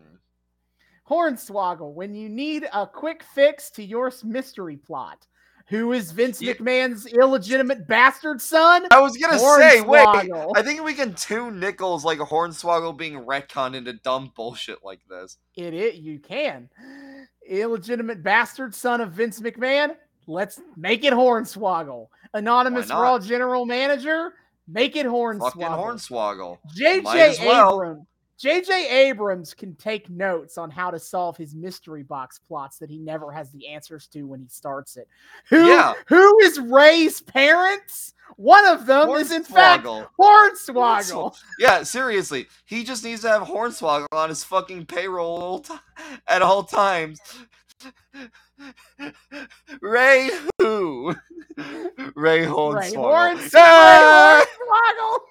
Hornswoggle, when you need a quick fix to your mystery plot. Who is Vince McMahon's yeah. illegitimate bastard son? I was gonna say, wait, I think we can tune Nichols like a Hornswoggle being retconned into dumb bullshit like this. It, it, you can. Illegitimate bastard son of Vince McMahon? Let's make it Hornswoggle. Anonymous Raw general manager? Make it Hornswoggle. Fucking Hornswoggle. J J Abrams. J J Abrams can take notes on how to solve his mystery box plots that he never has the answers to when he starts it. Who, yeah. who is Ray's parents? One of them is, in fact, Hornswoggle. Hornswoggle. Yeah, seriously. He just needs to have Hornswoggle on his fucking payroll at all times. Ray who? Ray Hornswoggle. Ray Hornswoggle. Ah! Hornswoggle.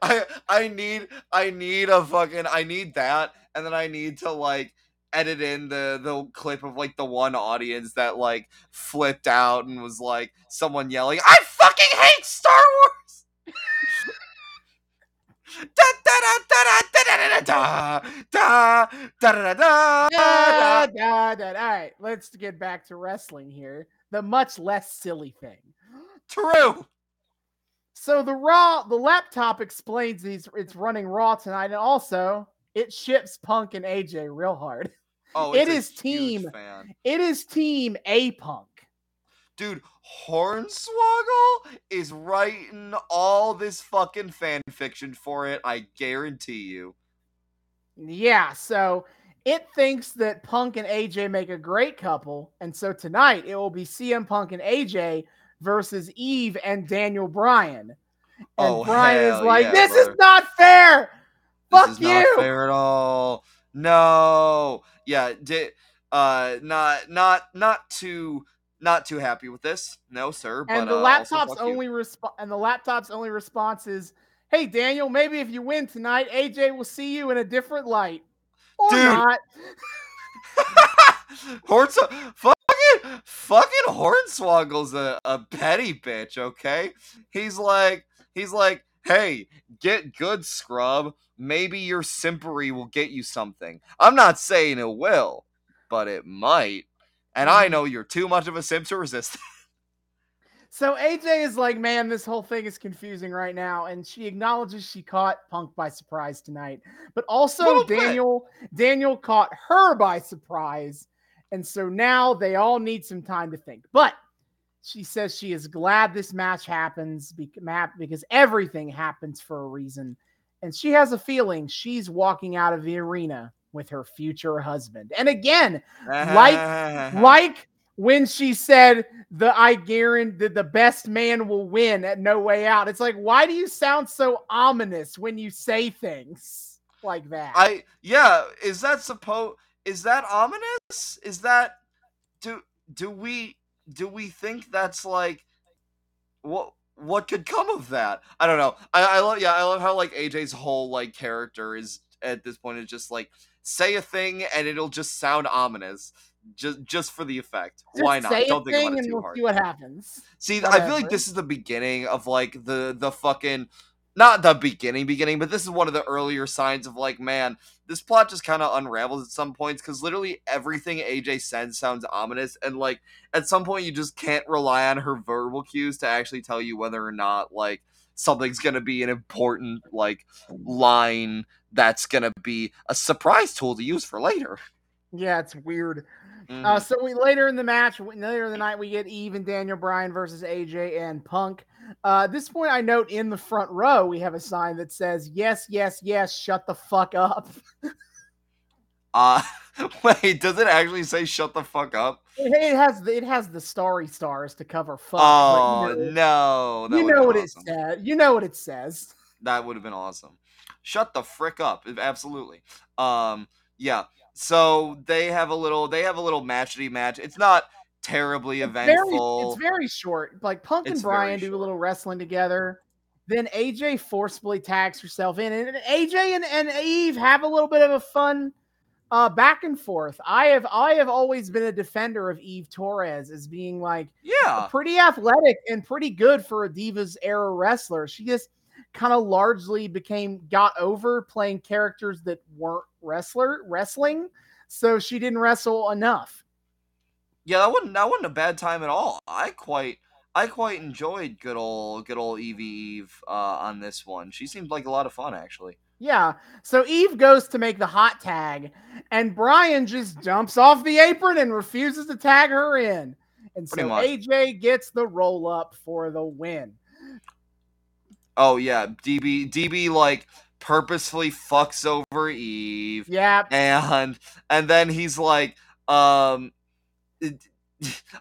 I I need I need a fucking I need that, and then I need to like edit in the, the clip of like the one audience that like flipped out and was like someone yelling, I fucking hate Star Wars. Da da da da da da da da da da da da da. Alright, let's get back to wrestling here. The much less silly thing. True. So the Raw, the laptop explains these. It's running Raw tonight, and also it ships Punk and A J real hard. Oh, it's it is a team. Huge fan. It is team A Punk. Dude, Hornswoggle is writing all this fucking fan fiction for it. I guarantee you. Yeah. So it thinks that Punk and A J make a great couple, and so tonight it will be C M Punk and A J versus Eve and Daniel Bryan. And oh, Bryan is like, yeah, this brother. is not fair! This Fuck is you! Not fair at all. No. Yeah, di- uh not not not too not too happy with this. No, sir. But, and the uh, laptop's only resp- and the laptop's only response is, hey Daniel, maybe if you win tonight, A J will see you in a different light. Or Dude. not. Horta Fuck Fucking Hornswoggle's a, a petty bitch, okay? He's like, he's like, hey, get good, scrub. Maybe your simpery will get you something. I'm not saying it will, but it might. And I know you're too much of a simp to resist. So A J is like, man, this whole thing is confusing right now. And she acknowledges she caught Punk by surprise tonight. But also Daniel, Daniel caught her by surprise. And so now they all need some time to think. But she says she is glad this match happens because everything happens for a reason. And she has a feeling she's walking out of the arena with her future husband. And again, like, like when she said the, I guarantee the best man will win at No Way Out. It's like, why do you sound so ominous when you say things like that? I, yeah. Is that supposed, is that ominous? Is that, do, do we, do we think that's like, what, what could come of that? I don't know. I, I love, yeah. I love how like A J's whole like character is at this point is just like, say a thing and it'll just sound ominous. Just just for the effect. Just Why not? Don't think about it too hard. See what happens. See, Whatever. I feel like this is the beginning of like the the fucking not the beginning beginning, but this is one of the earlier signs of like, man, this plot just kind of unravels at some points because literally everything A J says sounds ominous, and like at some point you just can't rely on her verbal cues to actually tell you whether or not like something's gonna be an important like line that's gonna be a surprise tool to use for later. Yeah, it's weird. Mm-hmm. Uh, so we later in the match, later in the night, we get Eve and Daniel Bryan versus A J and Punk. Uh, at this point, I note in the front row, we have a sign that says, yes, yes, yes, shut the fuck up. uh, wait, does it actually say shut the fuck up? It, it has it has the starry stars to cover fuck. Oh, you know, no. You know what awesome. It said. You know what it says. That would have been awesome. Shut the frick up. Absolutely. Um, yeah. So they have a little, they have a little matchy match. It's not terribly it's eventful. Very, it's very short. Like Punk and it's Brian do a little wrestling together. Then A J forcibly tags herself in, and A J and, and Eve have a little bit of a fun uh, back and forth. I have, I have always been a defender of Eve Torres as being like, yeah, pretty athletic and pretty good for a Divas era wrestler. She just kind of largely became got over playing characters that weren't wrestler wrestling, so she didn't wrestle enough. Yeah, that wasn't that wasn't a bad time at all. I quite I quite enjoyed good old good old Evie Eve uh, on this one. She seemed like a lot of fun actually. Yeah. So Eve goes to make the hot tag, and Brian just jumps off the apron and refuses to tag her in, and so A J gets the roll up for the win. Oh yeah, D B D B like purposefully fucks over Eve. Yeah. And and then he's like, um it,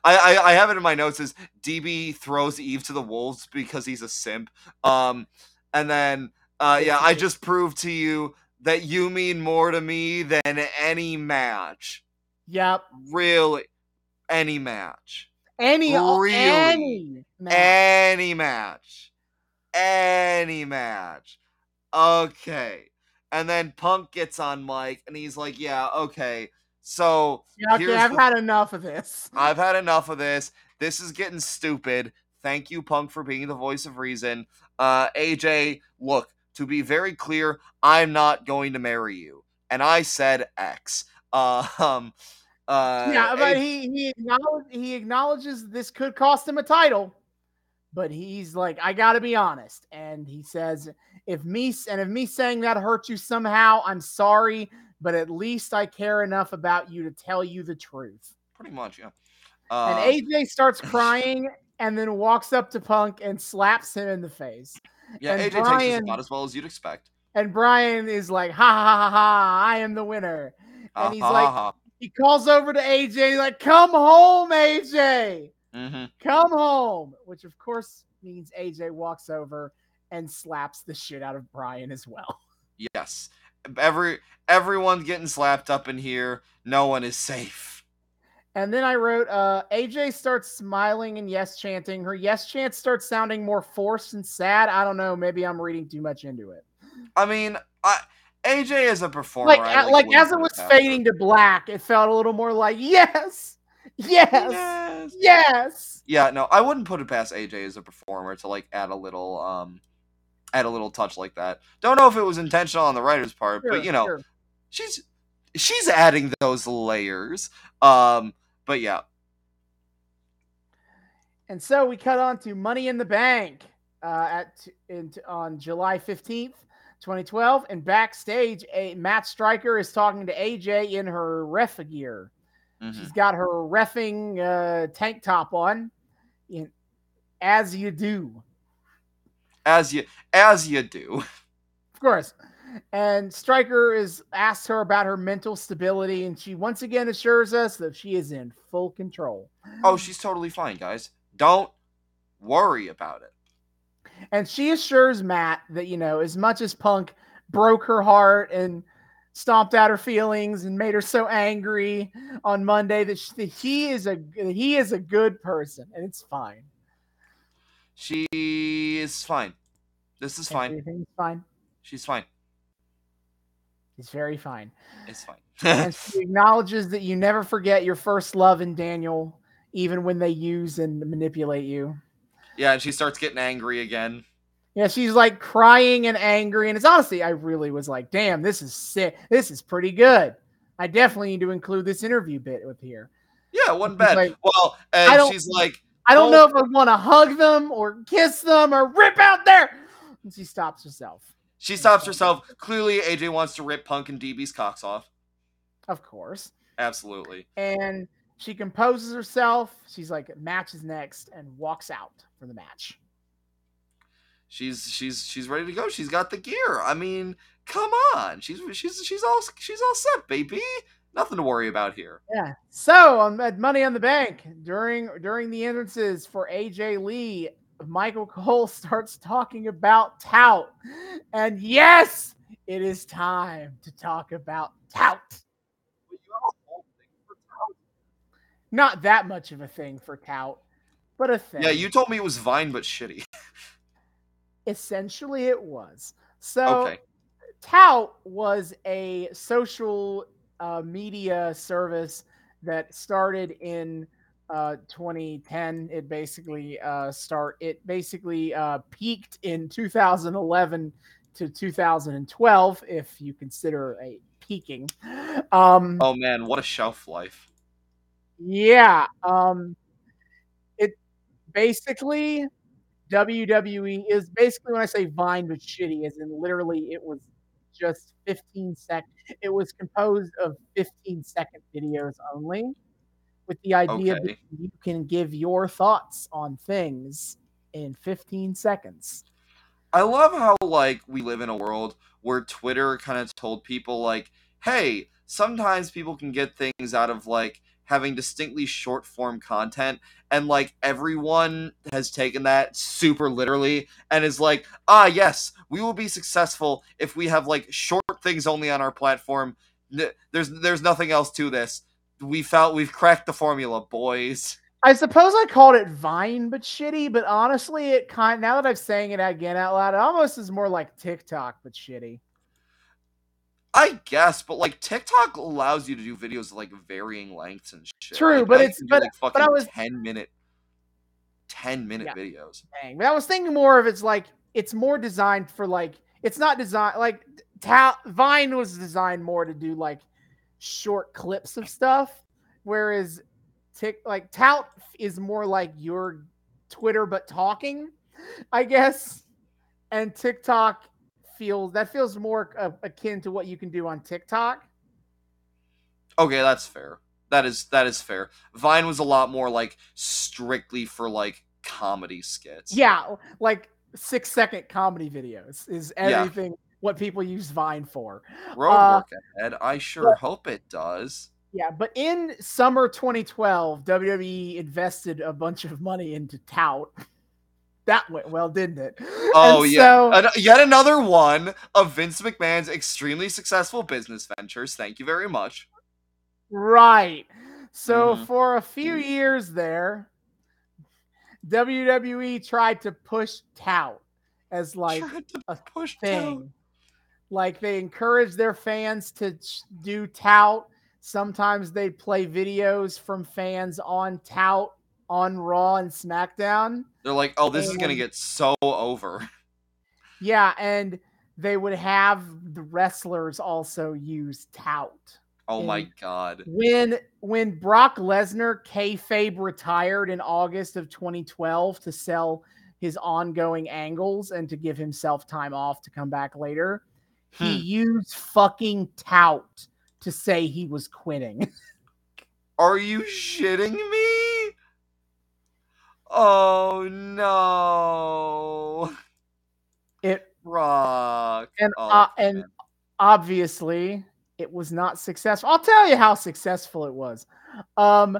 I, I I have it in my notes as D B throws Eve to the wolves because he's a simp. Um and then uh yeah, I just proved to you that you mean more to me than any match. Yep. Really any match. Any really, any match. Any match. Any match. Okay. And then Punk gets on mic and he's like, yeah, okay. So yeah, okay, I've the- had enough of this. I've had enough of this. This is getting stupid. Thank you, Punk, for being the voice of reason. Uh, A J, look, to be very clear, I'm not going to marry you. And I said X. Uh, um, uh, yeah, but A- he, he, acknowledge- he acknowledges this could cost him a title. But he's like, I gotta be honest. And he says, if me and if me saying that hurt you somehow, I'm sorry, but at least I care enough about you to tell you the truth. Pretty much, yeah. Uh, and A J starts crying and then walks up to Punk and slaps him in the face. Yeah, and A J Brian, takes this about as well as you'd expect. And Brian is like, ha ha ha ha, I am the winner. And uh, he's ha, like, ha. He calls over to A J, like, come home, A J. Mm-hmm. Come home, which of course means A J walks over and slaps the shit out of Brian as well. Yes, every everyone's getting slapped up in here. No one is safe. And then I wrote, uh, A J starts smiling and yes chanting. Her yes chant starts sounding more forced and sad. I don't know. Maybe I'm reading too much into it. I mean, I. A J is a performer. Like, I, like, like as it was fading to black, it felt a little more like yes. Yes. yes yes yeah no I wouldn't put it past A J as a performer to like add a little um add a little touch like that. Don't know if it was intentional on the writer's part, sure, but you know sure. she's she's adding those layers um but yeah. And so we cut on to Money in the Bank uh at in on July fifteenth, twenty twelve, and backstage a Matt Stryker is talking to A J in her ref gear. Mm-hmm. She's got her reffing uh, tank top on. You know, as you do. As you as you do. Of course. And Stryker is asks her about her mental stability, and she once again assures us that she is in full control. Oh, she's totally fine, guys. Don't worry about it. And she assures Matt that, you know, as much as Punk broke her heart and stomped out her feelings and made her so angry on Monday, that, she, that he is a he is a good person, and it's fine. She is fine. This is fine. Everything's fine. She's fine. It's very fine. It's fine. And she acknowledges that you never forget your first love in Daniel, even when they use and manipulate you. Yeah, and she starts getting angry again. Yeah, she's like crying and angry. And it's honestly, I really was like, damn, this is sick. This is pretty good. I definitely need to include this interview bit with here. Yeah, it wasn't bad. Like, well, and she's like, I don't know if I want to hug them or kiss them or rip out there. And she stops herself. She stops herself. Clearly, A J wants to rip Punk and D B's cocks off. Of course. Absolutely. And she composes herself. She's like, match is next, and walks out for the match. She's she's she's ready to go. She's got the gear. I mean, come on. She's she's she's all she's all set, baby. Nothing to worry about here. Yeah. So on um, at Money in the Bank, during during the entrances for A J Lee, Michael Cole starts talking about Tout. And yes, it is time to talk about Tout. Well, you have a whole thing for Tout. Not that much of a thing for Tout, but a thing. Yeah, you told me it was Vine, but shitty. Essentially, it was. So, okay. Tout was a social uh, media service that started in Uh, twenty ten. It basically uh, start. It basically uh, peaked in two thousand eleven to two thousand twelve, if you consider a peaking. Um, oh man, what a shelf life! Yeah, um, it basically W W E is basically, when I say Vine but shitty, as in literally it was just fifteen seconds. It was composed of fifteen second videos only, with the idea okay. that you can give your thoughts on things in fifteen seconds. I love how, like, we live in a world where Twitter kind of told people, like, hey, sometimes people can get things out of, like, having distinctly short-form content, and, like, everyone has taken that super literally and is like, ah, yes, we will be successful if we have, like, short things only on our platform. There's, there's nothing else to this. We felt we've cracked the formula, boys. I suppose I called it Vine but shitty, but honestly, it kind of, now that I'm saying it again out loud, it almost is more like TikTok but shitty. I guess, but like TikTok allows you to do videos of like varying lengths and shit. True, like, but it's but, like fucking but I was ten minute, ten minute yeah, videos. Dang, but I was thinking more of it's like it's more designed for like it's not designed like ta- Vine was designed more to do like short clips of stuff, whereas tick like Tout is more like your Twitter but talking, I guess, and TikTok feels that feels more uh, akin to what you can do on TikTok. Okay, that's fair. That is that is fair. Vine was a lot more like strictly for like comedy skits. Yeah, like six second comedy videos is everything. Yeah. What people use Vine for. Road uh, work ahead. I sure but, hope it does. Yeah, but in summer twenty twelve, W W E invested a bunch of money into Tout. That went well, didn't it? Oh, and yeah. So, An- yet another one of Vince McMahon's extremely successful business ventures. Thank you very much. Right. So mm-hmm. for a few mm-hmm. years there, W W E tried to push Tout as like a push thing. Tout. Like, they encourage their fans to do Tout. Sometimes they play videos from fans on Tout on Raw and SmackDown. They're like, oh, this and, is going to get so over. Yeah, and they would have the wrestlers also use Tout. Oh, and my God. When when Brock Lesnar kayfabe retired in August of twenty twelve to sell his ongoing angles and to give himself time off to come back later, He hmm. used fucking Tout to say he was quitting. Are you shitting me? Oh no. It rocked. And oh, uh, and obviously it was not successful. I'll tell you how successful it was. Um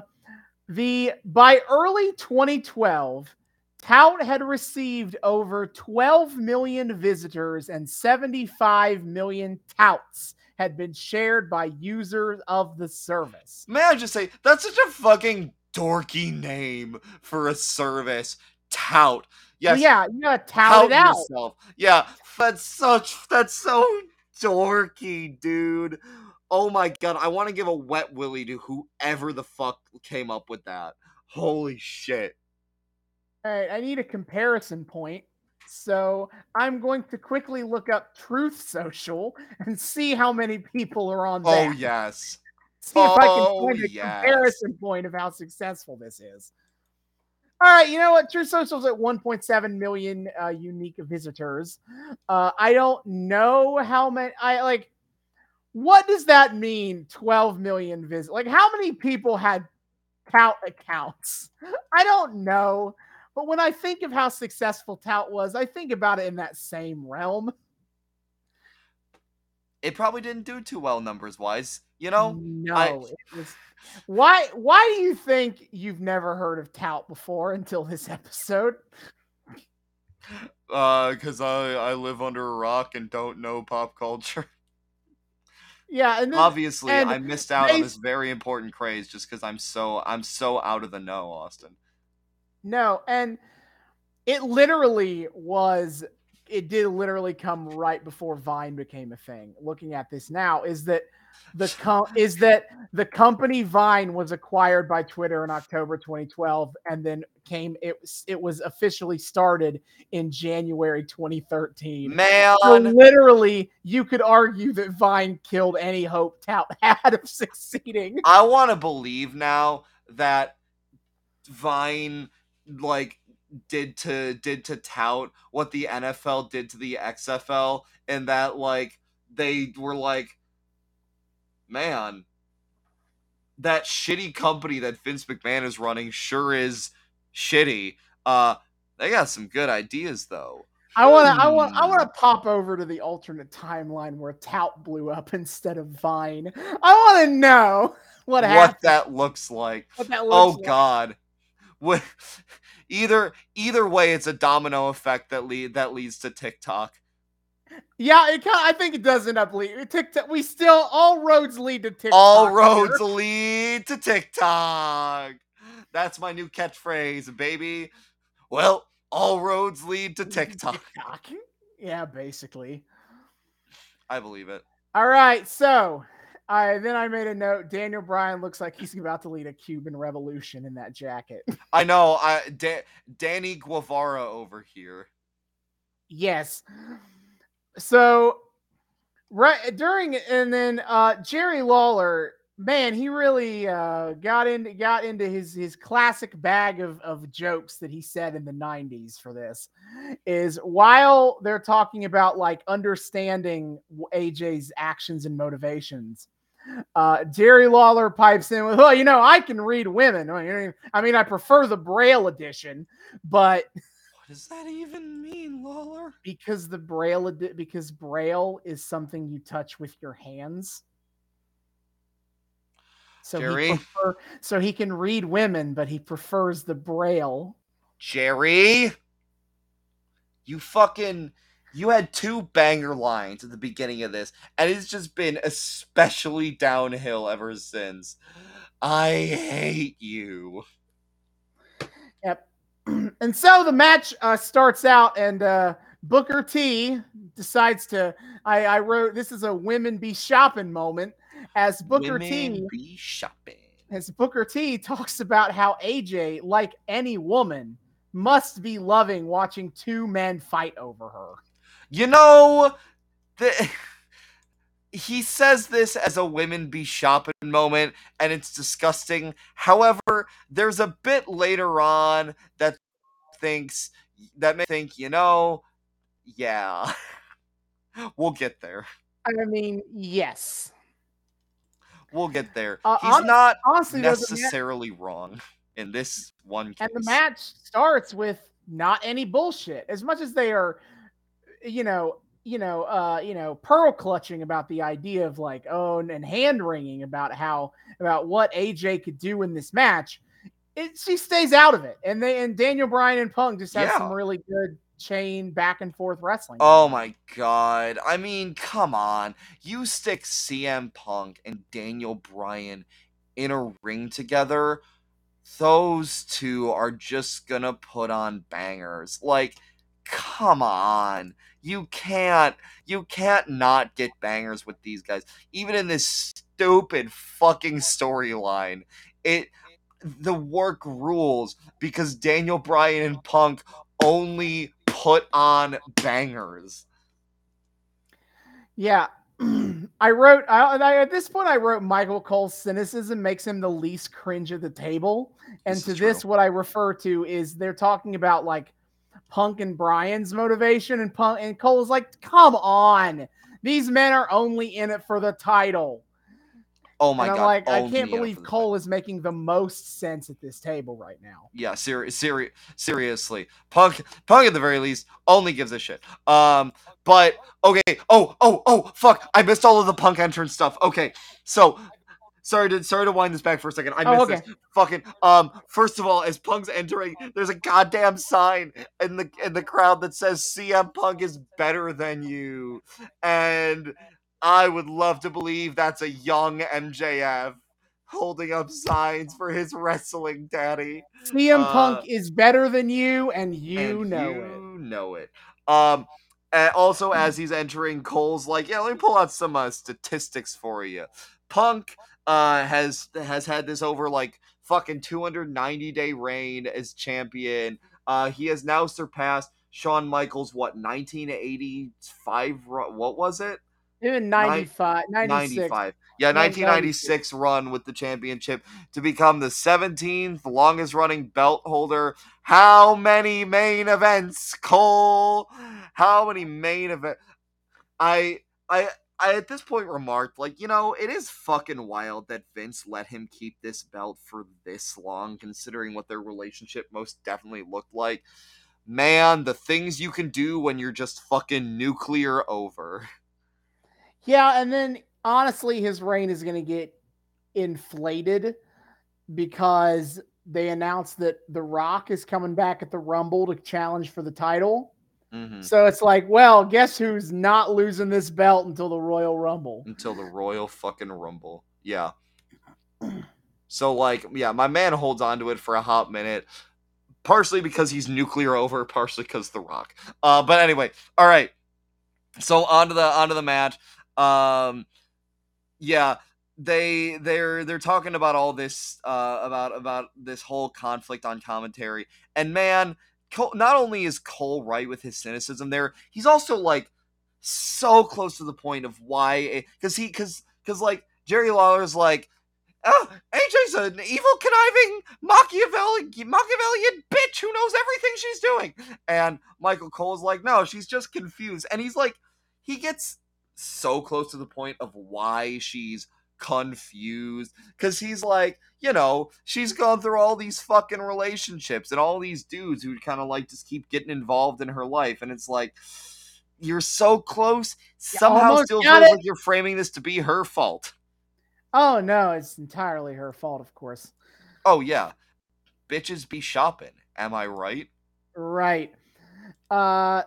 the by early twenty twelve, Tout had received over twelve million visitors and seventy-five million touts had been shared by users of the service. May I just say, that's such a fucking dorky name for a service. Tout. Yes. Yeah, you gotta tout, tout it out. Yourself. Yeah, that's such, that's so dorky, dude. Oh my god, I want to give a wet willy to whoever the fuck came up with that. Holy shit. All right, I need a comparison point, so I'm going to quickly look up Truth Social and see how many people are on there. Oh, yes. See oh, if I can find a yes. comparison point of how successful this is. All right, you know what? Truth Social's at one point seven million uh, unique visitors. Uh, I don't know how many... I like. What does that mean, twelve million visits? Like, how many people had Tout accounts? I don't know. But when I think of how successful Tout was, I think about it in that same realm. It probably didn't do too well numbers-wise, you know? No. I... It was... Why Why do you think you've never heard of Tout before until this episode? Uh, because I, I live under a rock and don't know pop culture. Yeah, and then, obviously, and I missed out they... on this very important craze just because I'm so I'm so out of the know, Austin. No, and it literally was, it did literally come right before Vine became a thing. Looking at this now, is that the com- is that the company Vine was acquired by Twitter in October twenty twelve, and then came it it was officially started in January twenty thirteen. Man, so literally, you could argue that Vine killed any hope Tout had of succeeding. I want to believe now that Vine like did to did to Tout what the N F L did to the X F L, and that like they were like, man, that shitty company that Vince McMahon is running sure is shitty. Uh, they got some good ideas though. I want to I want I want to pop over to the alternate timeline where Tout blew up instead of Vine. I want to know what happened. What that looks like. What that looks oh, like. Oh god. What either either way it's a domino effect that lead that leads to TikTok. Yeah, it kind of, I think it does end up leading TikTok. We still all roads lead to TikTok. All roads here. lead to TikTok. That's my new catchphrase, baby. Well, all roads lead to TikTok. TikTok. Yeah, basically. I believe it. All right, so I then I made a note. Daniel Bryan looks like he's about to lead a Cuban revolution in that jacket. I know. I da- Danny Guevara over here. Yes. So right during and then uh, Jerry Lawler, man, he really uh, got into got into his his classic bag of of jokes that he said in the nineties. For this is while they're talking about like understanding A J's actions and motivations, uh, Jerry Lawler pipes in with, "Oh, you know, I can read women. I mean, I prefer the Braille edition, but." Does that even mean, Lawler? Because the Braille, because Braille is something you touch with your hands. So Jerry, he prefer, so he can read women, but he prefers the Braille. Jerry, you fucking, you had two banger lines at the beginning of this, and it's just been especially downhill ever since. I hate you. Yep. And so the match uh, starts out, and uh, Booker T decides to. I, I wrote this is a women be shopping moment as Booker women T be shopping as Booker T talks about how A J, like any woman, must be loving watching two men fight over her. You know, the, he says this as a women be shopping moment, and it's disgusting. However, there's a bit later on that. Thinks that may think, you know, yeah, we'll get there. I mean, yes. We'll get there. Uh, He's honest, not honestly, necessarily wrong in this one case. And the match starts with not any bullshit. As much as they are, you know, you know, uh, you know, pearl clutching about the idea of like, oh, and hand wringing about how about what A J could do in this match. It, she stays out of it, and they and Daniel Bryan and Punk just have yeah. some really good chain back and forth wrestling. Oh my god! I mean, come on! You stick C M Punk and Daniel Bryan in a ring together; those two are just gonna put on bangers. Like, come on! You can't, you can't not get bangers with these guys, even in this stupid fucking storyline. It. The work rules because Daniel Bryan and Punk only put on bangers. Yeah. I wrote, I, I, at this point, I wrote Michael Cole's cynicism makes him the least cringe at the table. And this to this, what I refer to is they're talking about like Punk and Bryan's motivation, and Punk and Cole's like, come on, these men are only in it for the title. Oh my and I'm god! Like, I can't believe Cole is making the most sense at this table right now. Yeah, ser- ser- seriously, Punk, Punk at the very least only gives a shit. Um, but okay. Oh, oh, oh, fuck! I missed all of the Punk entrance stuff. Okay, so sorry to sorry to wind this back for a second. I missed oh, okay. this. Fucking um. First of all, as Punk's entering, there's a goddamn sign in the in the crowd that says "C M Punk is better than you," and I would love to believe that's a young M J F holding up signs for his wrestling daddy. C M uh, Punk is better than you, and you and know you it. You know it. Um, and also, as he's entering, Cole's like, yeah, let me pull out some uh, statistics for you. Punk uh, has has had this over, like, fucking two hundred ninety day reign as champion. Uh, he has now surpassed Shawn Michaels, what, nineteen eighty-five? What was it? Even ninety-five, ninety-six. ninety-five. Yeah, nineteen ninety-six run with the championship to become the seventeenth longest running belt holder. How many main events, Cole? How many main events? I, I, I at this point remarked, like, you know, it is fucking wild that Vince let him keep this belt for this long, considering what their relationship most definitely looked like. Man, the things you can do when you're just fucking nuclear over. Yeah, and then, honestly, his reign is going to get inflated because they announced that The Rock is coming back at the Rumble to challenge for the title. Mm-hmm. So it's like, well, guess who's not losing this belt until the Royal Rumble? Until the Royal fucking Rumble. Yeah. So, like, yeah, my man holds on to it for a hot minute. Partially because he's nuclear over, partially because The Rock. Uh, but anyway, all right. So, onto the, onto the match. Um, yeah, they they're they're talking about all this uh, about about this whole conflict on commentary, and man, Cole, not only is Cole right with his cynicism there, he's also like so close to the point of why, because he because because like Jerry Lawler's like, oh, A J's an evil, conniving, Machiavellian, Machiavellian bitch who knows everything she's doing, and Michael Cole's like, no, she's just confused, and he's like, he gets so close to the point of why she's confused, because he's like, you know, she's gone through all these fucking relationships and all these dudes who kind of like just keep getting involved in her life, and it's like, you're so close, somehow still feels like you're framing this to be her fault. Oh no, it's entirely her fault, of course. Oh yeah, bitches be shopping, am I right? Right. Uh,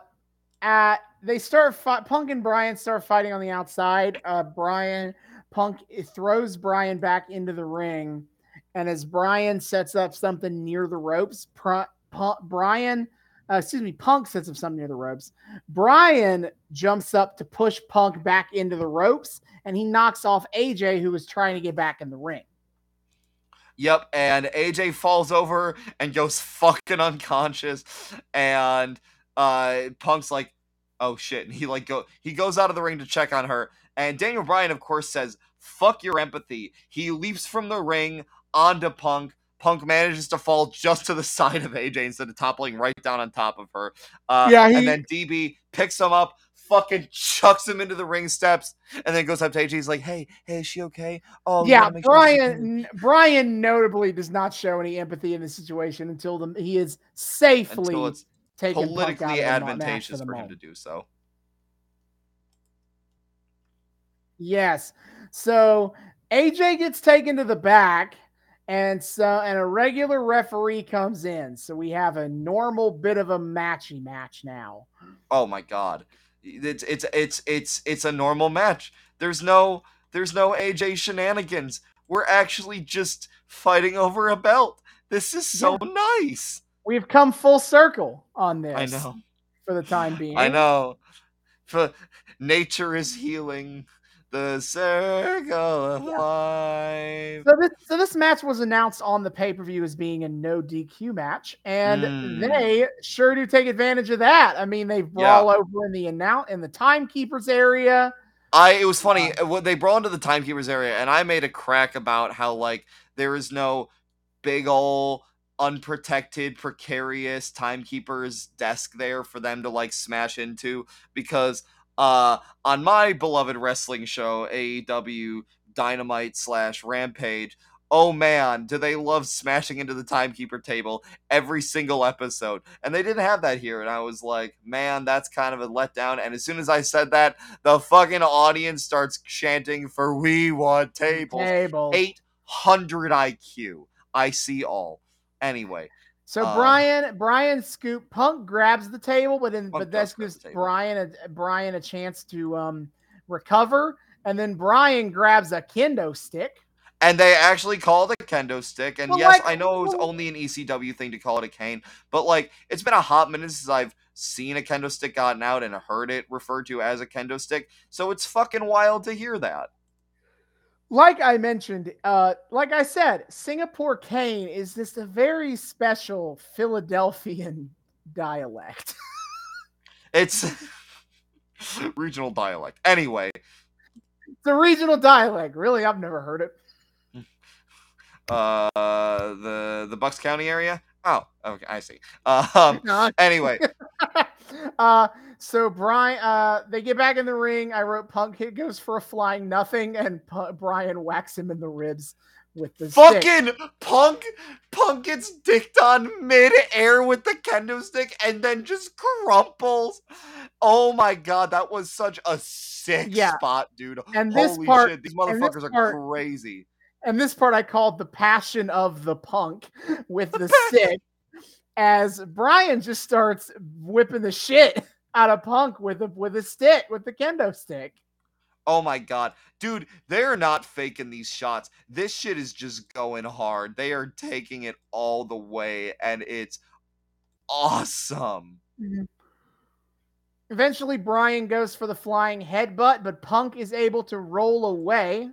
at They start fight, Punk and Bryan start fighting on the outside. Uh, Bryan Punk throws Bryan back into the ring, and as Bryan sets up something near the ropes, Pr- Punk, Bryan, uh, excuse me, Punk sets up something near the ropes. Bryan jumps up to push Punk back into the ropes, and he knocks off A J, who was trying to get back in the ring. Yep, and A J falls over and goes fucking unconscious, and uh, Punk's like, oh shit, and he like go he goes out of the ring to check on her, and Daniel Bryan of course says, fuck your empathy. He leaps from the ring onto Punk. Punk manages to fall just to the side of A J instead of toppling right down on top of her. Uh yeah, he... and then D B picks him up, fucking chucks him into the ring steps, and then goes up to A J. He's like, hey, hey, is she okay? Oh, yeah, Brian, sure Brian notably does not show any empathy in this situation until the, he is safely until it's taken politically advantageous for him to do so. Yes. So A J gets taken to the back, and so and a regular referee comes in. So we have a normal bit of a matchy match now. Oh my god. It's it's it's it's it's a normal match. There's no there's no A J shenanigans. We're actually just fighting over a belt. This is so yeah. nice. We've come full circle on this. I know. For the time being. I know. For nature is healing. The circle of yeah. life. So this, so this match was announced on the pay-per-view as being a no D Q match, and mm. they sure do take advantage of that. I mean, they brawl yeah. over in the announce in the timekeepers area. I it was funny um, they brawl into the timekeepers area, and I made a crack about how like there is no big ol' unprotected, precarious timekeepers desk there for them to like smash into because. Uh, on my beloved wrestling show, A E W Dynamite slash Rampage, oh man, do they love smashing into the timekeeper table every single episode. And they didn't have that here, and I was like, man, that's kind of a letdown. And as soon as I said that, the fucking audience starts chanting for we want tables. Table. eight hundred I Q. I see all. Anyway. So um, Brian, Brian scoop Punk grabs the table, but then Punk but that gives Brian a, Brian a chance to um, recover, and then Brian grabs a kendo stick. And they actually call it a kendo stick, and well, yes, like, I know it was only an E C W thing to call it a cane, but like it's been a hot minute since I've seen a kendo stick gotten out and heard it referred to as a kendo stick, so it's fucking wild to hear that. Like I mentioned, uh, like I said, Singapore cane is just a very special Philadelphian dialect. It's regional dialect. Anyway. It's a regional dialect. Really, I've never heard it. Uh, the the Bucks County area? Oh, okay, I see. Um, no. Anyway. uh, so Brian, uh, they get back in the ring. I wrote Punk hit goes for a flying nothing, and P- Brian whacks him in the ribs with the fucking stick. Punk. Punk gets dicked on mid-air with the kendo stick, and then just crumples. Oh my god, that was such a sick yeah. spot, dude. And Holy this part, shit, these motherfuckers are part, crazy. And this part I called the passion of the Punk with the, the stick, as Brian just starts whipping the shit out of Punk with a with a stick, with the kendo stick. Oh my god. Dude, they're not faking these shots. This shit is just going hard. They are taking it all the way, and it's awesome. Mm-hmm. Eventually, Brian goes for the flying headbutt, but Punk is able to roll away.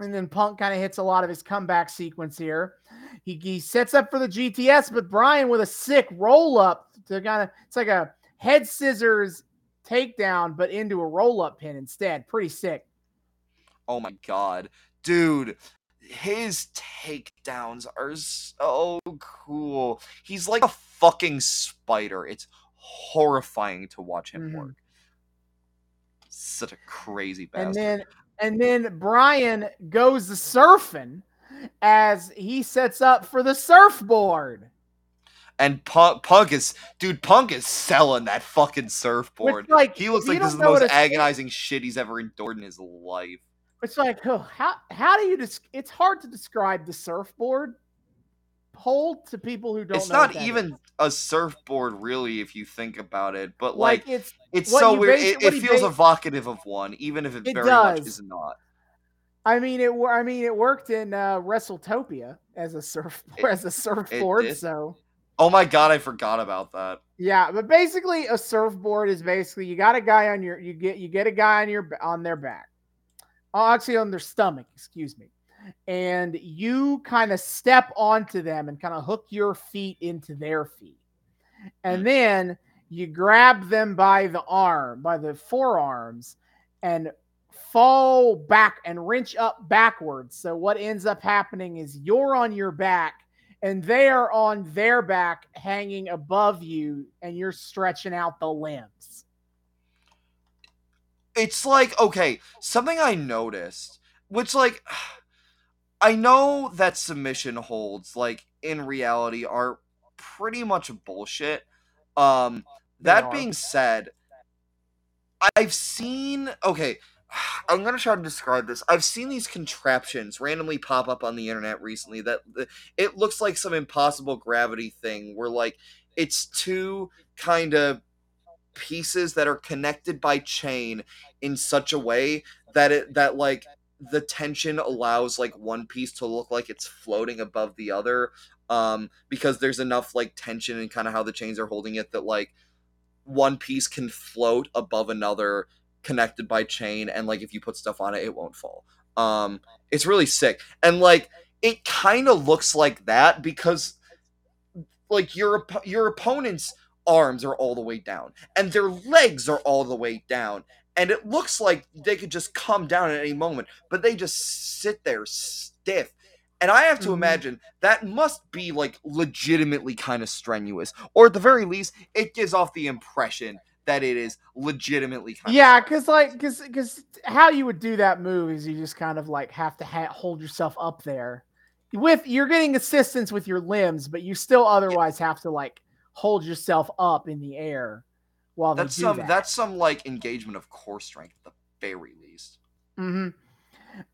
And then Punk kind of hits a lot of his comeback sequence here. He, he sets up for the G T S, but Brian with a sick roll up to kind of, it's like a head scissors takedown, but into a roll up pin instead. Pretty sick. Oh my god, dude. His takedowns are so cool. He's like a fucking spider. It's horrifying to watch him mm-hmm. work. Such a crazy bastard. And then, And then Brian goes to surfing as he sets up for the surfboard. And Punk, Punk is, dude, Punk is selling that fucking surfboard. Which, like, he looks like this is the most agonizing shit he's ever endured in his life. It's like, oh, how how do you, dis- it's hard to describe the surfboard pole to people who don't it's know. It's not even is. a surfboard, really, if you think about it, but like, like it's It's so weird. It, it feels evocative of one, even if it, it very does. much is not. I mean, it. I mean, it worked in uh, WrestleTopia as a surf it, as a surfboard. It, it, so, oh my god, I forgot about that. Yeah, but basically, a surfboard is basically you got a guy on your you get you get a guy on your on their back, oh, actually on their stomach. Excuse me, and you kind of step onto them and kind of hook your feet into their feet, and then. You grab them by the arm, by the forearms, and fall back and wrench up backwards. So what ends up happening is you're on your back and they are on their back hanging above you, and you're stretching out the limbs. it's like, okay, something I noticed, which, like, I know that submission holds, like, in reality are pretty much bullshit. Um, that being said, I've seen, okay, I'm going to try to describe this. I've seen these contraptions randomly pop up on the internet recently that it looks like some impossible gravity thing where, like, it's two kind of pieces that are connected by chain in such a way that it, that like the tension allows like one piece to look like it's floating above the other. Um, because there's enough like tension and kind of how the chains are holding it that like one piece can float above another connected by chain. And like, if you put stuff on it, it won't fall. Um, it's really sick. And like, it kind of looks like that because like your, op- your opponent's arms are all the way down and their legs are all the way down. And it looks like they could just come down at any moment, but they just sit there stiff. And I have to mm-hmm. imagine that must be, like, legitimately kind of strenuous. Or at the very least, it gives off the impression that it is legitimately kind yeah, of strenuous. Yeah, because, like, because how you would do that move is you just kind of, like, have to ha- hold yourself up there. With you're getting assistance with your limbs, but you still otherwise have to, like, hold yourself up in the air while that's they do some, that. That's some, like, engagement of core strength at the very least. Mm-hmm.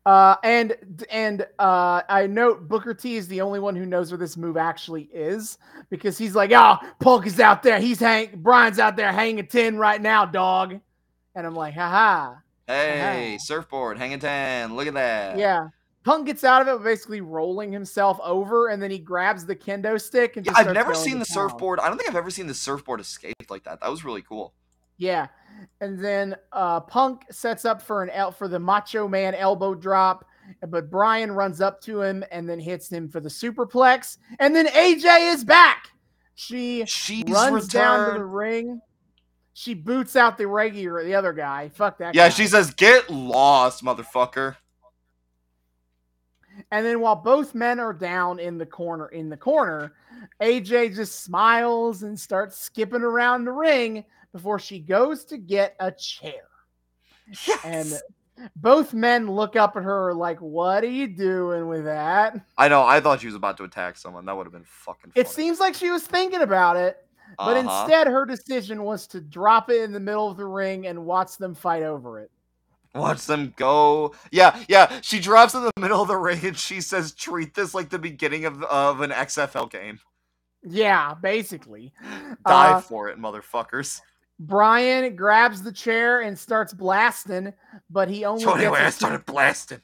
Uh, and and uh, I note Booker T is the only one who knows where this move actually is because he's like, oh, Punk is out there. He's hang- Brian's out there hanging ten right now, dog. And I'm like, haha. Hey, ha-ha. Surfboard, hanging ten. Look at that. Yeah. Punk gets out of it basically rolling himself over, and then he grabs the kendo stick. And just yeah, I've never seen the down. surfboard. I don't think I've ever seen the surfboard escape like that. That was really cool. Yeah. And then uh, Punk sets up for an el- for the Macho Man elbow drop, but Brian runs up to him and then hits him for the superplex. And then A J is back. She She's runs returned. down to the ring. She boots out the regular, the other guy. Fuck that yeah, guy. Yeah, she says, get lost, motherfucker. And then while both men are down in the corner, in the corner, A J just smiles and starts skipping around the ring before she goes to get a chair. Yes. And both men look up at her like, what are you doing with that? I know. I thought she was about to attack someone. That would have been fucking funny. It seems like she was thinking about it, but uh-huh. instead her decision was to drop it in the middle of the ring and watch them fight over it. Watch them go. Yeah, yeah. She drops in the middle of the ring and she says, treat this like the beginning of, of an X F L game. Yeah, basically. Die uh, for it, motherfuckers. Brian grabs the chair and starts blasting, but he only so anyway, gets I started two, blasting.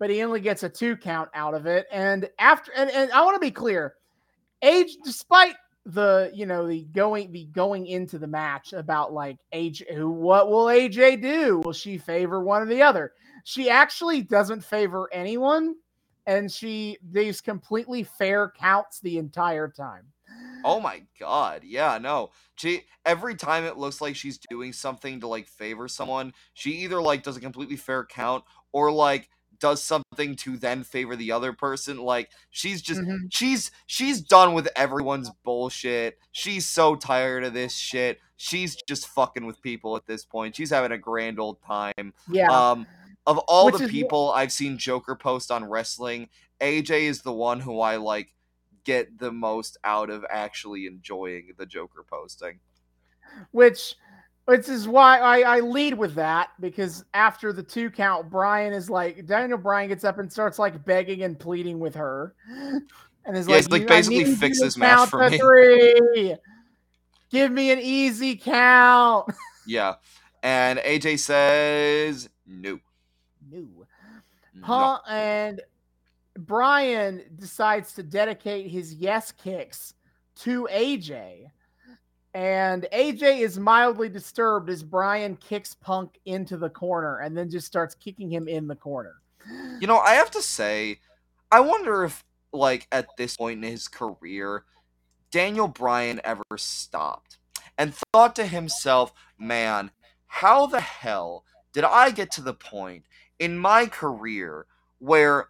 But he only gets a two count out of it. And after and, and I want to be clear, age despite the you know the going the going into the match about like A J who what will A J do? Will she favor one or the other? She actually doesn't favor anyone, and she these completely fair counts the entire time. Oh my god, yeah, no. She every time it looks like she's doing something to like favor someone, she either like does a completely fair count or like does something to then favor the other person. Like she's just mm-hmm. she's she's done with everyone's bullshit. She's so tired of this shit. She's just fucking with people at this point. She's having a grand old time. Yeah. Um of all Which the is- people I've seen Joker post on wrestling, A J is the one who I like get the most out of actually enjoying the Joker posting. Which which is why I, I lead with that, because after the two count, Brian is like Daniel Bryan gets up and starts like begging and pleading with her. And is yeah, like, like basically fix this match for me. Three. Give me an easy count. Yeah. And A J says no. No. Huh, no. And Brian decides to dedicate his yes kicks to A J, and A J is mildly disturbed as Brian kicks Punk into the corner and then just starts kicking him in the corner. You know, I have to say, I wonder if, like, at this point in his career, Daniel Bryan ever stopped and thought to himself, man, how the hell did I get to the point in my career where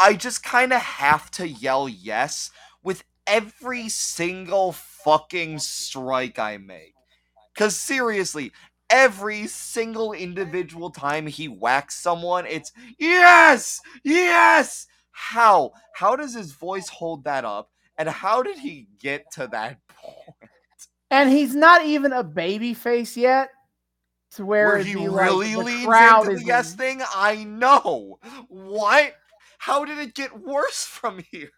I just kind of have to yell yes with every single fucking strike I make? Because seriously, every single individual time he whacks someone, it's yes, yes. How? How does his voice hold that up? And how did he get to that point? And he's not even a baby face yet. To where, where he really like, leans into the yes thing? I know. What? How did it get worse from here?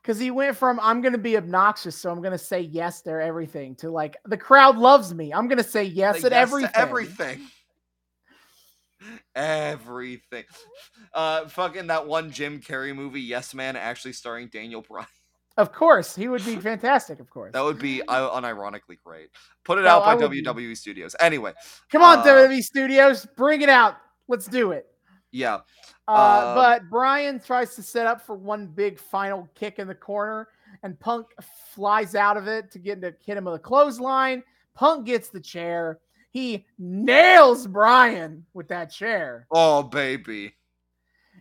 Because he went from, I'm going to be obnoxious, so I'm going to say yes to everything, to like, the crowd loves me, I'm going to say yes at yes everything. To everything. Everything. Uh, fucking that one Jim Carrey movie, Yes Man, actually starring Daniel Bryan. Of course. He would be fantastic, of course. That would be unironically great. Put it no, out by W W E be... Studios. Anyway. Come on, uh, W W E Studios. Bring it out. Let's do it. Yeah. Uh, uh, but Bryan tries to set up for one big final kick in the corner, and Punk flies out of it to get to hit him with a clothesline. Punk gets the chair. He nails Bryan with that chair. Oh, baby.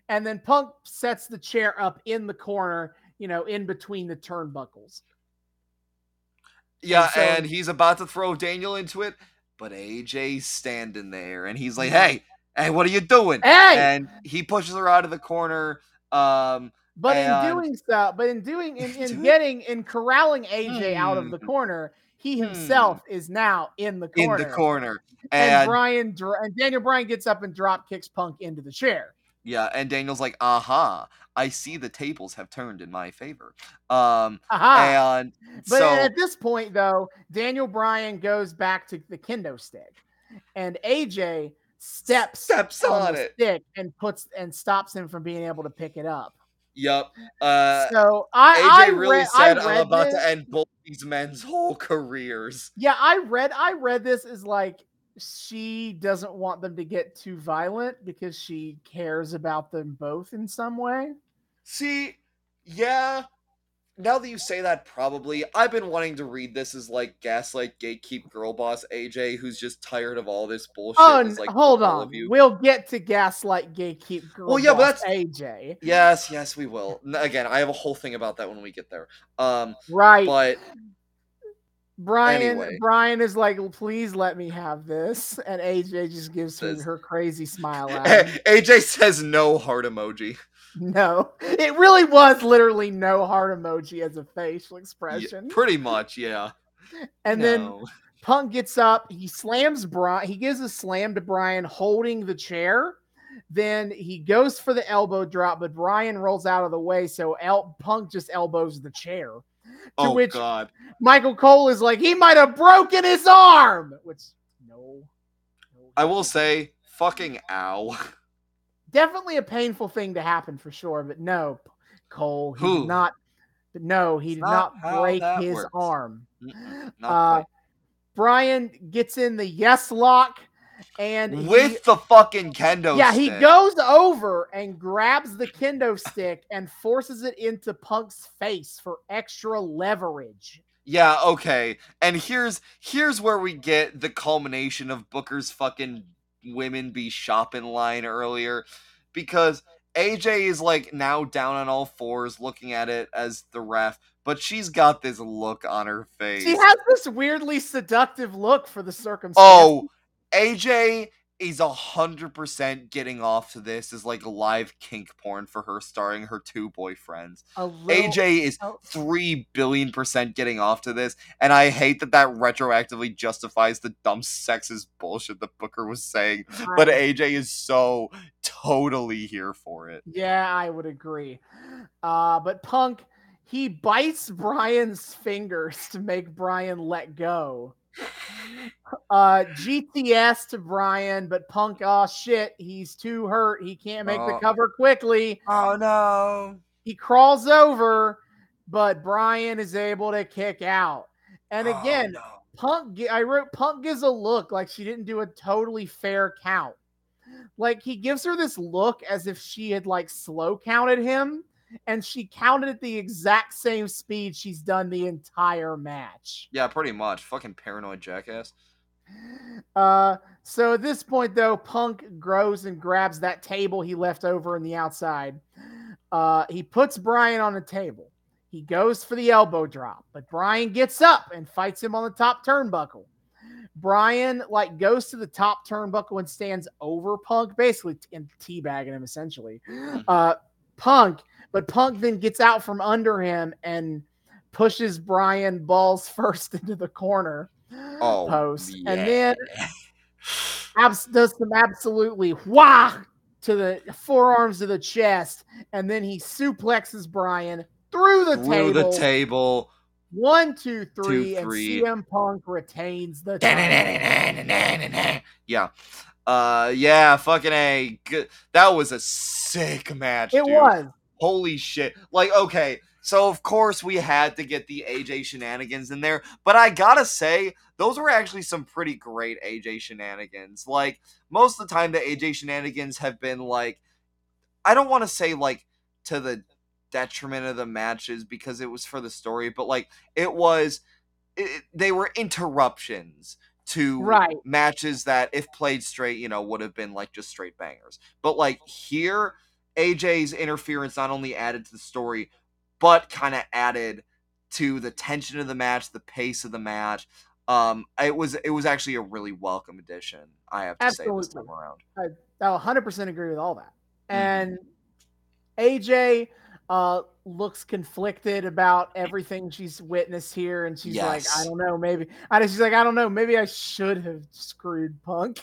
And then Punk sets the chair up in the corner, you know, in between the turnbuckles. Yeah, and, so, and he's about to throw Daniel into it, but A J's standing there, and he's like, hey, hey, what are you doing? Hey! And he pushes her out of the corner. Um, but and... in doing so, but in doing, in, in getting, in corralling A J hmm. out of the corner, he himself hmm. is now in the corner. In the corner. And, and Bryan, and Daniel Bryan gets up and drop kicks Punk into the chair. Yeah, and Daniel's like, aha, uh-huh, I see the tables have turned in my favor. Um, uh-huh. and But so... at this point, though, Daniel Bryan goes back to the kendo stick. And A J steps, steps on, on the it. stick and puts and stops him from being able to pick it up. Yep. Uh, so I, A J I really read, said, I I'm about this. to end both these men's whole careers. Yeah, I read, I read this as like, she doesn't want them to get too violent because she cares about them both in some way. See, yeah. Now that you say that, probably. I've been wanting to read this as like gaslight gatekeep girl boss A J, who's just tired of all this bullshit. Oh, is like, hold on. We'll get to gaslight gatekeep girl well, yeah, boss but that's... A J. Yes, yes, we will. Again, I have a whole thing about that when we get there. Um, right, but. Bryan anyway. Bryan is like, please let me have this, and A J just gives her her crazy smile out. A J says no heart emoji. No, it really was literally no heart emoji as a facial expression. Yeah, pretty much, yeah. And no. then Punk gets up, he slams Bryan, he gives a slam to Bryan holding the chair. Then he goes for the elbow drop, but Bryan rolls out of the way, so El- Punk just elbows the chair. To oh, which God. Michael Cole is like, he might have broken his arm! Which, no. no I will say, fucking ow. Definitely a painful thing to happen for sure, but no, Cole, he Who? did not, but no, he it's did not, not break his works. arm. Uh, Bryan gets in the yes lock, and with he, the fucking kendo yeah, stick. Yeah, he goes over and grabs the kendo stick and forces it into Punk's face for extra leverage. Yeah, okay. And here's here's where we get the culmination of Booker's fucking women be shopping line earlier, because A J is like now down on all fours looking at it as the ref, but she's got this look on her face. She has this weirdly seductive look for the circumstance. Oh, A J is one hundred percent getting off to this as like live kink porn for her, starring her two boyfriends. Little, A J is oh. three billion percent getting off to this, and I hate that that retroactively justifies the dumb sexist bullshit that Booker was saying, right. but A J is so totally here for it. Yeah, I would agree. Uh, but Punk, he bites Bryan's fingers to make Bryan let go. Uh, G T S to Bryan, but Punk, oh shit, he's too hurt. He can't make oh. the cover quickly. Oh no. He crawls over, but Bryan is able to kick out. And again, oh, no. Punk, I wrote, Punk gives a look like she didn't do a totally fair count. Like he gives her this look as if she had like slow counted him, and she counted at the exact same speed she's done the entire match. Yeah, pretty much. Fucking paranoid jackass. Uh, so at this point, though, Punk grows and grabs that table he left over in the outside. Uh, he puts Bryan on the table. He goes for the elbow drop, but Bryan gets up and fights him on the top turnbuckle. Bryan like goes to the top turnbuckle and stands over Punk, basically t- and teabagging him essentially. Uh, Punk, but Punk then gets out from under him and pushes Bryan balls first into the corner oh, post, yeah. and then abs- does some absolutely wah to the forearms to the chest, and then he suplexes Bryan through the through table. Through the table. One, two, three, two, three. And C M Punk retains the title. Yeah. Uh, yeah, fucking A. Good. That was a sick match, It dude. was. Holy shit. Like, okay, so of course we had to get the A J shenanigans in there, but I gotta say, those were actually some pretty great A J shenanigans. Like, most of the time the A J shenanigans have been, like, I don't want to say, like, to the detriment of the matches because it was for the story, but like it was it, they were interruptions to right. matches that if played straight, you know, would have been like just straight bangers. But like here, A J's interference not only added to the story but kind of added to the tension of the match, the pace of the match. Um, it was it was actually a really welcome addition, I have to Absolutely. say, this time around. I, I one hundred percent agree with all that. And mm-hmm. A J Uh, looks conflicted about everything she's witnessed here, and she's yes. like, I don't know, maybe. I she's like, I don't know, maybe I should have screwed Punk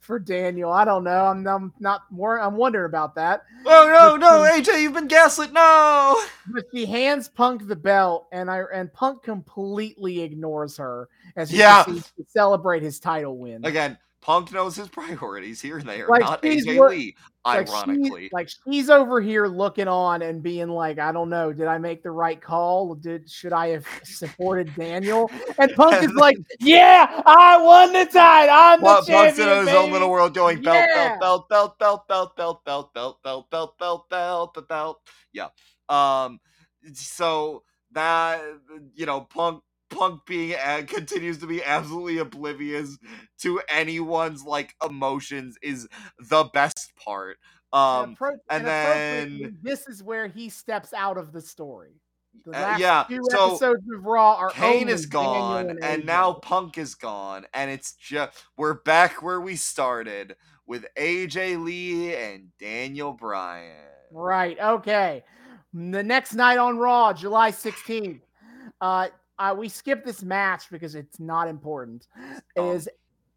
for Daniel. I don't know. I'm, I'm not more. I'm wondering about that. Oh no, but no, she, A J, you've been gaslit. No. But she hands Punk the belt, and I and Punk completely ignores her as he yeah. proceeds to celebrate his title win again. Punk knows his priorities here and there, like not A J look, Lee, like ironically. She, like she's over here looking on and being like, I don't know, did I make the right call? Did should I have supported Daniel? And Punk and is like, yeah, I won the title. I'm well, the champion. Punk's in his baby. own little world going belt, yeah. belt, belt, belt, belt, belt, belt, belt, belt, belt, belt, belt, belt, belt. Yeah. Um. So that you know, Punk. Punk being uh, continues to be absolutely oblivious to anyone's like emotions is the best part. Um, and, appro- and, and then this is where he steps out of the story. The last uh, yeah, few so episodes of Raw are Kane is gone, and, and now Punk is gone, and it's just we're back where we started with A J Lee and Daniel Bryan. Right. Okay. The next night on Raw, July sixteenth. Uh, Uh, we skip this match because it's not important. Oh. Is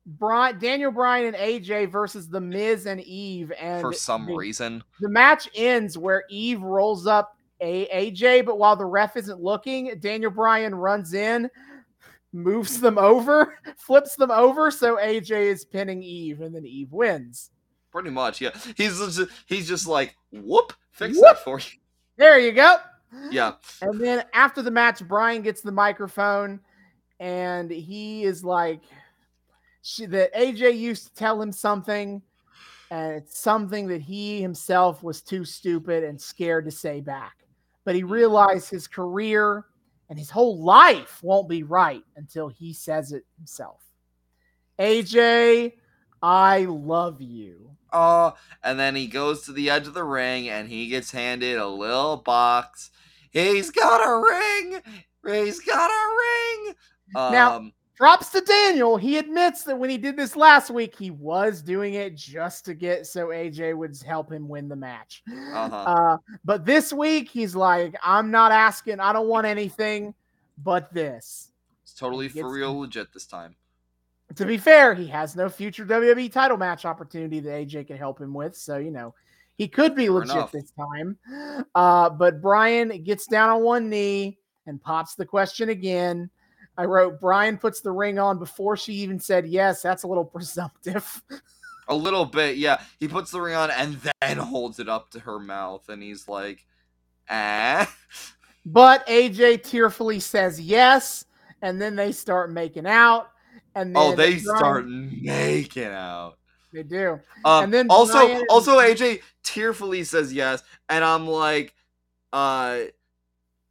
Brian, Daniel Bryan and A J versus The Miz and Eve. And for some the, reason, the match ends where Eve rolls up a- AJ, but while the ref isn't looking, Daniel Bryan runs in, moves them over, flips them over. So A J is pinning Eve, and then Eve wins. Pretty much, yeah. He's just, he's just like, whoop, fix whoop. that for you. There you go. Yeah. And then after the match, Bryan gets the microphone and he is like, she, that A J used to tell him something, and it's something that he himself was too stupid and scared to say back. But he realized his career and his whole life won't be right until he says it himself. A J, I love you. Uh, and then he goes to the edge of the ring and he gets handed a little box. He's got a ring. He's got a ring. Um, now, props to Daniel. He admits that when he did this last week, he was doing it just to get so A J would help him win the match. Uh-huh. Uh, but this week, he's like, I'm not asking. I don't want anything but this. It's totally for real him. legit this time. To be fair, he has no future W W E title match opportunity that A J can help him with. So, you know, he could be legit enough this time. Uh, but Bryan gets down on one knee and pops the question again. I wrote, Bryan puts the ring on before she even said yes. That's a little presumptive. A little bit, yeah. He puts the ring on and then holds it up to her mouth. And he's like, eh. But A J tearfully says yes. And then they start making out. And then oh, they Bryan, start making out. They do. Um, and then also, Bryan... also A J tearfully says yes, and I'm like, uh,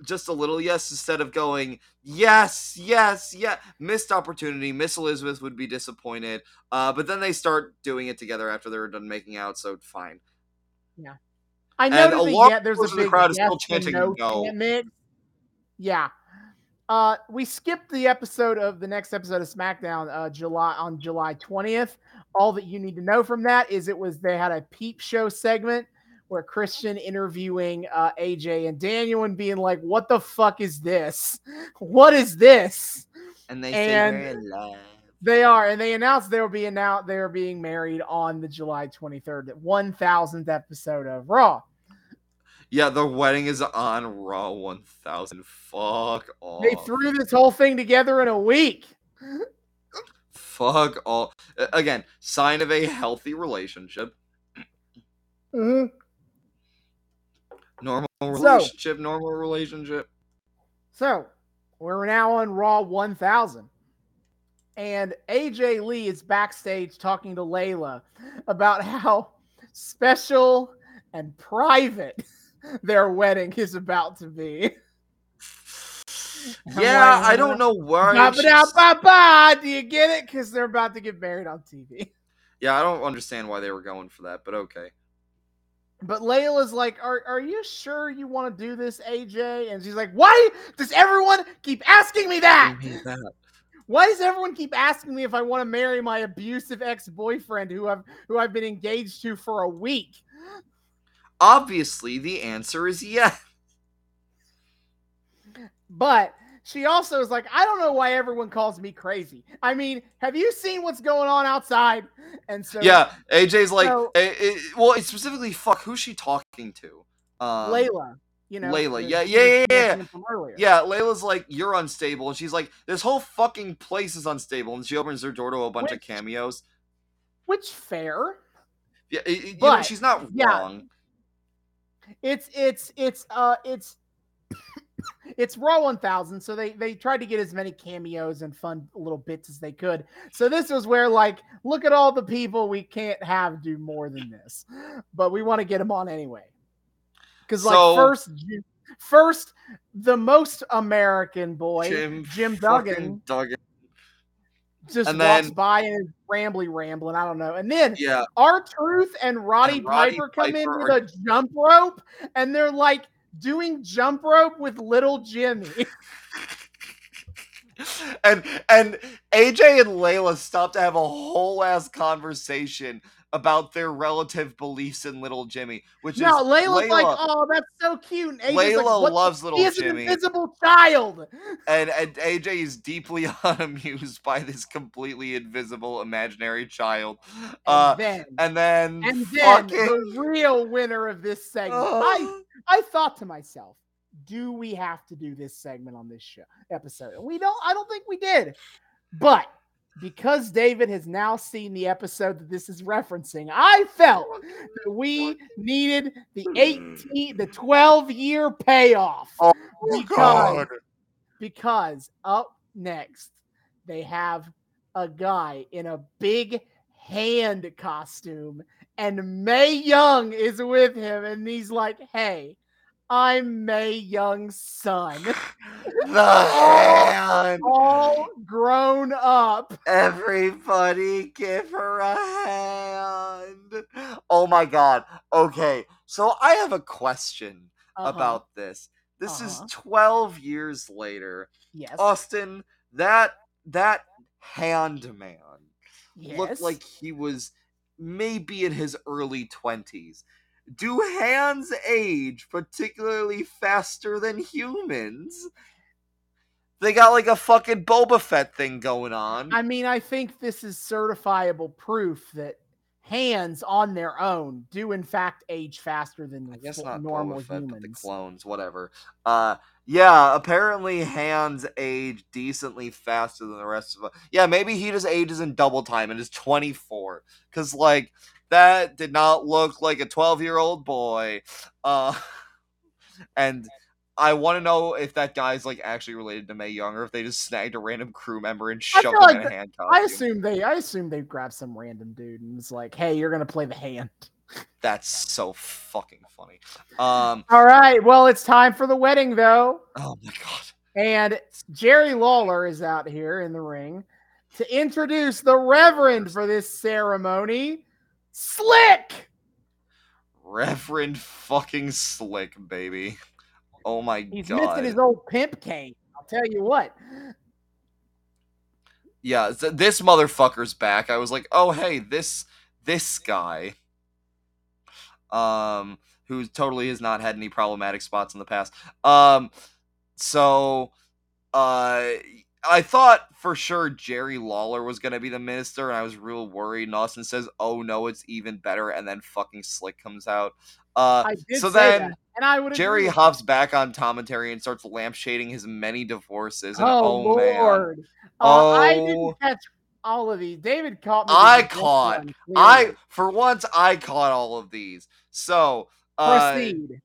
just a little yes instead of going yes, yes, yeah. Missed opportunity. Miss Elizabeth would be disappointed. Uh, but then they start doing it together after they're done making out, so fine. Yeah, I know. And a lot yeah, there's a big the crowd yes is still chanting no. no. Yeah. Uh, we skipped the episode of the next episode of SmackDown uh, July on July twentieth. All that you need to know from that is it was they had a peep show segment where Christian interviewing uh, A J and Daniel and being like, what the fuck is this? What is this? And they and say they're in love. They are. And they announced they were being out. They were being married on the July twenty-third, one thousandth episode of Raw. Yeah, the wedding is on Raw one thousand. Fuck off. They threw this whole thing together in a week. Fuck off. Again, sign of a healthy relationship. Mm-hmm. Normal relationship, so, normal relationship. So, we're now on Raw one thousand. And A J Lee is backstage talking to Layla about how special and private their wedding is about to be. Yeah, I don't know where. Do you get it? Because they're about to get married on T V. Yeah, I don't understand why they were going for that, but okay. But Layla's like, are are you sure you want to do this, A J? And she's like, why does everyone keep asking me that? that? Why does everyone keep asking me if I want to marry my abusive ex-boyfriend who I've, who I've been engaged to for a week? Obviously, the answer is yes. But she also is like, I don't know why everyone calls me crazy. I mean, have you seen what's going on outside? And so, yeah, A J's like, so, it, it, well, it's specifically, fuck, who's she talking to? Um, Layla, you know, Layla. Yeah, yeah, yeah, yeah. Yeah. yeah, Layla's like, you're unstable, and she's like, this whole fucking place is unstable, and she opens her door to a bunch which, of cameos. Which fair? Yeah, it, it, but, you know, she's not yeah. wrong. It's it's it's uh it's. It's Raw one thousand, so they, they tried to get as many cameos and fun little bits as they could. So this was where, like, look at all the people we can't have do more than this. But we want to get them on anyway. Because, like, so, first, first, the most American boy, Jim, Jim Duggan, Duggan, just and walks then, by and is rambly rambling. I don't know. And then yeah. R-Truth and Roddy, and Roddy Piper come Piper in with are- a jump rope, and they're like, doing jump rope with little Jimmy. and and A J and Layla stopped to have a whole ass conversation about their relative beliefs in little Jimmy. Which no, is Layla's Layla, like, oh, that's so cute. And A J's Layla like, loves little Jimmy. He is Jimmy. An invisible child. And, and A J is deeply unamused by this completely invisible imaginary child. And uh, then, and then, and then fucking... the real winner of this segment. Uh, I I thought to myself, do we have to do this segment on this show episode? We don't. I don't think we did, but. Because David has now seen the episode that this is referencing, I felt that we needed the eighteen, the twelve-year payoff. Oh, because, God. Because up next, they have a guy in a big hand costume, and Mae Young is with him, and he's like, hey, I'm Mae Young's son. The hand. All grown up. Everybody give her a hand. Oh my God. Okay. So I have a question uh-huh. about this. This uh-huh. is twelve years later. Yes. Austin, that that hand man yes. looked like he was maybe in his early twenties. Do hands age particularly faster than humans? They got like a fucking Boba Fett thing going on. I mean, I think this is certifiable proof that hands on their own do in fact age faster than I guess not normal Boba Fett, humans. But the clones, whatever. Uh, yeah, apparently hands age decently faster than the rest of us. Yeah, maybe he just ages in double time and is twenty-four. Because like... that did not look like a twelve-year-old boy. Uh, and I want to know if that guy's like actually related to Mae Young or if they just snagged a random crew member and shoved him like in a hand costume. I assume they I assume they grabbed some random dude and was like, hey, you're going to play the hand. That's so fucking funny. Um, All right. Well, it's time for the wedding, though. Oh, my God. And Jerry Lawler is out here in the ring to introduce the Reverend for this ceremony. Slick! Reverend fucking Slick, baby. Oh my God. He's missing his old pimp cane. tell you what. Yeah, this motherfucker's back. I was like, oh, hey, this this guy, um, who totally has not had any problematic spots in the past. Um, so, uh, I thought for sure Jerry Lawler was going to be the minister, and I was real worried. And Austin says, oh, no, it's even better, and then fucking Slick comes out. Uh, I did so say then that. And I would Jerry hops back on commentary and starts lampshading his many divorces. And, oh, oh, Lord. Man. Oh, uh, I didn't catch all of these. David caught me. I caught. One, I, for once, I caught all of these. So, uh, proceed.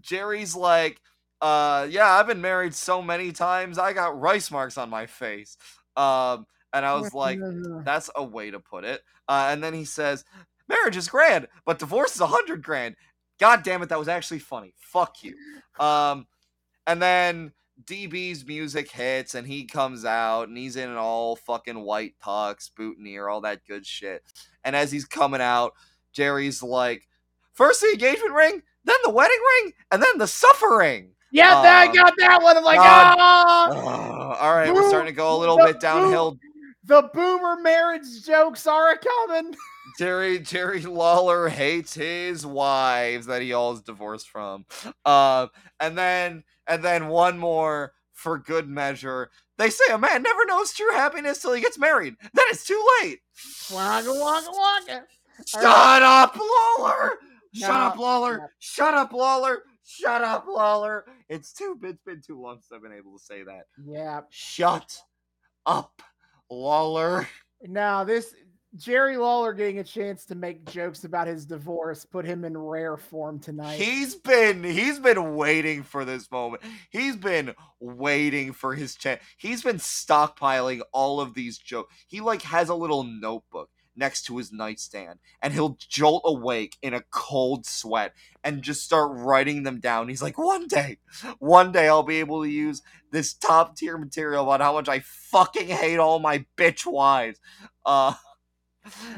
Jerry's like, uh, yeah, I've been married so many times. I got rice marks on my face. Um, and I was like, that's a way to put it. Uh, and then he says, marriage is grand, but divorce is a hundred grand. God damn it, that was actually funny. Fuck you. Um, and then D B's music hits, and he comes out, and he's in an all fucking white tux, boutonniere, all that good shit. And as he's coming out, Jerry's like, first the engagement ring, then the wedding ring, and then the suffering. Yeah, I um, got that one. I'm like, God. ah! Ugh. All right, Boom. we're starting to go a little the bit downhill. Boom. The boomer marriage jokes are a-coming. Jerry Jerry Lawler hates his wives that he all's divorced from. Uh, and then and then one more for good measure. They say a man never knows true happiness till he gets married. Then it's too late. Waka waka waka. Shut right. up, Lawler! No, Shut up, Lawler! No. Shut up, Lawler! Shut up, Lawler! It's too it's been too long since I've been able to say that. Yeah. Shut up, Lawler. Now this Jerry Lawler getting a chance to make jokes about his divorce put him in rare form tonight. He's been he's been waiting for this moment. He's been waiting for his chance. He's been stockpiling all of these jokes. He like has a little notebook next to his nightstand, and he'll jolt awake in a cold sweat and just start writing them down. He's like, one day, one day I'll be able to use this top tier material about how much I fucking hate all my bitch wives. Uh,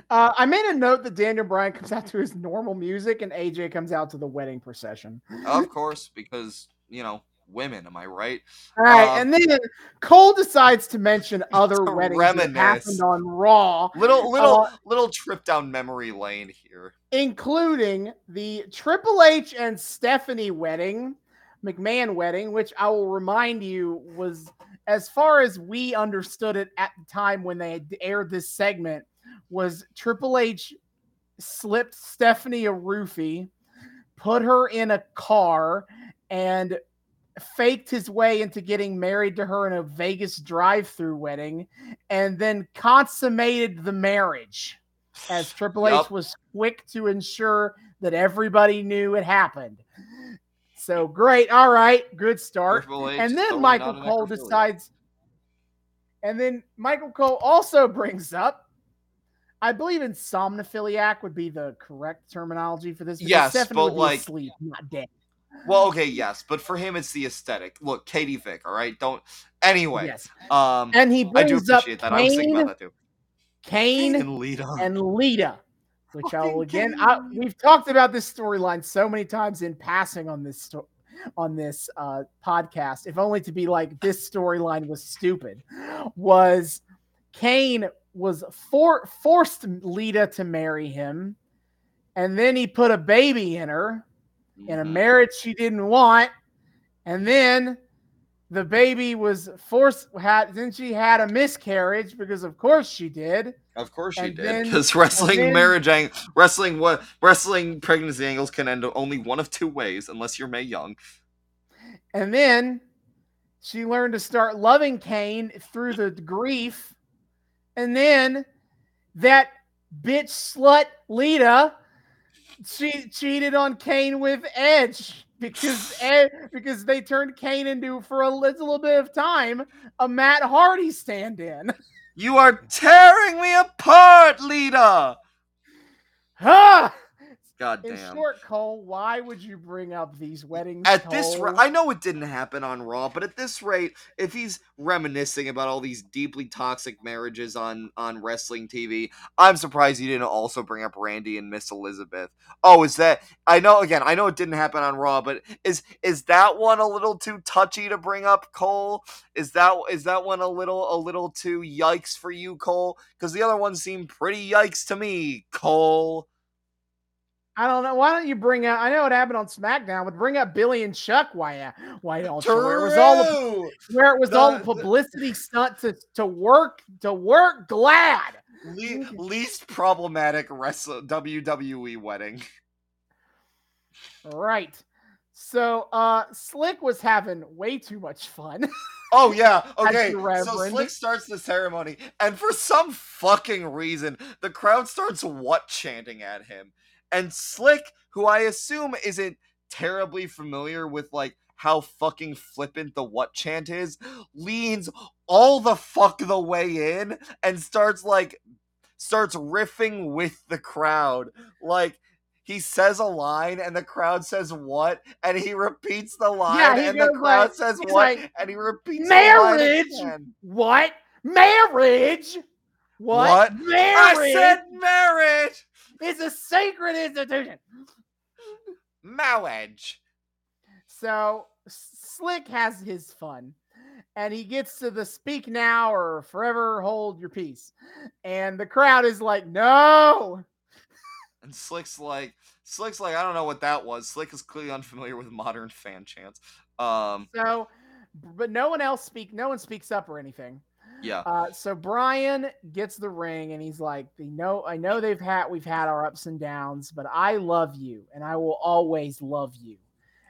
Uh, I made a note that Daniel Bryan comes out to his normal music and A J comes out to the wedding procession. Of course, because, you know, women, am I right? All right, um, and then Cole decides to mention other to weddings reminisce. that happened on Raw. Little, little, uh, little trip down memory lane here. Including the Triple H and Stephanie wedding, McMahon wedding, which I will remind you was, as far as we understood it at the time when they aired this segment, was Triple H slipped Stephanie a roofie, put her in a car, and faked his way into getting married to her in a Vegas drive-thru wedding, and then consummated the marriage, as Triple H yep. was quick to ensure that everybody knew it happened. So, great. All right. Good start. And then Michael Cole decides... And then Michael Cole also brings up, I believe insomnophiliac would be the correct terminology for this. Yes, Stephanie but would be like asleep, not dead. Well, okay, yes, but for him, it's the aesthetic. Look, Katie Vick. All right, don't. Anyway, yes. um, and he brings I do appreciate up that. Kane, I was thinking about that too. Kane and Lita, and Lita, which Fucking I will again. I, we've talked about this storyline so many times in passing on this story. on this uh, podcast, if only to be like, this storyline was stupid, was Kane was for, forced Lita to marry him, and then he put a baby in her, in a marriage she didn't want, and then the baby was forced, had, then she had a miscarriage, because of course she did. Of course she and did, because wrestling then, marriage, ang- wrestling what, wrestling pregnancy angles can end only one of two ways, unless you're Mae Young. And then she learned to start loving Kane through the grief, and then that bitch slut Lita, she cheated on Kane with Edge because Ed, because they turned Kane into for a little bit of time a Matt Hardy stand-in. You are tearing me apart, Lita! Huh! God damn. In short, Cole, why would you bring up these weddings? At Cole? this ra- I know it didn't happen on Raw, but at this rate, if he's reminiscing about all these deeply toxic marriages on, on wrestling T V, I'm surprised he didn't also bring up Randy and Miss Elizabeth. Oh, is that... I know, again, I know it didn't happen on Raw, but is is that one a little too touchy to bring up, Cole? Is that is that one a little, a little too yikes for you, Cole? Because the other one seemed pretty yikes to me, Cole. I don't know. Why don't you bring up? I know it happened on SmackDown, but bring up Billy and Chuck. Why? Why also where it was all the, where it was the, all the publicity the, stunt to, to work to work. Glad le- least problematic wrestle W W E wedding. Right. So uh, Slick was having way too much fun. Oh, yeah. Okay. So Slick starts the ceremony, and for some fucking reason, the crowd starts what chanting at him. And Slick, who I assume isn't terribly familiar with, like, how fucking flippant the what chant is, leans all the fuck the way in and starts, like, starts riffing with the crowd. Like, he says a line, and the crowd says what, and he repeats the line, yeah, and the crowd like, says what, like, and he repeats marriage, the line again. What? Marriage? What? What? Marriage? I said marriage! It's a sacred institution. Marriage. So Slick has his fun, and he gets to the speak now or forever hold your peace. And the crowd is like, no. And Slick's like, Slick's like, I don't know what that was. Slick is clearly unfamiliar with modern fan chants. Um, so, but no one else speak. No one speaks up or anything. Yeah. Uh, so Brian gets the ring and he's like, you know, I know they've had, we've had our ups and downs, but I love you and I will always love you.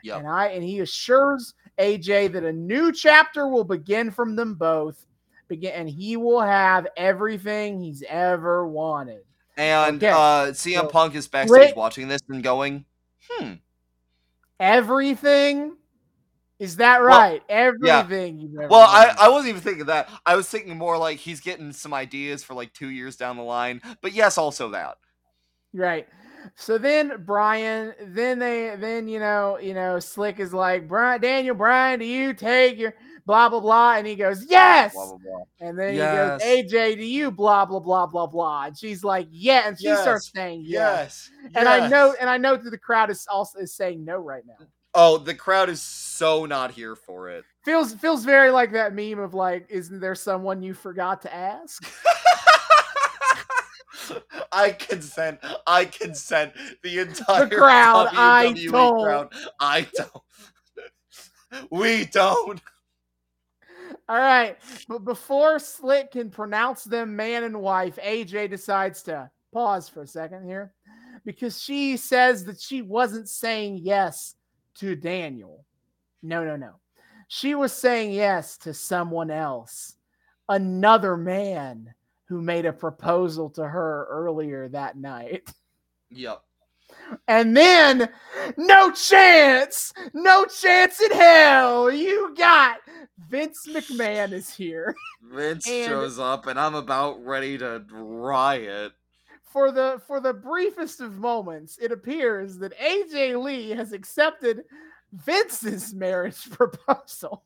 Yeah. And I, and he assures A J that a new chapter will begin from them both begin and he will have everything he's ever wanted. And okay. uh, C M so Punk is backstage watching this and going, hmm. Everything. Is that right? Well, Everything. Yeah. You've ever well, I, I wasn't even thinking that. I was thinking more like he's getting some ideas for like two years down the line. But yes, also that. Right. So then Brian, then they, then, you know, you know, Slick is like, Brian, Daniel Bryan, do you take your blah, blah, blah? And he goes, yes. Blah, blah, blah. And then yes. he goes, A J, do you blah, blah, blah, blah, blah. And she's like, yeah. And she yes. starts saying yes. yes. And yes. I know, and I know that the crowd is also is saying no right now. Oh, the crowd is so not here for it. Feels feels very like that meme of like, isn't there someone you forgot to ask? I consent. I consent. The entire the crowd, W W E I don't. crowd. I don't. We don't. All right. But before Slick can pronounce them man and wife, A J decides to pause for a second here because she says that she wasn't saying yes to Daniel. No, no, no. She was saying yes to someone else. Another man who made a proposal to her earlier that night. Yep. And then, no chance! No chance in hell! You got Vince McMahon is here. Vince shows up and I'm about ready to riot. For the for the briefest of moments, it appears that A J Lee has accepted Vince's marriage proposal.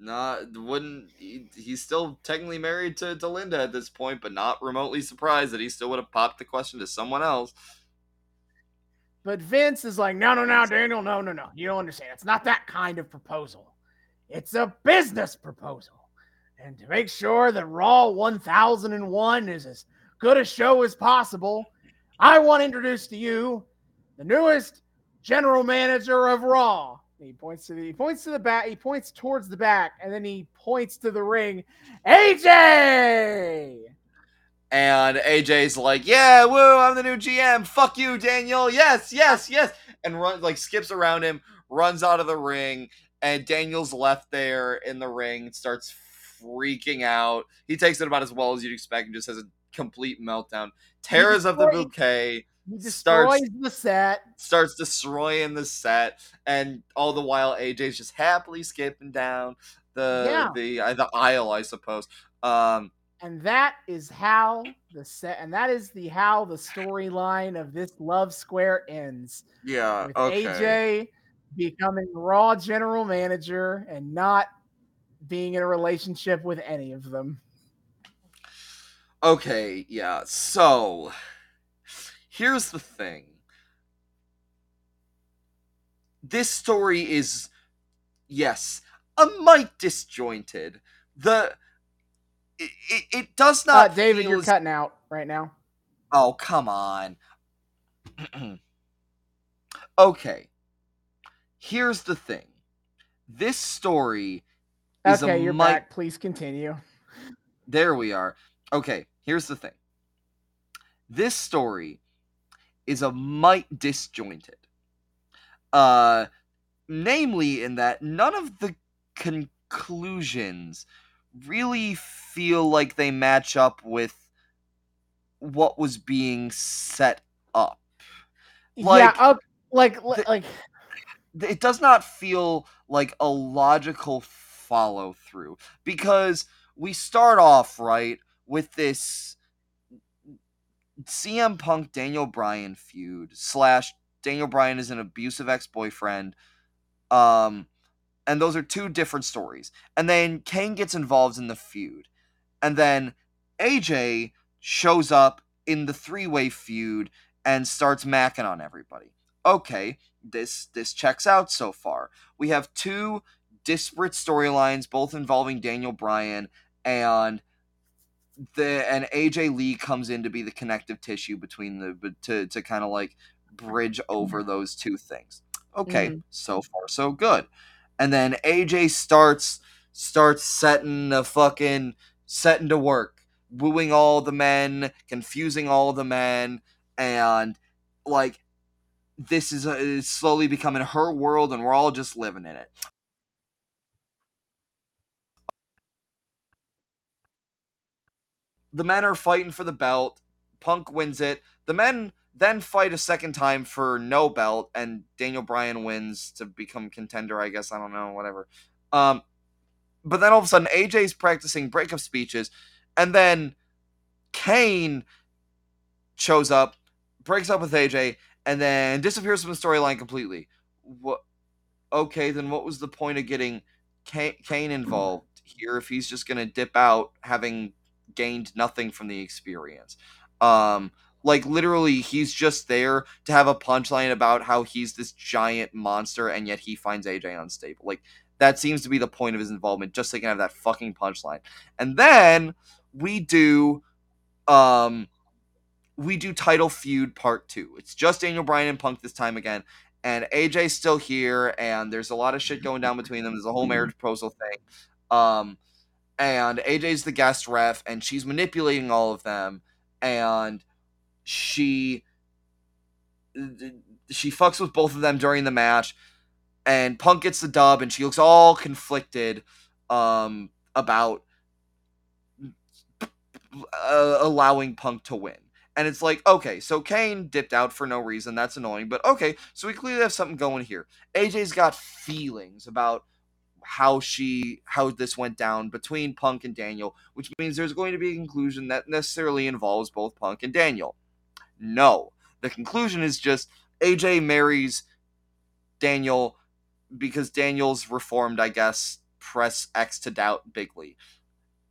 Nah, wouldn't he, he's still technically married to, to Linda at this point, but not remotely surprised that he still would have popped the question to someone else. But Vince is like, no, no, no, Daniel, no, no, no. You don't understand. It's not that kind of proposal. It's a business proposal. And to make sure that Raw one thousand one is as good a show as possible, I want to introduce to you the newest general manager of Raw. He points to the he points to the back, he points towards the back, and then he points to the ring. A J! And A J's like, yeah, woo, I'm the new G M. Fuck you, Daniel. Yes, yes, yes. And run like skips around him, runs out of the ring, and Daniel's left there in the ring, starts freaking out. He takes it about as well as you'd expect and just has a complete meltdown. Terrors of the bouquet. He destroys starts, the set. Starts destroying the set, and all the while A J's just happily skipping down the yeah. the uh, the aisle, I suppose. Um, And that is how the set, and that is the how the storyline of this Love Square ends. Yeah, with okay. A J becoming Raw general manager and not being in a relationship with any of them. Okay, yeah. So here's the thing. This story is, yes, a mite disjointed. The it, it, it does not. Uh, David, you're as... cutting out right now. Oh, come on. Okay. Here's the thing. This story is okay, a you're mite... back. Please continue. There we are. Okay, here's the thing. This story is a mite disjointed. Uh, namely in that none of the conclusions really feel like they match up with what was being set up. Like, yeah, up, like, like, the, like... It does not feel like a logical follow through, because we start off, right, with this C M Punk Daniel Bryan feud slash Daniel Bryan is an abusive ex-boyfriend. Um, and those are two different stories. And then Kane gets involved in the feud. And then A J shows up in the three-way feud and starts macking on everybody. Okay, this this checks out so far. We have two disparate storylines, both involving Daniel Bryan, and the and A J Lee comes in to be the connective tissue between the to to kind of like bridge over those two things. Okay, mm-hmm. So far so good. And then A J starts starts setting the fucking setting to work, wooing all the men, confusing all the men, and like this is, a, is slowly becoming her world, and we're all just living in it. The men are fighting for the belt. Punk wins it. The men then fight a second time for no belt, and Daniel Bryan wins to become contender, I guess. I don't know, whatever. Um, but then all of a sudden, A J's practicing breakup speeches, and then Kane shows up, breaks up with A J, and then disappears from the storyline completely. What? Okay, then what was the point of getting K- Kane involved here if he's just going to dip out having gained nothing from the experience? Um... Like, literally, he's just there to have a punchline about how he's this giant monster, and yet he finds A J unstable. Like, that seems to be the point of his involvement, just so he can have that fucking punchline. And then we do, um, we do Title Feud Part two. It's just Daniel Bryan and Punk this time again, and A J's still here, and there's a lot of shit going down between them. There's a whole marriage proposal thing. Um, and A J's the guest ref, and she's manipulating all of them, and She she fucks with both of them during the match, and Punk gets the dub, and she looks all conflicted um, about uh, allowing Punk to win. And it's like, okay, so Kane dipped out for no reason. That's annoying, but okay, so we clearly have something going here. A J's got feelings about how she how this went down between Punk and Daniel, which means there's going to be a conclusion that necessarily involves both Punk and Daniel. No. The conclusion is just A J marries Daniel because Daniel's reformed, I guess. Press X to doubt bigly.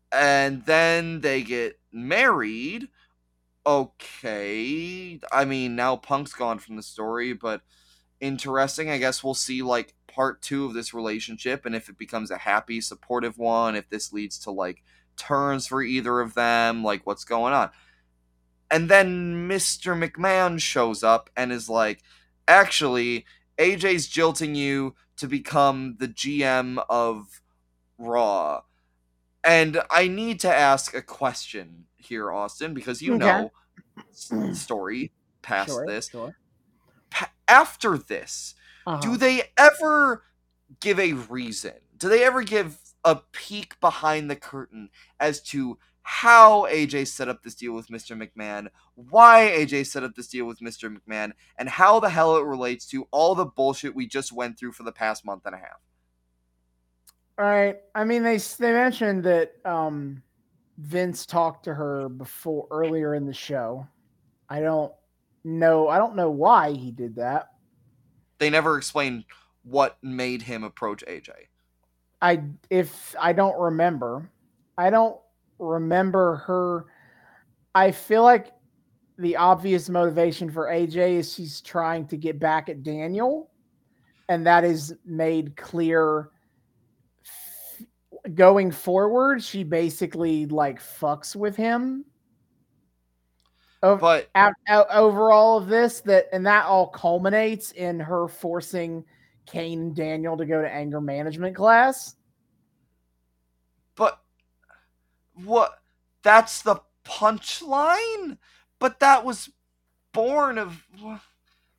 And then they get married. Okay. I mean, now Punk's gone from the story, but interesting. I guess we'll see, like, part two of this relationship, and if it becomes a happy, supportive one, if this leads to, like, turns for either of them, like, what's going on. And then Mister McMahon shows up and is like, actually, A J's jilting you to become the G M of Raw. And I need to ask a question here, Austin, because you okay. know the story past sure, this. Sure. Pa- after this, uh-huh. do they ever give a reason? Do they ever give a peek behind the curtain as to how A J set up this deal with Mister McMahon, why A J set up this deal with Mister McMahon, and how the hell it relates to all the bullshit we just went through for the past month and a half? All right. I mean, they they mentioned that um, Vince talked to her before earlier in the show. I don't know. I don't know why he did that. They never explained what made him approach A J. I if I don't remember. I don't remember her. I feel like the obvious motivation for A J is she's trying to get back at Daniel, and that is made clear going forward. She basically like fucks with him over, but out, out, over all of this, that and that all culminates in her forcing Kane and Daniel to go to anger management class. But what? That's the punchline? But that was born of...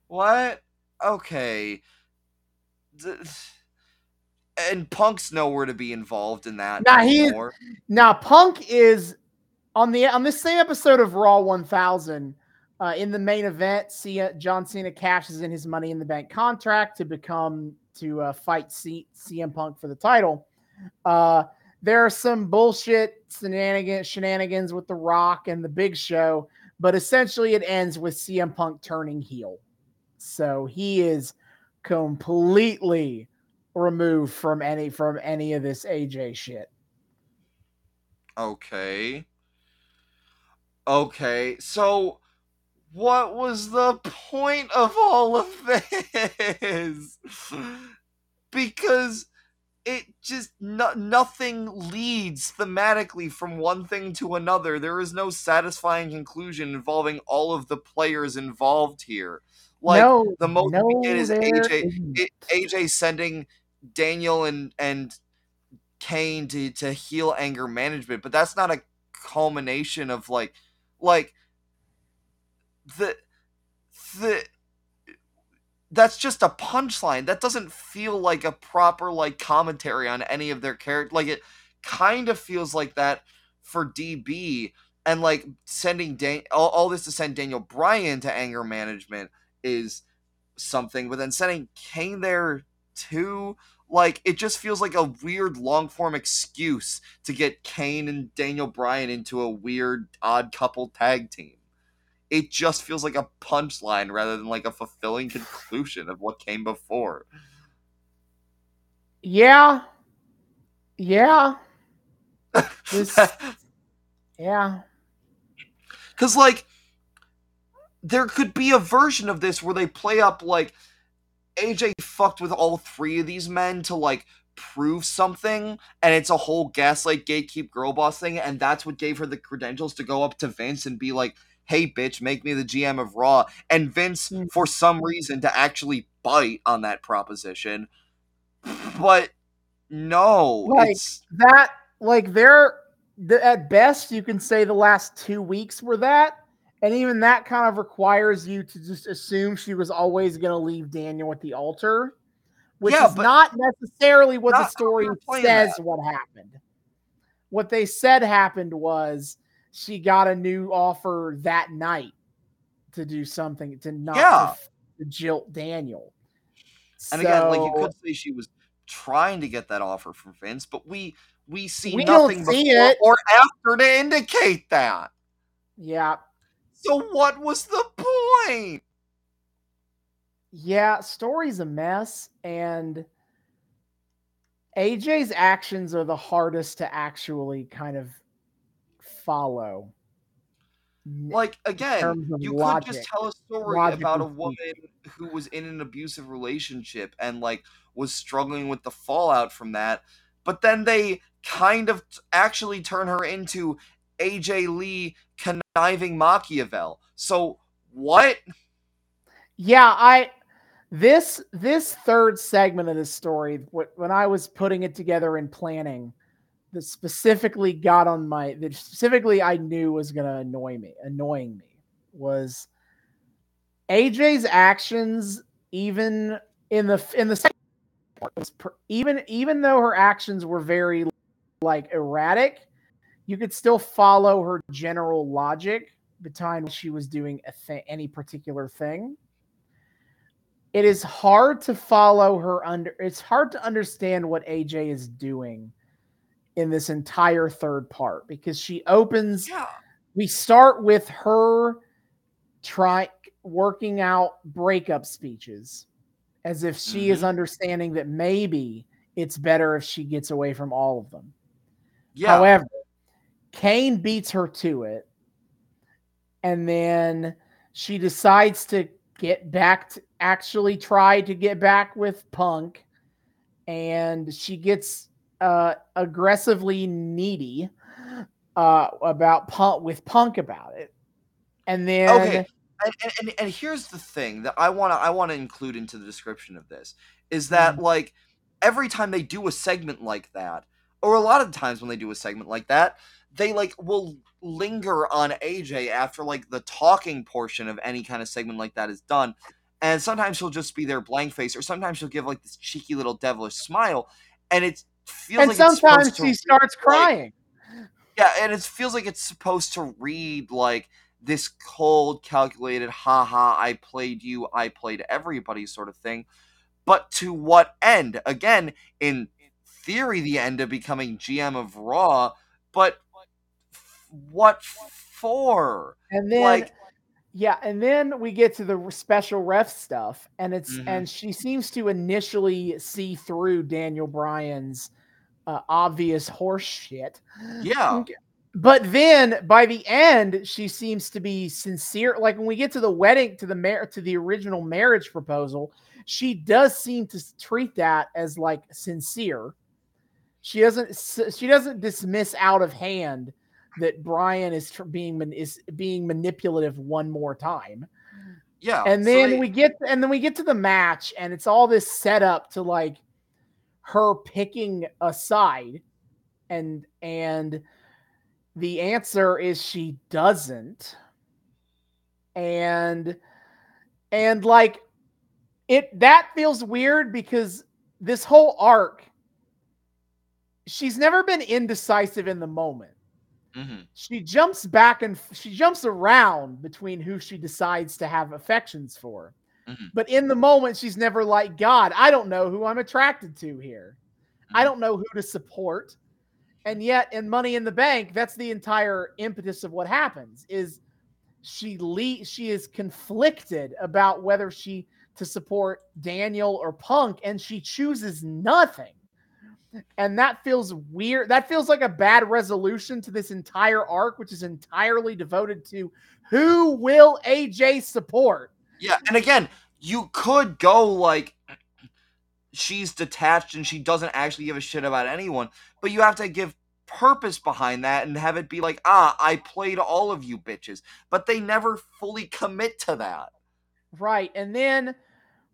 What? Okay. And Punk's nowhere to be involved in that now anymore. He is, now, Punk is... On the on this same episode of Raw one thousand, uh, in the main event, Cena, John Cena cashes in his Money in the Bank contract to become... To uh, fight C, CM Punk for the title. Uh... There are some bullshit shenanigans, shenanigans with The Rock and The Big Show, but essentially it ends with C M Punk turning heel. So he is completely removed from any from any of this A J shit. Okay. Okay, so what was the point of all of this? Because... It just, no, nothing leads thematically from one thing to another. There is no satisfying conclusion involving all of the players involved here. Like, no, the most no, we get is A J, A J sending Daniel and, and Kane to, to heal anger management, but that's not a culmination of, like, like, the, the, that's just a punchline. That doesn't feel like a proper like commentary on any of their characters. Like it kind of feels like that for D B, and like sending Dan- all, all this to send Daniel Bryan to anger management is something, but then sending Kane there too, like it just feels like a weird long form excuse to get Kane and Daniel Bryan into a weird odd couple tag team. It just feels like a punchline rather than like a fulfilling conclusion of what came before. Yeah. Yeah. This, yeah. Because like, there could be a version of this where they play up like, A J fucked with all three of these men to like, prove something, and it's a whole gaslight gatekeep girl boss thing, and that's what gave her the credentials to go up to Vince and be like, hey, bitch, make me the G M of Raw. And Vince, for some reason, to actually bite on that proposition. But no. Like, it's... that, like, they're, the, at best, you can say the last two weeks were that. And even that kind of requires you to just assume she was always going to leave Daniel at the altar, which yeah, is not necessarily what not the story says that. What happened. What they said happened was, she got a new offer that night to do something to not yeah. to jilt Daniel. And so, again, like you could say she was trying to get that offer from Vince, but we we see we nothing see before it. or after to indicate that. Yeah. So what was the point? Yeah, story's a mess, and A J's actions are the hardest to actually kind of follow. Like, again, you logic, could just tell a story about a woman who was in an abusive relationship and like was struggling with the fallout from that, but then they kind of t- actually turn her into A J Lee conniving Machiavel. So what? Yeah, I this this third segment of this story, when I was putting it together and planning, that specifically got on my, that specifically I knew was going to annoy me, annoying me, was A J's actions, even in the, in the second part, was per, even, even though her actions were very, like, erratic, you could still follow her general logic behind what she was doing a th- any particular thing. It is hard to follow her under, it's hard to understand what A J is doing in this entire third part, because she opens, yeah. we start with her try working out breakup speeches as if she mm-hmm. is understanding that maybe it's better if she gets away from all of them. Yeah. However, Kane beats her to it, and then she decides to get back to actually try to get back with Punk, and she gets uh, aggressively needy uh, about Punk with Punk about it. And then okay, and, and, and here's the thing that I want to I want to include into the description of this is that mm-hmm. like every time they do a segment like that, or a lot of times when they do a segment like that, they like will linger on A J after like the talking portion of any kind of segment like that is done. And sometimes she'll just be there blank face, or sometimes she'll give like this cheeky little devilish smile, and it feels and like sometimes it's supposed she to starts read, crying. Like, yeah, and it feels like it's supposed to read like this cold, calculated, haha, I played you, I played everybody sort of thing. But to what end? Again, in theory, the end of becoming G M of Raw, but what for? And then, like, yeah, and then we get to the special ref stuff, and it's mm-hmm. and she seems to initially see through Daniel Bryan's uh, obvious horse shit. Yeah, but then by the end, she seems to be sincere. Like when we get to the wedding, to the mar- to the original marriage proposal, she does seem to treat that as like sincere. She doesn't. She doesn't dismiss out of hand that Brian is tr- being is being manipulative one more time. Yeah. And then so they, we get and then we get to the match, and it's all this setup to like her picking a side, and and the answer is she doesn't. And and like it that feels weird because this whole arc she's never been indecisive in the moment. Mm-hmm. She jumps back and she jumps around between who she decides to have affections for. Mm-hmm. But in the moment, she's never like, God, I don't know who I'm attracted to here. Mm-hmm. I don't know who to support. And yet in Money in the Bank, that's the entire impetus of what happens is she le- she is conflicted about whether she to support Daniel or Punk, and she chooses nothing. And that feels weird. That feels like a bad resolution to this entire arc, which is entirely devoted to who will A J support. Yeah, and again, you could go like she's detached and she doesn't actually give a shit about anyone, but you have to give purpose behind that and have it be like, ah, I played all of you bitches. But they never fully commit to that. Right, and then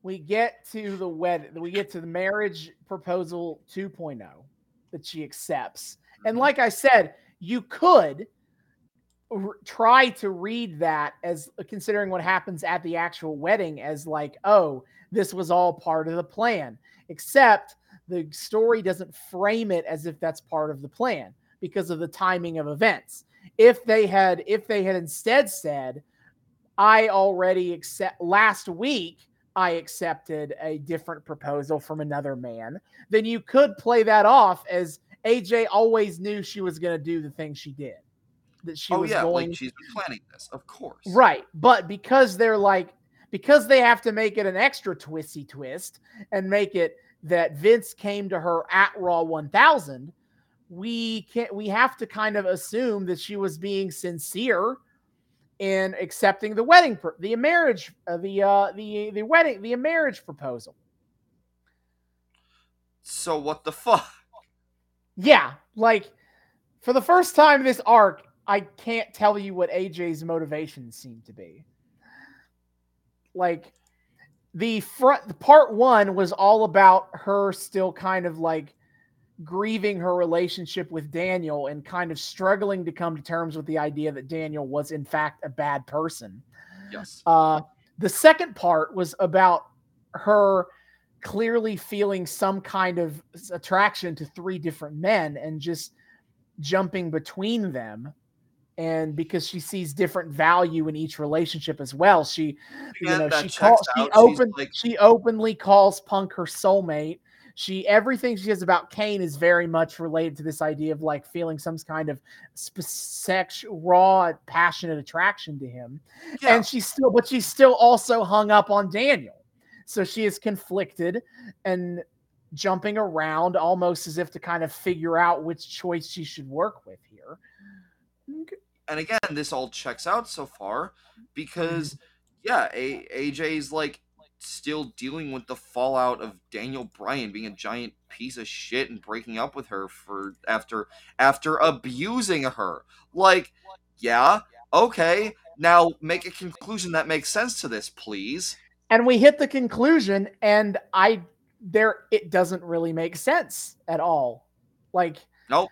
we get to the wed- we get to the marriage proposal two point oh that she accepts. And like I said, you could r- try to read that as considering what happens at the actual wedding as like, oh, this was all part of the plan, except the story doesn't frame it as if that's part of the plan because of the timing of events. If they had, if they had instead said, I already accept last week, I accepted a different proposal from another man, then you could play that off as A J always knew she was going to do the thing she did. That she oh, was yeah, going. Like she's been planning this, of course. Right. But because they're like, because they have to make it an extra twisty twist and make it that Vince came to her at Raw one thousand, we can't, we have to kind of assume that she was being sincere in accepting the wedding, the marriage, uh, the uh, the the wedding, the marriage proposal. So what the fuck? Yeah, like for the first time in this arc, I can't tell you what A J's motivations seem to be. Like the front, the part one was all about her still kind of like grieving her relationship with Daniel and kind of struggling to come to terms with the idea that Daniel was in fact a bad person. Yes. Uh, the second part was about her clearly feeling some kind of attraction to three different men and just jumping between them. And because she sees different value in each relationship as well. She, you know, she, calls, she, open, like- she openly calls Punk her soulmate. She everything she says about Kane is very much related to this idea of like feeling some kind of sp- sex, raw, passionate attraction to him. Yeah. And she's still, but she's still also hung up on Daniel. So she is conflicted and jumping around almost as if to kind of figure out which choice she should work with here. And again, this all checks out so far because, yeah, a- AJ's like still dealing with the fallout of Daniel Bryan being a giant piece of shit and breaking up with her for after after abusing her. Like, yeah, okay, now make a conclusion that makes sense to this, please. And we hit the conclusion, and I there it doesn't really make sense at all. Like, nope.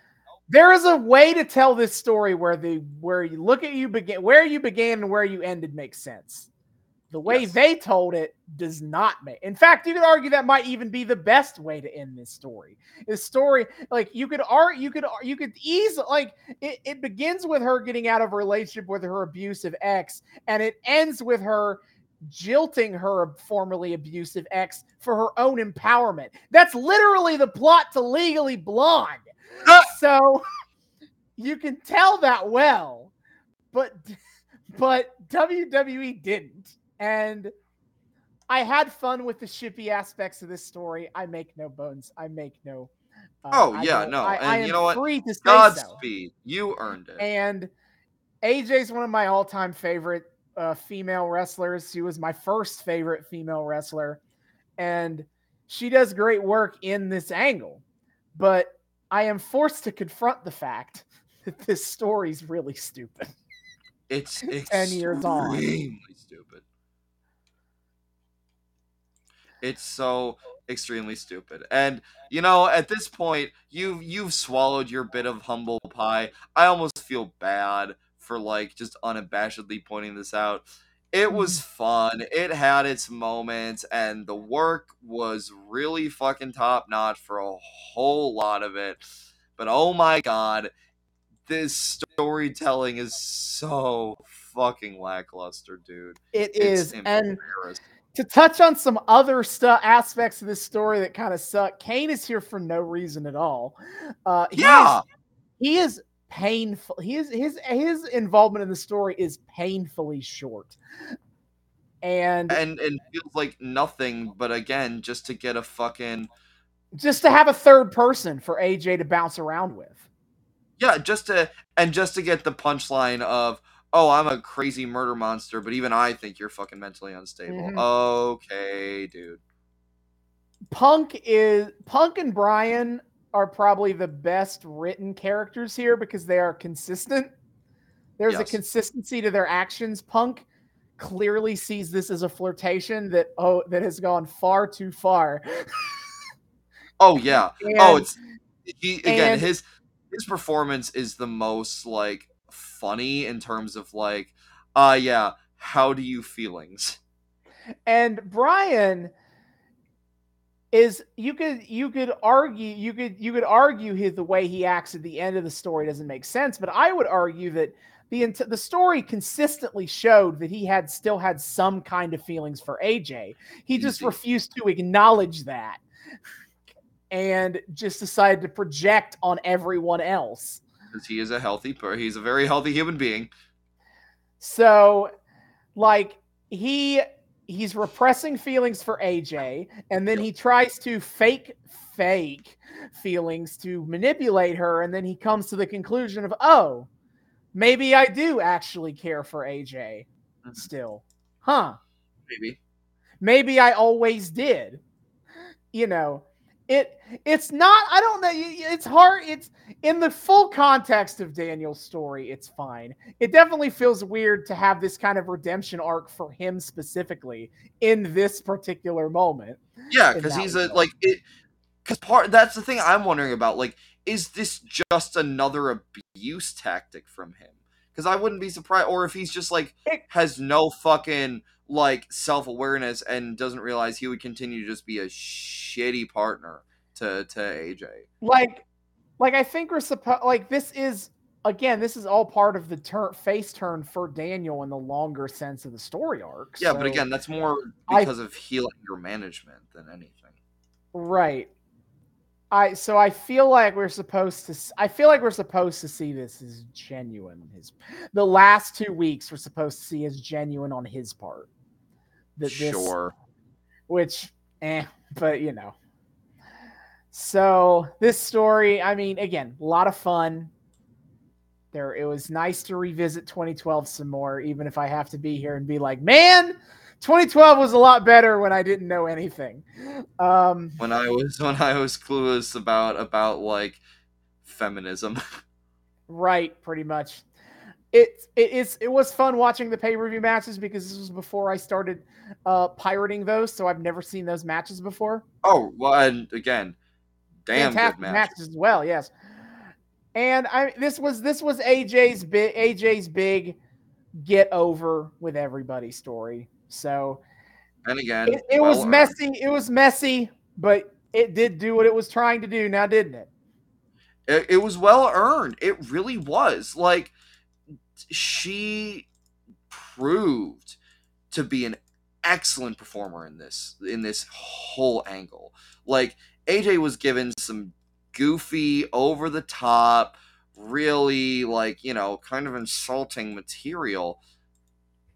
There is a way to tell this story where the where you look at you begin where you began and where you ended makes sense. The way yes. they told it does not make. In fact, you could argue that might even be the best way to end this story. This story, like you could art, you could you could easily like it, it begins with her getting out of a relationship with her abusive ex, and it ends with her jilting her formerly abusive ex for her own empowerment. That's literally the plot to Legally Blonde. Uh, so you can tell that well, but but W W E didn't. And I had fun with the shippy aspects of this story. I make no bones. I make no. Uh, oh I yeah, no. I, and I am you know what? Free to say Godspeed. So. You earned it. And A J's one of my all-time favorite uh, female wrestlers. She was my first favorite female wrestler, and she does great work in this angle, but I am forced to confront the fact that this story's really stupid. It's ten years on. Extremely stupid. It's so extremely stupid. And, you know, at this point, you've, you've swallowed your bit of humble pie. I almost feel bad for, like, just unabashedly pointing this out. It was fun. It had its moments, and the work was really fucking top-notch for a whole lot of it. But oh my god, this storytelling is so fucking lackluster, dude. It it's is, and to touch on some other stuff, aspects of this story that kind of suck, Kane is here for no reason at all. Uh, he yeah! Is, he is... painful. His his his involvement in the story is painfully short, and and and feels like nothing. But again, just to get a fucking, just to have a third person for A J to bounce around with. Yeah, just to and just to get the punchline of, oh, I'm a crazy murder monster, but even I think you're fucking mentally unstable. Mm-hmm. Okay, dude. Punk is Punk and Brian are probably the best written characters here because they are consistent. There's yes. a consistency to their actions. Punk clearly sees this as a flirtation that oh that has gone far too far. oh yeah. And, oh it's he again and, his his performance is the most like funny in terms of like uh yeah, how do you feelings? And Brian is you could you could argue you could you could argue his, the way he acts at the end of the story doesn't make sense, but I would argue that the the story consistently showed that he had still had some kind of feelings for A J. He just refused to acknowledge that and just decided to project on everyone else. Because he is a healthy per he's a very healthy human being. So, like he. He's repressing feelings for A J, and then he tries to fake, fake feelings to manipulate her, and then he comes to the conclusion of, oh, maybe I do actually care for A J still. Huh. Maybe. Maybe I always did. You know, it. it's not, I don't know, it's hard, it's, in the full context of Daniel's story, it's fine. It definitely feels weird to have this kind of redemption arc for him specifically in this particular moment. Yeah, because he's a, like, it, because part, that's the thing I'm wondering about, like, is this just another abuse tactic from him? Because I wouldn't be surprised, or if he's just, like, has no fucking, like, self-awareness and doesn't realize he would continue to just be a shitty partner to, to A J. Like, Like, I think we're supposed, like, this is, again, this is all part of the turn face turn for Daniel in the longer sense of the story arc. Yeah, so but again, that's more because I, of healing or management than anything. Right. I so I feel like we're supposed to. I feel like we're supposed to see this as genuine. His the last two weeks we're supposed to see as genuine on his part. That sure. This, which, eh, but you know. So this story, I mean, again, a lot of fun. There, it was nice to revisit twenty twelve some more, even if I have to be here and be like, man. twenty twelve was a lot better when I didn't know anything. Um, when I was when I was clueless about about like feminism. Right, pretty much. It it is it was fun watching the pay-per-view matches because this was before I started uh, pirating those, so I've never seen those matches before. Oh, well, and again, damn fantastic good matches. matches as well, yes. And I this was this was A J's big A J's big get over with everybody story. So, and again, it, it well was earned. messy. It was messy, but it did do what it was trying to do. Now, didn't it? It, it was well earned. It really was. Like, she proved to be an excellent performer in this in this whole angle. Like, A J was given some goofy, over the top, really like you know, kind of insulting material.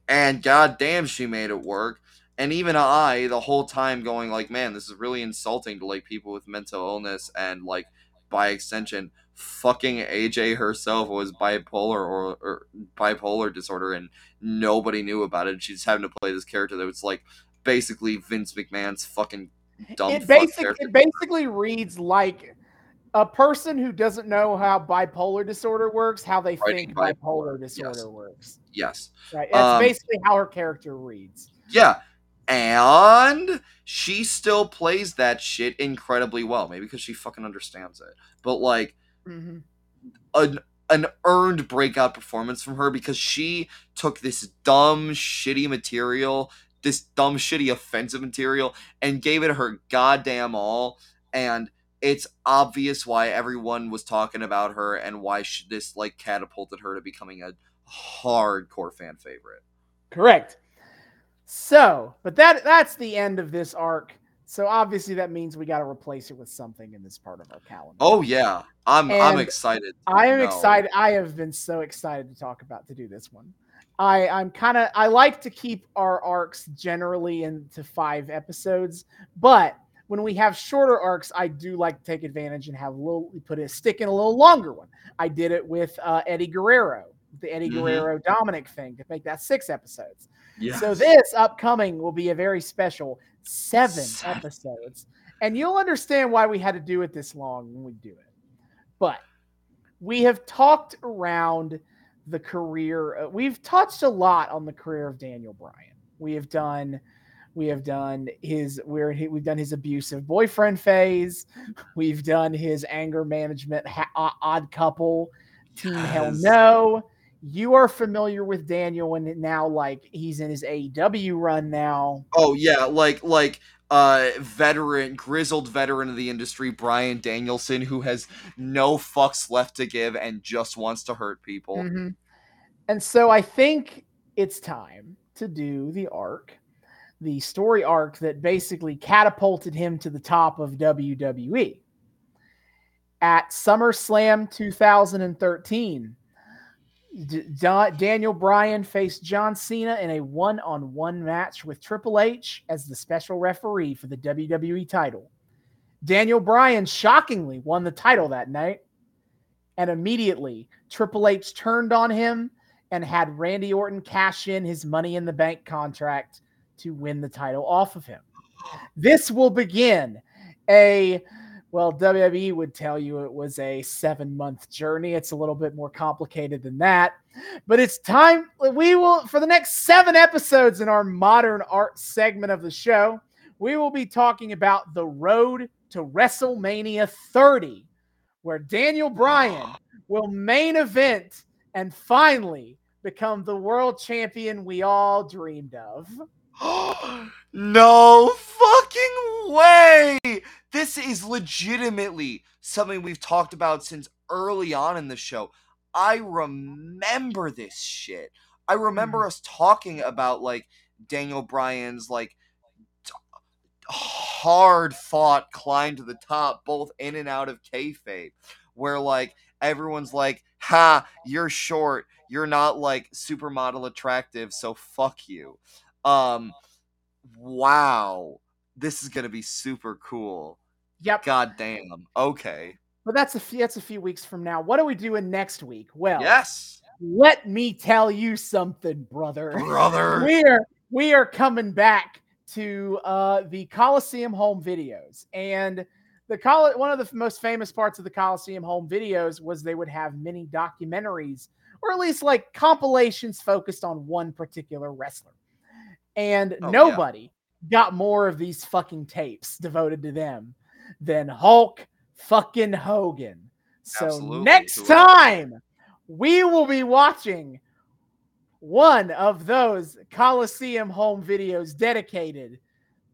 And goddamn, she made it work. And even I, the whole time, going like, man, this is really insulting to like people with mental illness and like, by extension, fucking A J herself was bipolar or, or bipolar disorder, and nobody knew about it. She's having to play this character that was like basically Vince McMahon's fucking dumb. It, fuck basic, it basically reads like a person who doesn't know how bipolar disorder works, how they Writing think bipolar, bipolar disorder yes. works. Yes. Right. That's um, basically how her character reads. Yeah. And she still plays that shit incredibly well. Maybe because she fucking understands it. But like mm-hmm. an an earned breakout performance from her because she took this dumb, shitty material, this dumb, shitty, offensive material, and gave it her goddamn all. And it's obvious why everyone was talking about her and why she, this like catapulted her to becoming a hardcore fan favorite. Correct. So, but that that's the end of this arc. So obviously that means we got to replace it with something in this part of our calendar. Oh yeah. I'm and I'm excited. I am know. excited. I have been so excited to talk about to do this one. I I'm kind of I like to keep our arcs generally into five episodes, but when we have shorter arcs, I do like to take advantage and have a little put a stick in a little longer one. I did it with uh, Eddie Guerrero. The Eddie Guerrero mm-hmm. Dominic thing to make that six episodes. Yes. So this upcoming will be a very special seven episodes. And you'll understand why we had to do it this long when we do it. But we have talked around the career. We've touched a lot on the career of Daniel Bryan. We have done we have done his we're we've done his abusive boyfriend phase. We've done his anger management ha- odd couple team yes. hell no. You are familiar with Daniel, and now like he's in his A E W run now. Oh yeah, like like uh, veteran, grizzled veteran of the industry, Bryan Danielson, who has no fucks left to give and just wants to hurt people. Mm-hmm. And so I think it's time to do the arc, the story arc that basically catapulted him to the top of W W E. At SummerSlam two thousand thirteen. Daniel Bryan faced John Cena in a one-on-one match with Triple H as the special referee for the W W E title. Daniel Bryan shockingly won the title that night, and immediately Triple H turned on him and had Randy Orton cash in his Money in the Bank contract to win the title off of him. This will begin a... Well, W W E would tell you it was a seven-month journey. It's a little bit more complicated than that. But it's time. We will, for the next seven episodes in our modern art segment of the show, we will be talking about the road to WrestleMania thirty, where Daniel Bryan will main event and finally become the world champion we all dreamed of. No fucking way! This is legitimately something we've talked about since early on in the show. I remember this shit. I remember us talking about, like, Daniel Bryan's, like, oh, hard fought climb to the top, both in and out of kayfabe, where like everyone's like, ha, you're short, you're not like supermodel attractive, so fuck you. Um, wow, this is gonna be super cool. Yep. God damn. Okay. But that's a few, that's a few weeks from now. What are we doing next week? Well, yes. Let me tell you something, brother. Brother, we are we are coming back to uh, the Coliseum home videos, and the Col- one of the most famous parts of the Coliseum home videos was they would have mini documentaries, or at least like compilations focused on one particular wrestler, and oh, nobody yeah. got more of these fucking tapes devoted to them than Hulk fucking Hogan. So Absolutely. next Absolutely. time we will be watching one of those Coliseum home videos dedicated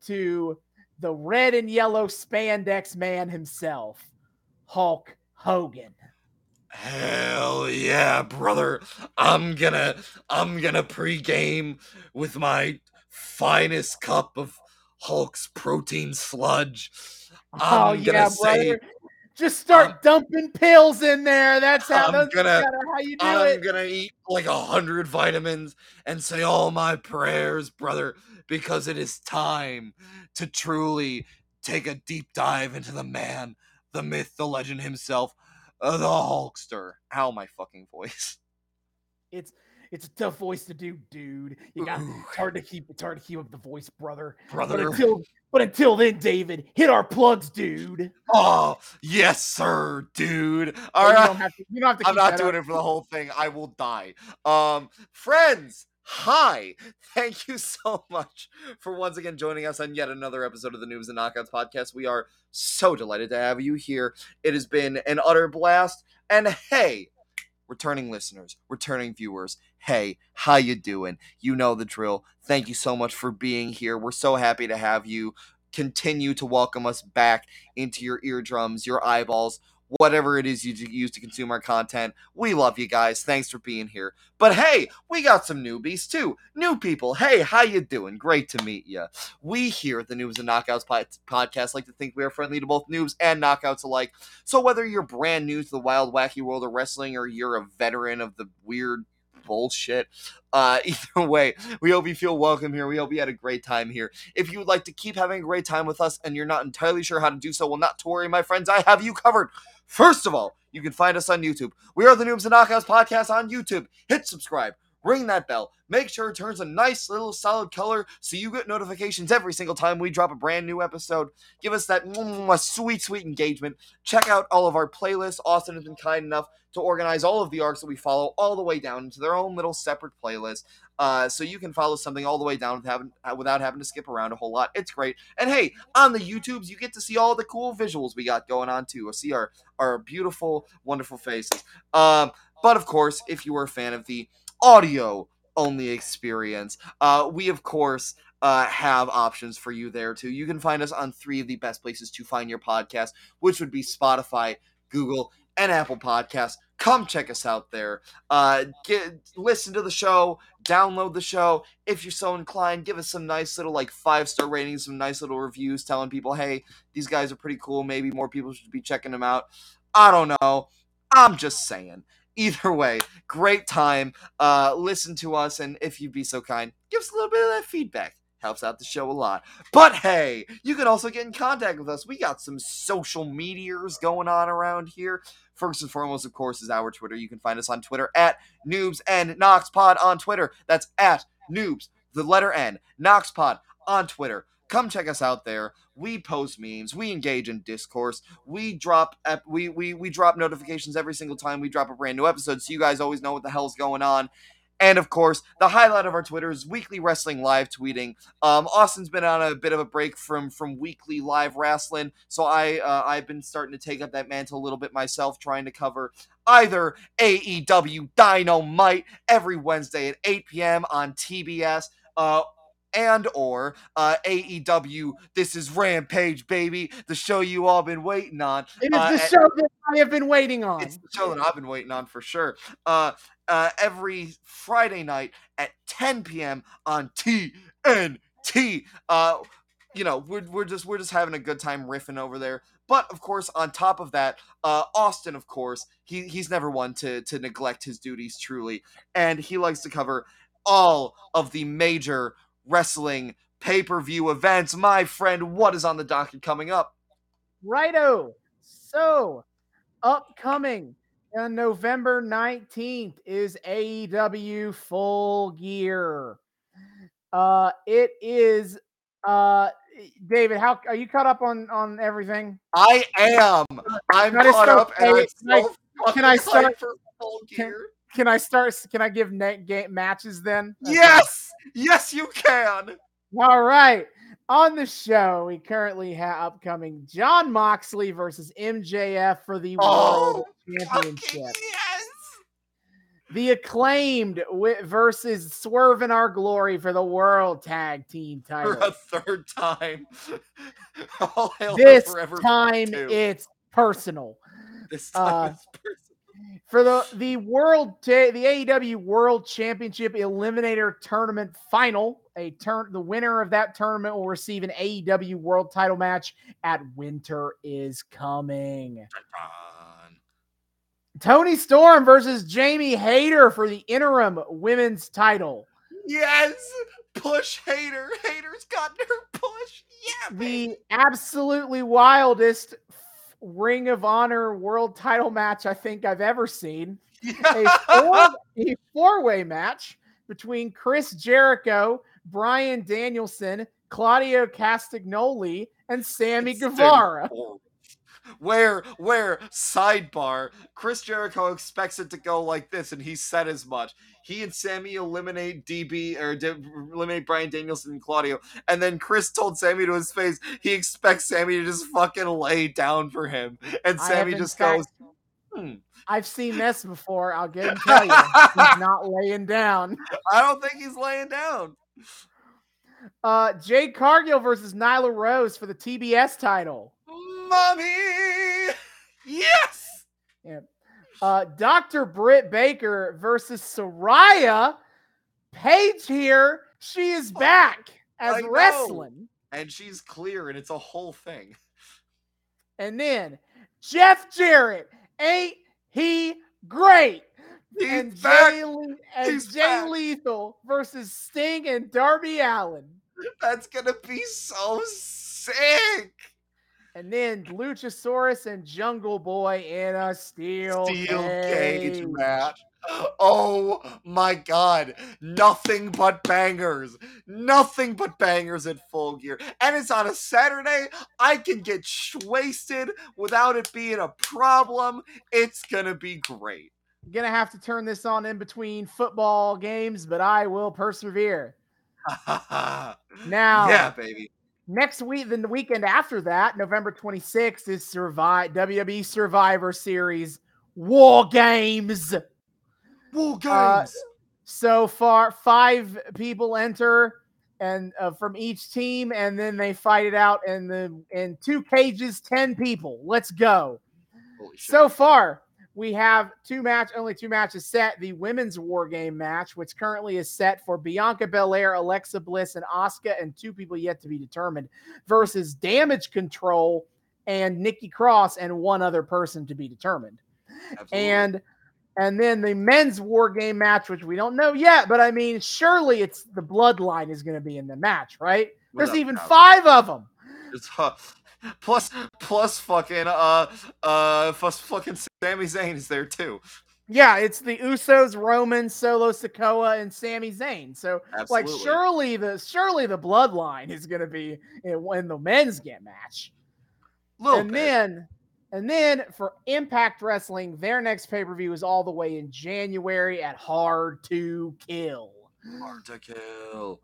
to the red and yellow spandex man himself, Hulk Hogan. Hell yeah, brother. I'm gonna I'm gonna pregame with my finest cup of Hulk's protein sludge. I'm oh, yeah, gonna say, brother. Just start um, dumping pills in there. That's how, I'm gonna, how you do I'm it. I'm gonna eat like a hundred vitamins and say all my prayers, brother, because it is time to truly take a deep dive into the man, the myth, the legend himself, uh, the Hulkster. Ow, my fucking voice. It's it's a tough voice to do, dude. You got it's hard to keep it's hard to keep up the voice, brother. Brother. But until, But until then, David, hit our plugs, dude. Oh, yes, sir, dude. All right. You don't have to, you don't have to I'm not doing up. it for the whole thing. I will die. Um, friends, hi. Thank you so much for once again joining us on yet another episode of the Noobs and Knockouts podcast. We are so delighted to have you here. It has been an utter blast. And hey, returning listeners, returning viewers, hey, how you doing? You know the drill. Thank you so much for being here. We're so happy to have you. Continue to welcome us back into your eardrums, your eyeballs, whatever it is you use to consume our content. We love you guys. Thanks for being here. But hey, we got some newbies too. New people. Hey, how you doing? Great to meet you. We here at the Noobs and Knockouts pod- podcast like to think we are friendly to both noobs and knockouts alike. So whether you're brand new to the wild, wacky world of wrestling or you're a veteran of the weird bullshit, uh either way, we hope you feel welcome here. We hope you had a great time here. If you would like to keep having a great time with us and you're not entirely sure how to do so, well, not to worry, my friends, I have you covered. First of all, you can find us on YouTube. We are the Noobs and Knockouts podcast on YouTube. Hit subscribe, ring that bell, make sure it turns a nice little solid color so you get notifications every single time we drop a brand new episode. Give us that mwah, sweet, sweet engagement. Check out all of our playlists. Austin has been kind enough to organize all of the arcs that we follow all the way down into their own little separate playlist. Uh, so you can follow something all the way down without having, without having to skip around a whole lot. It's great. And hey, on the YouTubes, you get to see all the cool visuals we got going on too. You'll see our, our beautiful, wonderful faces. Um, but of course, if you were a fan of the audio-only experience, uh, we, of course... Uh, have options for you there too. You can find us on three of the best places to find your podcast, which would be Spotify, Google, and Apple Podcasts. Come check us out there. Uh, get, listen to the show, download the show. If you're so inclined, give us some nice little like five-star ratings, some nice little reviews telling people, hey, these guys are pretty cool. Maybe more people should be checking them out. I don't know. I'm just saying. Either way, great time. Uh, listen to us, and if you'd be so kind, give us a little bit of that feedback. Helps out the show a lot. But hey, you can also get in contact with us. We got some social medias going on around here. First and foremost, of course, is our Twitter. You can find us on Twitter at Noobs and NoxPod on Twitter. That's at Noobs, the letter N, NoxPod on Twitter. Come check us out there. We post memes. We engage in discourse. We drop ep- we we we drop notifications every single time we drop a brand new episode, so you guys always know what the hell's going on. And, of course, the highlight of our Twitter is weekly wrestling live tweeting. Um, Austin's been on a bit of a break from from weekly live wrestling, so I, uh, I've been starting to take up that mantle a little bit myself, trying to cover either A E W Dynamite every Wednesday at eight p.m. on T B S, uh, and or uh, A E W This Is Rampage, baby, the show you all been waiting on. It is the uh, show that I have been waiting on. It's the show that I've been waiting on for sure. Uh Uh, every Friday night at ten p.m. on T N T. Uh, you know, we're we're just we're just having a good time riffing over there. But of course, on top of that, uh, Austin, of course, he he's never one to to neglect his duties truly, and he likes to cover all of the major wrestling pay-per-view events. My friend, what is on the docket coming up? Righto. So, upcoming on November nineteenth is A E W Full Gear. Uh, it is. Uh, David, how are you caught up on, on everything? I am. I'm can caught up. And I'm so like, can I start for Full Gear? Can, can I start? Can I give net game matches then? That's yes, right. Yes, you can. All right. On the show, we currently have upcoming John Moxley versus M J F for the oh, World Championship. Yes. The Acclaimed versus Swerve in Our Glory for the World Tag Team title. For a third time. All this time it's personal. This time uh, it's personal. For the, the World Ta- the A E W World Championship Eliminator Tournament Final. A turn the winner of that tournament will receive an A E W World Title match at Winter Is Coming. Tony Storm versus Jamie Hayter for the interim women's title. Yes, push Hayter. Hayter's gotten her push. Yeah, the man. Absolutely wildest Ring of Honor World Title match I think I've ever seen. Yeah. A, four, a four-way match between Chris Jericho, Bryan Danielson, Claudio Castagnoli, and Sammy it's Guevara. Terrible. Where, where, sidebar, Chris Jericho expects it to go like this, and he said as much. He and Sammy eliminate D B, or de- eliminate Bryan Danielson and Claudio, and then Chris told Sammy to his face, he expects Sammy to just fucking lay down for him. And Sammy just fact, goes, hmm. I've seen this before, I'll get him tell you. He's not laying down. I don't think he's laying down. Uh, Jade Cargill versus Nyla Rose for the T B S title. Mommy! Yes! Yeah. Uh, Doctor Britt Baker versus Saraya. Paige here. She is back as wrestling. And she's clear, and it's a whole thing. And then, Jeff Jarrett. Ain't he great? He's and back. Jay Le- and He's Jay back. Lethal versus Sting and Darby Allin. That's going to be so sick. And then Luchasaurus and Jungle Boy in a steel, steel cage. cage match. Oh my God. Nothing but bangers. Nothing but bangers at Full Gear. And it's on a Saturday. I can get wasted without it being a problem. It's going to be great. I'm going to have to turn this on in between football games, but I will persevere. Now. Yeah, baby. Next week, then the weekend after that, November twenty-sixth, is Survive W W E Survivor Series War Games. War Games. Uh, so far, five people enter, and uh, from each team, and then they fight it out in the in two cages, ten people. Let's go. Holy shit. So far, we have two match only two matches set. The women's War Game match, which currently is set for Bianca Belair, Alexa Bliss, and Asuka, and two people yet to be determined, versus Damage Control and Nikki Cross, and one other person to be determined. Absolutely. And and then the men's War Game match, which we don't know yet, but I mean, surely it's the Bloodline is going to be in the match, right? There's Without even doubt. five of them. It's tough. Plus, plus, fucking, uh, uh, plus, fucking Sami Zayn is there too. Yeah, it's the Usos, Roman, Solo Sikoa, and Sami Zayn. So, Absolutely. like, surely the surely the Bloodline is going to be in, in the men's game match. Little and bit. then, and then for Impact Wrestling, their next pay per view is all the way in January at Hard to Kill. Hard to Kill.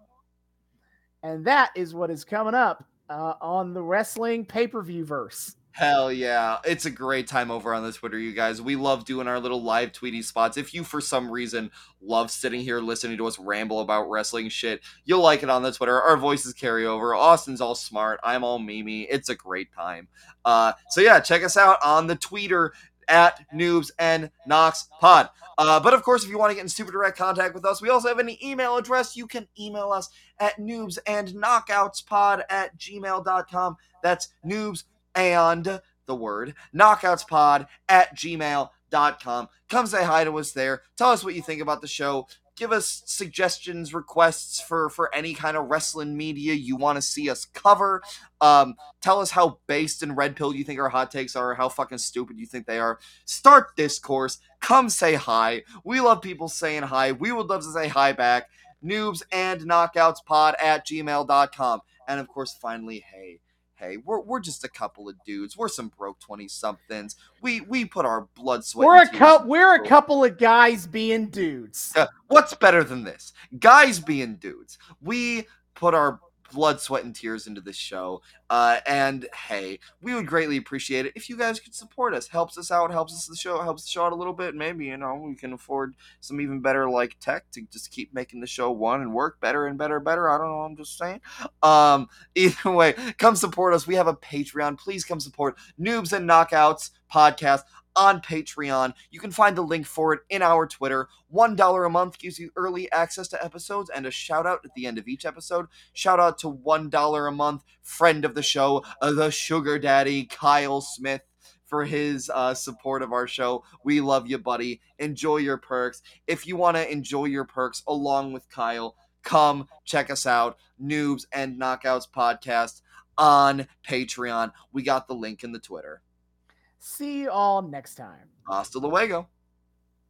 And that is what is coming up. Uh, on the wrestling pay-per-view verse. Hell yeah. It's a great time over on the Twitter, you guys. We love doing our little live tweety spots. If you, for some reason, love sitting here listening to us ramble about wrestling shit, you'll like it on the Twitter. Our voices carry over. Austin's all smart. I'm all memey. It's a great time. Uh, so yeah, check us out on the Twitter at Noobs and Knox Pod. Uh, but of course, if you want to get in super direct contact with us, we also have an email address. You can email us at noobsandknockoutspod at gmail dot com. That's noobs and the word knockoutspod at gmail dot com. Come say hi to us there. Tell us what you think about the show. Give us suggestions, requests for, for any kind of wrestling media you want to see us cover. Um, tell us how based and red-pilled you think our hot takes are, or how fucking stupid you think they are. Start discourse. Come say hi. We love people saying hi. We would love to say hi back. noobsandknockoutspod at gmail dot com. And, of course, finally, hey. Hey, we're we're just a couple of dudes. We're some broke twenty-somethings. We we put our blood, sweat, we're and tears. A cu- we're a couple of guys being dudes. Uh, what's better than this? Guys being dudes. We put our blood, sweat, and tears into this show. Uh, and hey, we would greatly appreciate it if you guys could support us. Helps us out. Helps us the show. Helps the show out a little bit. Maybe, you know, we can afford some even better like tech to just keep making the show one and work better and better and better. I don't know. I'm just saying. Um, either way, come support us. We have a Patreon. Please come support Noobs and Knockouts podcast on Patreon. You can find the link for it in our Twitter. one dollar a month gives you early access to episodes and a shout out at the end of each episode. Shout out to one dollar a month friend of the show, uh, the sugar daddy Kyle Smith, for his uh, support of our show. We love you, buddy. Enjoy your perks. If you want to enjoy your perks along with Kyle, come check us out. Noobs and Knockouts podcast on Patreon. We got the link in the Twitter. See you all next time. Hasta luego.